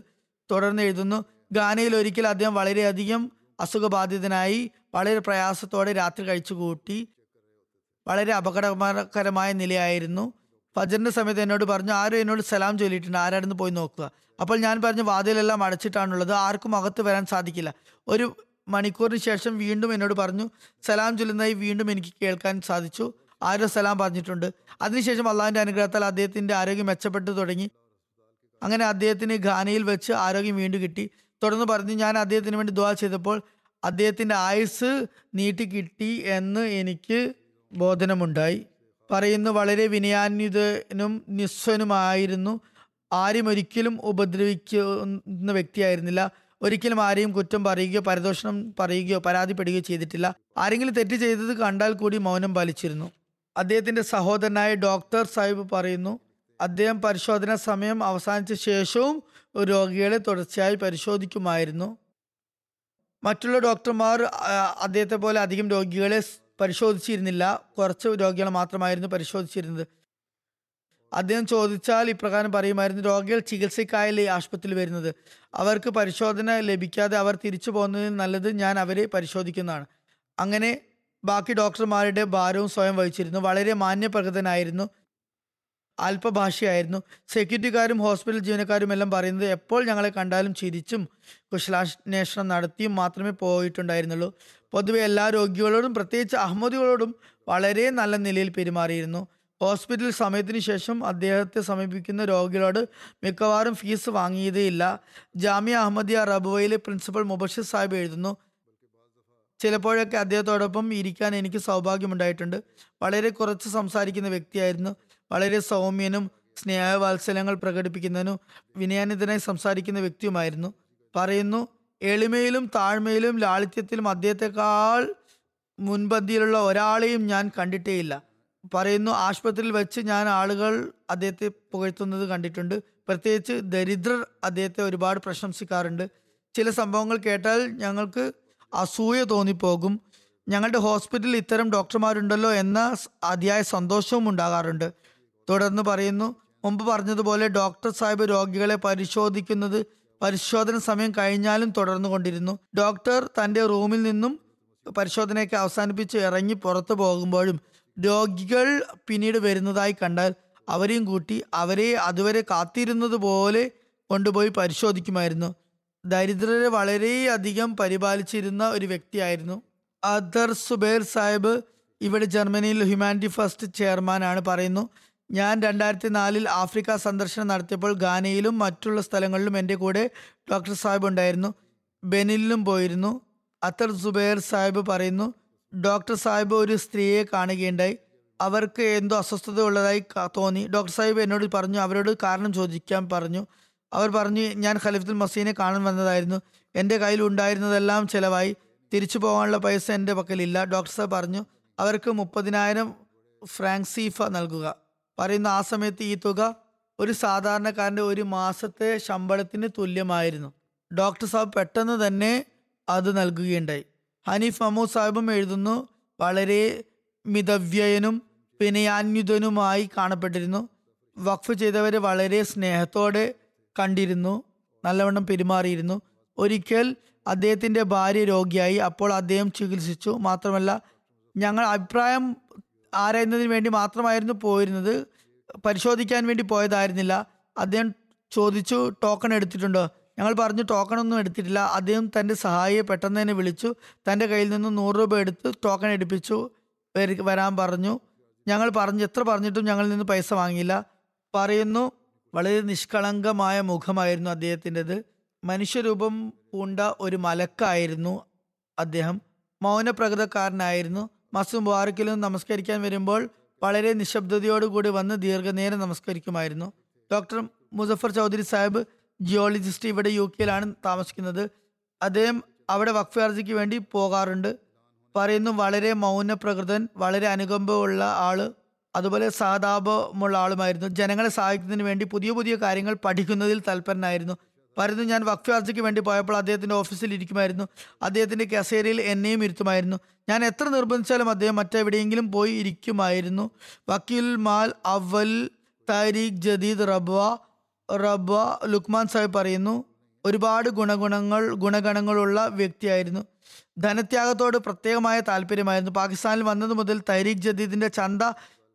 തുടർന്ന് എഴുതുന്നു, ഘാനയിൽ ഒരിക്കൽ അദ്ദേഹം വളരെയധികം അസുഖബാധിതനായി വളരെ പ്രയാസത്തോടെ രാത്രി കഴിച്ചു കൂട്ടി. വളരെ അപകടകരമായ നിലയായിരുന്നു. ഫജറിൻ്റെ സമയത്ത് എന്നോട് പറഞ്ഞു, ആരും എന്നോട് സലാം ചൊല്ലിയിട്ടുണ്ട്, ആരായിരുന്നു പോയി നോക്കുക. അപ്പോൾ ഞാൻ പറഞ്ഞു, വാതിലെല്ലാം അടച്ചിട്ടാണുള്ളത്, ആർക്കും അകത്ത് വരാൻ സാധിക്കില്ല. 1 മണിക്കൂറിന് ശേഷം വീണ്ടും എന്നോട് പറഞ്ഞു, സലാം ചൊല്ലുന്നതായി വീണ്ടും എനിക്ക് കേൾക്കാൻ സാധിച്ചു. ആരോ സലാം പറഞ്ഞിട്ടുണ്ട്. അതിനുശേഷം അള്ളാഹിൻ്റെ അനുഗ്രഹത്താൽ അദ്ദേഹത്തിൻ്റെ ആരോഗ്യം മെച്ചപ്പെട്ടു തുടങ്ങി. അങ്ങനെ അദ്ദേഹത്തിന് ഘാനയിൽ വെച്ച് ആരോഗ്യം വീണ്ടും കിട്ടി. തുടർന്ന് പറഞ്ഞു, ഞാൻ അദ്ദേഹത്തിന് വേണ്ടി ദുആ ചെയ്തപ്പോൾ അദ്ദേഹത്തിൻ്റെ ആയുസ് നീട്ടിക്കിട്ടി എന്ന് എനിക്ക് ബോധനമുണ്ടായി. പറയുന്നു, വളരെ വിനയാന്വിതനും നിസ്വനുമായിരുന്നു. ആരും ഒരിക്കലും ഉപദ്രവിക്കുന്ന വ്യക്തിയായിരുന്നില്ല. ഒരിക്കലും ആരെയും കുറ്റം പറയുകയോ പരിദോഷണം പറയുകയോ പരാതിപ്പെടുകയോ ചെയ്തിട്ടില്ല. ആരെങ്കിലും തെറ്റ് ചെയ്തത് കണ്ടാൽ കൂടി മൗനം പാലിച്ചിരുന്നു. അദ്ദേഹത്തിൻ്റെ സഹോദരനായ ഡോക്ടർ സാഹിബ് പറയുന്നു, അദ്ദേഹം പരിശോധനാ സമയം അവസാനിച്ച ശേഷവും രോഗികളെ തുടർച്ചയായി പരിശോധിക്കുമായിരുന്നു. മറ്റുള്ള ഡോക്ടർമാർ അദ്ദേഹത്തെ പോലെ അധികം രോഗികളെ പരിശോധിച്ചിരുന്നില്ല. കുറച്ച് രോഗികളെ മാത്രമായിരുന്നു പരിശോധിച്ചിരുന്നത്. അദ്ദേഹം ചോദിച്ചാൽ ഇപ്രകാരം പറയുമായിരുന്നു: രോഗികൾ ചികിത്സയ്ക്കായല്ലേ ആശുപത്രിയിൽ വരുന്നത്. അവർക്ക് പരിശോധന ലഭിക്കാതെ അവർ തിരിച്ചു പോകുന്നതിന് നല്ലത് ഞാൻ അവരെ പരിശോധിക്കുന്നതാണ്. അങ്ങനെ ബാക്കി ഡോക്ടർമാരുടെ ഭാരവും സ്വയം വഹിച്ചിരുന്നു. വളരെ മാന്യപ്രകൃതനായിരുന്നു, അല്പഭാഷയായിരുന്നു. സെക്യൂരിറ്റിക്കാരും ഹോസ്പിറ്റൽ ജീവനക്കാരും എല്ലാം പറയുന്നത് എപ്പോൾ ഞങ്ങളെ കണ്ടാലും ചിരിച്ചും കുശലാന്വേഷണം നടത്തിയും മാത്രമേ പോയിട്ടുണ്ടായിരുന്നുള്ളൂ. പൊതുവെ എല്ലാ രോഗികളോടും, പ്രത്യേകിച്ച് അഹമ്മദികളോടും വളരെ നല്ല നിലയിൽ പെരുമാറിയിരുന്നു. ഹോസ്പിറ്റൽ സമയത്തിന് ശേഷം അദ്ദേഹത്തെ സമീപിക്കുന്ന രോഗികളോട് മിക്കവാറും ഫീസ് വാങ്ങിയതേയില്ല. ജാമിയ അഹമ്മദിയ റബുവയിലെ പ്രിൻസിപ്പൽ മുബഷിർ സാഹിബ് എഴുതുന്നു: ചിലപ്പോഴൊക്കെ അദ്ദേഹത്തോടൊപ്പം ഇരിക്കാൻ എനിക്ക് സൗഭാഗ്യമുണ്ടായിട്ടുണ്ട്. വളരെ കുറച്ച് സംസാരിക്കുന്ന വ്യക്തിയായിരുന്നു. വളരെ സൗമ്യനും സ്നേഹവാത്സല്യങ്ങൾ പ്രകടിപ്പിക്കുന്നതിനും വിനയാനിതനായി സംസാരിക്കുന്ന വ്യക്തിയുമായിരുന്നു. പറയുന്നു, എളിമയിലും താഴ്മയിലും ലാളിത്യത്തിലും അദ്ദേഹത്തെക്കാൾ മുൻപന്തിയിലുള്ള ഒരാളെയും ഞാൻ കണ്ടിട്ടേയില്ല. പറയുന്നു, ആശുപത്രിയിൽ വെച്ച് ഞാൻ ആളുകൾ അദ്ദേഹത്തെ പുകഴ്ത്തുന്നത് കണ്ടിട്ടുണ്ട്. പ്രത്യേകിച്ച് ദരിദ്രർ അദ്ദേഹത്തെ ഒരുപാട് പ്രശംസിക്കാറുണ്ട്. ചില സംഭവങ്ങൾ കേട്ടാൽ ഞങ്ങൾക്ക് അസൂയ തോന്നിപ്പോകും. ഞങ്ങളുടെ ഹോസ്പിറ്റലിൽ ഇത്തരം ഡോക്ടർമാരുണ്ടല്ലോ എന്ന അതിയായ സന്തോഷവും ഉണ്ടാകാറുണ്ട്. തുടർന്ന് പറയുന്നു, മുമ്പ് പറഞ്ഞതുപോലെ ഡോക്ടർ സാഹിബ് രോഗികളെ പരിശോധിക്കുന്നത് പരിശോധന സമയം കഴിഞ്ഞാലും തുടർന്നുകൊണ്ടിരുന്നു. ഡോക്ടർ തൻ്റെ റൂമിൽ നിന്നും പരിശോധനയൊക്കെ അവസാനിപ്പിച്ച് ഇറങ്ങി പുറത്തു പോകുമ്പോഴും രോഗികൾ പിന്നീട് വരുന്നതായി കണ്ടാൽ അവരെയും കൂട്ടി അവരെ അതുവരെ കാത്തിരുന്നത് പോലെ കൊണ്ടുപോയി പരിശോധിക്കുമായിരുന്നു. ദരിദ്രരെ വളരെയധികം പരിപാലിച്ചിരുന്ന ഒരു വ്യക്തിയായിരുന്നു. അദർ സുബേർ സാഹിബ് ഇവിടെ ജർമ്മനിയിൽ ഹ്യൂമാനിറ്റി ഫസ്റ്റ് ചെയർമാനാണ്. പറയുന്നു, ഞാൻ 2004 ആഫ്രിക്ക സന്ദർശനം നടത്തിയപ്പോൾ ഗാനയിലും മറ്റുള്ള സ്ഥലങ്ങളിലും എൻ്റെ കൂടെ ഡോക്ടർ സാഹിബ് ഉണ്ടായിരുന്നു. ബെനിലും പോയിരുന്നു. അത്തർ സുബേർ സാഹിബ് പറയുന്നു, ഡോക്ടർ സാഹിബ് ഒരു സ്ത്രീയെ കാണുകയുണ്ടായി. അവർക്ക് എന്തോ അസ്വസ്ഥത ഉള്ളതായി തോന്നി. ഡോക്ടർ സാഹിബ് എന്നോട് പറഞ്ഞു, അവരോട് കാരണം ചോദിക്കാൻ പറഞ്ഞു. അവർ പറഞ്ഞു, ഞാൻ ഖലീഫത്തുൽ മസീനെ കാണാൻ വന്നതായിരുന്നു. എൻ്റെ കയ്യിൽ ഉണ്ടായിരുന്നതെല്ലാം ചിലവായി. തിരിച്ചു പോകാനുള്ള പൈസ എൻ്റെ പക്കലില്ല. ഡോക്ടർ സാഹിബ് പറഞ്ഞു, അവർക്ക് 30,000 ഫ്രാങ്ക് സീഫ നൽകുക. പറയുന്ന ആ സമയത്ത് ഈ തുക ഒരു സാധാരണക്കാരൻ്റെ ഒരു മാസത്തെ ശമ്പളത്തിന് തുല്യമായിരുന്നു. ഡോക്ടർ സാഹിബ് പെട്ടെന്ന് തന്നെ അത് നൽകുകയുണ്ടായി. ഹനീഫ് മഹ്മൂദ് സാഹിബും എഴുതുന്നു, വളരെ മിതവ്യയനും വിനയാന്യുതനുമായി കാണപ്പെട്ടിരുന്നു. വഖഫ് ചെയ്തവരെ വളരെ സ്നേഹത്തോടെ കണ്ടിരുന്നു, നല്ലവണ്ണം പെരുമാറിയിരുന്നു. ഒരിക്കൽ അദ്ദേഹത്തിൻ്റെ ഭാര്യ രോഗിയായി. അപ്പോൾ അദ്ദേഹം ചികിത്സിച്ചു. മാത്രമല്ല, ഞങ്ങൾ അഭിപ്രായം ആരായുന്നതിന് വേണ്ടി മാത്രമായിരുന്നു പോയിരുന്നത്, പരിശോധിക്കാൻ വേണ്ടി പോയതായിരുന്നില്ല. അദ്ദേഹം ചോദിച്ചു, ടോക്കൺ എടുത്തിട്ടുണ്ടോ? ഞങ്ങൾ പറഞ്ഞു, ടോക്കണൊന്നും എടുത്തിട്ടില്ല. അദ്ദേഹം തൻ്റെ സഹായിയെ പെട്ടെന്ന് തന്നെ വിളിച്ചു. തൻ്റെ കയ്യിൽ നിന്ന് 100 രൂപ എടുത്ത് ടോക്കൺ എടുപ്പിച്ചു വരാൻ പറഞ്ഞു. ഞങ്ങൾ പറഞ്ഞു, എത്ര പറഞ്ഞിട്ടും ഞങ്ങളിൽ നിന്ന് പൈസ വാങ്ങിയില്ല. പറയുന്നു, വളരെ നിഷ്കളങ്കമായ മുഖമായിരുന്നു അദ്ദേഹത്തിൻ്റെത്. മനുഷ്യരൂപം പൂണ്ട ഒരു മലക്കായിരുന്നു അദ്ദേഹം. മൗനപ്രകൃതക്കാരനായിരുന്നു. മസ്ജിദ് മുബാറക്കിലും നമസ്കരിക്കാൻ വരുമ്പോൾ വളരെ നിശബ്ദതയോടുകൂടി വന്ന് ദീർഘനേരം നമസ്കരിക്കുമായിരുന്നു. ഡോക്ടർ മുസഫർ ചൗധരി സാഹിബ്, ജിയോളജിസ്റ്റ്, ഇവിടെ UK യിലാണ് താമസിക്കുന്നത്. അദ്ദേഹം അവിടെ വഖഫ് ഹർജിക്ക് വേണ്ടി പോകാറുണ്ട്. പറയുന്നു, വളരെ മൗനപ്രകൃതൻ, വളരെ അനുകമ്പമുള്ള ആള്, അതുപോലെ സഹതാപമുള്ള ആളുമായിരുന്നു. ജനങ്ങളെ സഹായിക്കുന്നതിന് വേണ്ടി പുതിയ പുതിയ കാര്യങ്ങൾ പഠിക്കുന്നതിൽ തൽപരനായിരുന്നു. പറയുന്നു, ഞാൻ വഖഫ് ഹർജിക്ക് വേണ്ടി പോയപ്പോൾ അദ്ദേഹത്തിൻ്റെ ഓഫീസിൽ ഇരിക്കുമായിരുന്നു. അദ്ദേഹത്തിൻ്റെ കസേരയിൽ എന്നെയും ഇരുത്തുമായിരുന്നു. ഞാൻ എത്ര നിർബന്ധിച്ചാലും അദ്ദേഹം മറ്റെവിടെയെങ്കിലും പോയി ഇരിക്കുമായിരുന്നു. വക്കീൽ മാൽ അവൽ താരീഖ് ജദീദ് റബ്വ ലുക്മാൻ സാഹിബ് പറയുന്നു, ഒരുപാട് ഗുണഗണങ്ങളുള്ള വ്യക്തിയായിരുന്നു. ധനത്യാഗത്തോട് പ്രത്യേകമായ താല്പര്യമായിരുന്നു. പാകിസ്ഥാനിൽ വന്നത് മുതൽ തരീഖ് ജദീദിൻ്റെ ചന്ത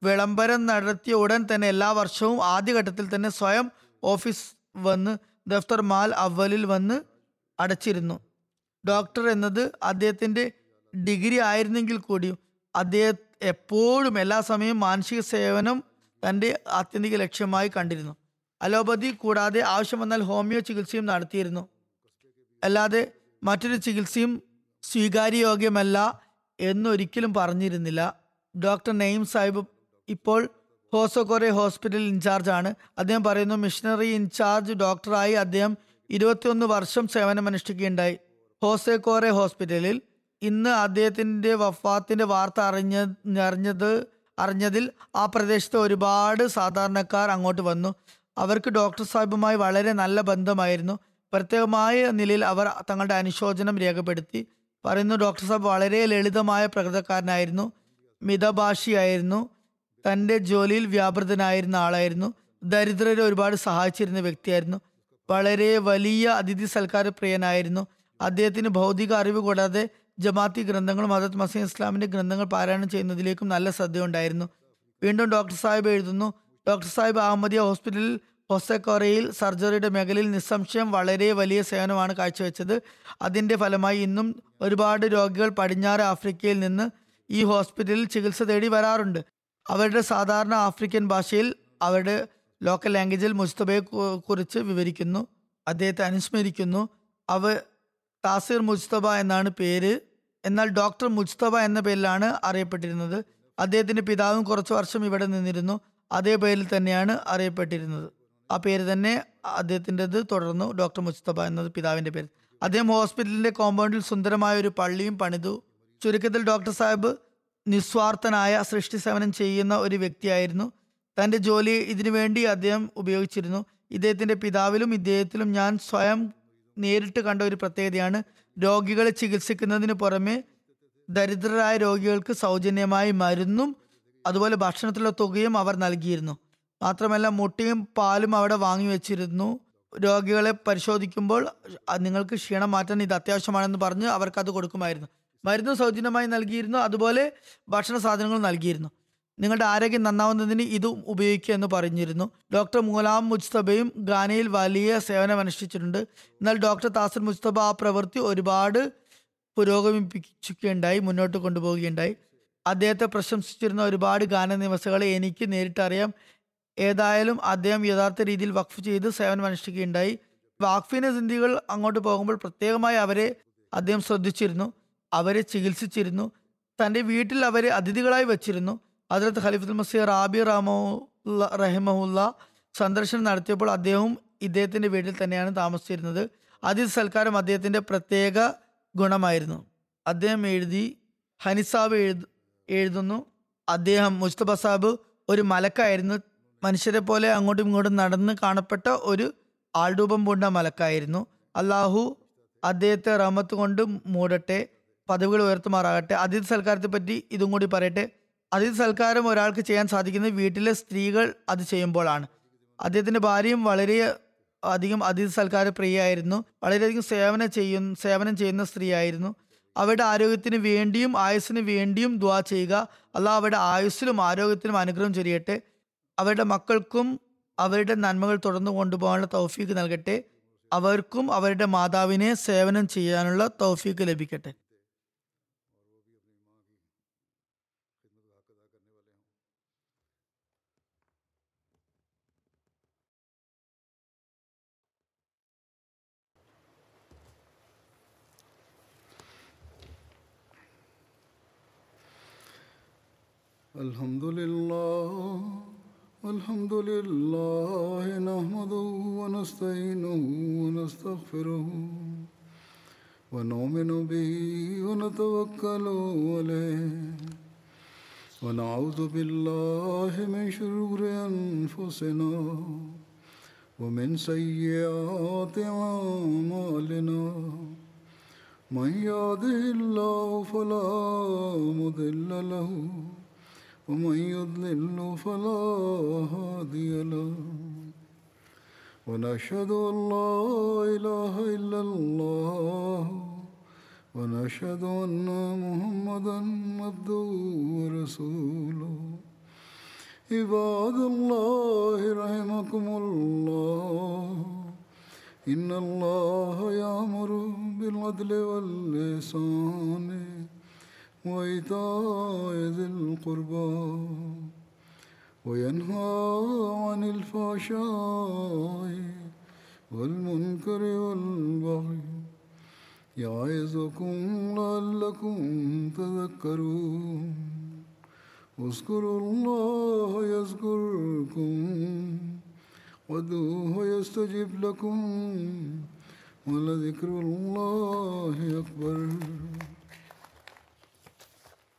വിളംബരം നടത്തിയ ഉടൻ തന്നെ എല്ലാ വർഷവും ആദ്യഘട്ടത്തിൽ തന്നെ സ്വയം ഓഫീസ് വന്ന് ദഫ്തർ മാൽ അവലിൽ വന്ന് അടച്ചിരുന്നു. ഡോക്ടർ എന്നത് അദ്ദേഹത്തിൻ്റെ ഡിഗ്രി ആയിരുന്നെങ്കിൽ കൂടിയും അദ്ദേഹം എപ്പോഴും എല്ലാ സമയവും മാനസിക സേവനം തൻ്റെ ആത്യന്തിക ലക്ഷ്യമായി കണ്ടിരുന്നു. അലോപ്പതി കൂടാതെ ആവശ്യം വന്നാൽ ഹോമിയോ ചികിത്സയും നടത്തിയിരുന്നു. അല്ലാതെ മറ്റൊരു ചികിത്സയും സ്വീകാര്യയോഗ്യമല്ല എന്നൊരിക്കലും പറഞ്ഞിരുന്നില്ല. ഡോക്ടർ നഈം സാഹിബ് ഇപ്പോൾ ഹോസോക്കോറെ ഹോസ്പിറ്റൽ ഇൻചാർജാണ്. അദ്ദേഹം പറയുന്നു, മിഷണറി ഇൻചാർജ് ഡോക്ടറായി അദ്ദേഹം 21 വർഷം സേവനമനുഷ്ഠിക്കുകയുണ്ടായി. ഹോസോക്കോറെ ഹോസ്പിറ്റലിൽ ഇന്ന് അദ്ദേഹത്തിൻ്റെ വഫാത്തിൻ്റെ വാർത്ത അറിഞ്ഞതിൽ ആ പ്രദേശത്തെ ഒരുപാട് സാധാരണക്കാർ അങ്ങോട്ട് വന്നു. അവർക്ക് ഡോക്ടർ സാഹിബുമായി വളരെ നല്ല ബന്ധമായിരുന്നു. പ്രത്യേകമായ നിലയിൽ അവർ തങ്ങളുടെ അനുശോചനം രേഖപ്പെടുത്തി. പറയുന്നു, ഡോക്ടർ സാഹിബ് വളരെ ലളിതമായ പ്രകൃതക്കാരനായിരുന്നു, മിതഭാഷിയായിരുന്നു, തൻ്റെ ജോലിയിൽ വ്യാപൃതനായിരുന്ന ആളായിരുന്നു. ദരിദ്രരെ ഒരുപാട് സഹായിച്ചിരുന്ന വ്യക്തിയായിരുന്നു. വളരെ വലിയ അതിഥി സൽക്കാരപ്രിയനായിരുന്നു. അദ്ദേഹത്തിന് ഭൗതിക അറിവ് കൂടാതെ ജമാഅത്തി ഗ്രന്ഥങ്ങളും ഹദരത്ത് മസീഹ് ഇസ്ലാമിൻ്റെ ഗ്രന്ഥങ്ങൾ പാരായണം ചെയ്യുന്നതിലേക്കും നല്ല ശ്രദ്ധയുണ്ടായിരുന്നു. വീണ്ടും ഡോക്ടർ സാഹിബ് എഴുതുന്നു, ഡോക്ടർ സാഹിബ് അഹമ്മദിയ ഹോസ്പിറ്റലിൽ ഹൊസക്കോറയിൽ സർജറിയുടെ മേഖലയിൽ നിസ്സംശയം വളരെ വലിയ സേവനമാണ് കാഴ്ചവെച്ചത്. അതിൻ്റെ ഫലമായി ഇന്നും ഒരുപാട് രോഗികൾ പടിഞ്ഞാറ് ആഫ്രിക്കയിൽ നിന്ന് ഈ ഹോസ്പിറ്റലിൽ ചികിത്സ തേടി വരാറുണ്ട്. അവരുടെ സാധാരണ ആഫ്രിക്കൻ ഭാഷയിൽ അവരുടെ ലോക്കൽ ലാംഗ്വേജിൽ മുസ്തഫയെ കുറിച്ച് വിവരിക്കുന്നു, അദ്ദേഹത്തെ അനുസ്മരിക്കുന്നു. താസിർ മുസ്തഫ എന്നാണ് പേര്. എന്നാൽ ഡോക്ടർ മുസ്തഫ എന്ന പേരിലാണ് അറിയപ്പെട്ടിരുന്നത്. അദ്ദേഹത്തിൻ്റെ പിതാവും കുറച്ച് വർഷം ഇവിടെ നിന്നിരുന്നു. അതേ പേരിൽ തന്നെയാണ് അറിയപ്പെട്ടിരുന്നത്. ആ പേര് തന്നെ അദ്ദേഹത്തിൻ്റെത് തുടർന്നു, ഡോക്ടർ മുസ്തഫ എന്നത് പിതാവിൻ്റെ പേര്. അദ്ദേഹം ഹോസ്പിറ്റലിൻ്റെ കോമ്പൗണ്ടിൽ സുന്ദരമായ ഒരു പള്ളിയും പണിതു. ചുരുക്കത്തിൽ ഡോക്ടർ സാഹിബ് നിസ്വാർത്ഥനായ സൃഷ്ടി സേവനം ചെയ്യുന്ന ഒരു വ്യക്തിയായിരുന്നു. തൻ്റെ ജോലി ഇതിനുവേണ്ടി അദ്ദേഹം ഉപയോഗിച്ചിരുന്നു. ഇദ്ദേഹത്തിൻ്റെ പിതാവിലും ഇദ്ദേഹത്തിലും ഞാൻ സ്വയം നേരിട്ട് കണ്ട ഒരു പ്രത്യേകതയാണ് രോഗികളെ ചികിത്സിക്കുന്നതിന് പുറമെ ദരിദ്രരായ രോഗികൾക്ക് സൗജന്യമായി മരുന്നും അതുപോലെ ഭക്ഷണത്തിലുള്ള തുകയും അവർ നൽകിയിരുന്നു. മാത്രമല്ല മുട്ടയും പാലും അവിടെ വാങ്ങി വെച്ചിരുന്നു. രോഗികളെ പരിശോധിക്കുമ്പോൾ നിങ്ങൾക്ക് ക്ഷീണം മാറ്റാൻ ഇത് അത്യാവശ്യമാണെന്ന് പറഞ്ഞ് അവർക്കത് കൊടുക്കുമായിരുന്നു. മരുന്ന് സൗജന്യമായി നൽകിയിരുന്നു, അതുപോലെ ഭക്ഷണ സാധനങ്ങൾ നൽകിയിരുന്നു. നിങ്ങളുടെ ആരോഗ്യം നന്നാവുന്നതിന് ഇതും ഉപയോഗിക്കുക എന്ന് പറഞ്ഞിരുന്നു. ഡോക്ടർ ഗുലാം മുസ്തഫയും ഗാനയിൽ വലിയ സേവനമനുഷ്ഠിച്ചിട്ടുണ്ട്. എന്നാൽ ഡോക്ടർ താസിർ മുസ്തഫ ആ പ്രവൃത്തി ഒരുപാട് പുരോഗമിപ്പിക്കുകയുണ്ടായി, മുന്നോട്ട് കൊണ്ടുപോവുകയുണ്ടായി. അദ്ദേഹത്തെ പ്രശംസിച്ചിരുന്ന ഒരുപാട് ഗാന നിവസകളെ എനിക്ക് നേരിട്ടറിയാം. ഏതായാലും അദ്ദേഹം യഥാർത്ഥ രീതിയിൽ വഖഫ് ചെയ്ത് സേവനമനുഷ്ഠിക്കുകയുണ്ടായി. വാഖഫിൻ്റെ സിന്ധികൾ അങ്ങോട്ട് പോകുമ്പോൾ പ്രത്യേകമായി അവരെ അദ്ദേഹം ശ്രദ്ധിച്ചിരുന്നു, അവരെ ചികിത്സിച്ചിരുന്നു. തൻ്റെ വീട്ടിൽ അവരെ അതിഥികളായി വച്ചിരുന്നു. ഹദ്രത്ത് ഖലീഫത്തുൽ മസീഹ് റാബി റഹിമഹുല്ല സന്ദർശനം നടത്തിയപ്പോൾ അദ്ദേഹവും ഇദ്ദേഹത്തിൻ്റെ വീട്ടിൽ തന്നെയാണ് താമസിച്ചിരുന്നത്. അതിഥി സൽക്കാരം അദ്ദേഹത്തിൻ്റെ പ്രത്യേക ഗുണമായിരുന്നു. അദ്ദേഹം ഹനിസാബ് എഴുതുന്നു, അദ്ദേഹം മുസ്തഫ സാബ് ഒരു മലക്കായിരുന്നു. മനുഷ്യരെ പോലെ അങ്ങോട്ടും ഇങ്ങോട്ടും നടന്ന് കാണപ്പെട്ട ഒരു ആൾരൂപം പൂണ്ട മലക്കായിരുന്നു. അള്ളാഹു അദ്ദേഹത്തെ റഹ്മത്ത് കൊണ്ട് മൂടട്ടെ, പദവികൾ ഉയർത്തുമാറാകട്ടെ. അതിഥി സൽക്കാരത്തെ പറ്റി ഇതും കൂടി പറയട്ടെ. അതിഥി സൽക്കാരം ഒരാൾക്ക് ചെയ്യാൻ സാധിക്കുന്നത് വീട്ടിലെ സ്ത്രീകൾ അത് ചെയ്യുമ്പോഴാണ്. അദ്ദേഹത്തിൻ്റെ ഭാര്യയും വളരെ അധികം അതിഥി സൽക്കാര പ്രിയയായിരുന്നു. വളരെയധികം സേവനം ചെയ്യുന്ന സ്ത്രീ ആയിരുന്നു. അവരുടെ ആരോഗ്യത്തിന് വേണ്ടിയും ആയുസ്സിന് വേണ്ടിയും ദുആ ചെയ്യുക. അല്ലാഹു അവരുടെ ആയുസ്സിലും ആരോഗ്യത്തിലും അനുഗ്രഹം ചൊരിയട്ടെ. അവരുടെ മക്കൾക്കും അവരുടെ നന്മകൾ തുടർന്നു കൊണ്ടുപോകാനുള്ള തൗഫീക്ക് നൽകട്ടെ. അവർക്കും അവരുടെ മാതാവിനെ സേവനം ചെയ്യാനുള്ള തൗഫീക്ക് ലഭിക്കട്ടെ. അൽഹംദുലില്ലാഹി നഹ്മദുഹു വനസ്തഈനുഹു വനസ്തഗ്ഫിറുഹു വനുഅ്മിനു ബിഹി വനതവക്കലു അലൈഹി വനഊദു ബില്ലാഹി മിൻ ശുറൂരി അൻഫുസിനാ വമിൻ സയ്യിആതി അഅ്മാലിനാ മൻ യഹ്ദിഹില്ലാഹു ഫലാ മുദില്ല ലഹു ومن يضلل فلا هادي له ونشهد أن لا إله إلا الله ونشهد أن محمدا عبده ورسوله عباد الله رحمكم الله إن الله يأمر بالعدل والإحسان وإيتاء ذي القربى وينهى عن الفحشاء والمنكر والبغي يعظكم لعلكم تذكرون واذكروا الله يذكركم وادعوه يستجب لكم ولذكر الله أكبر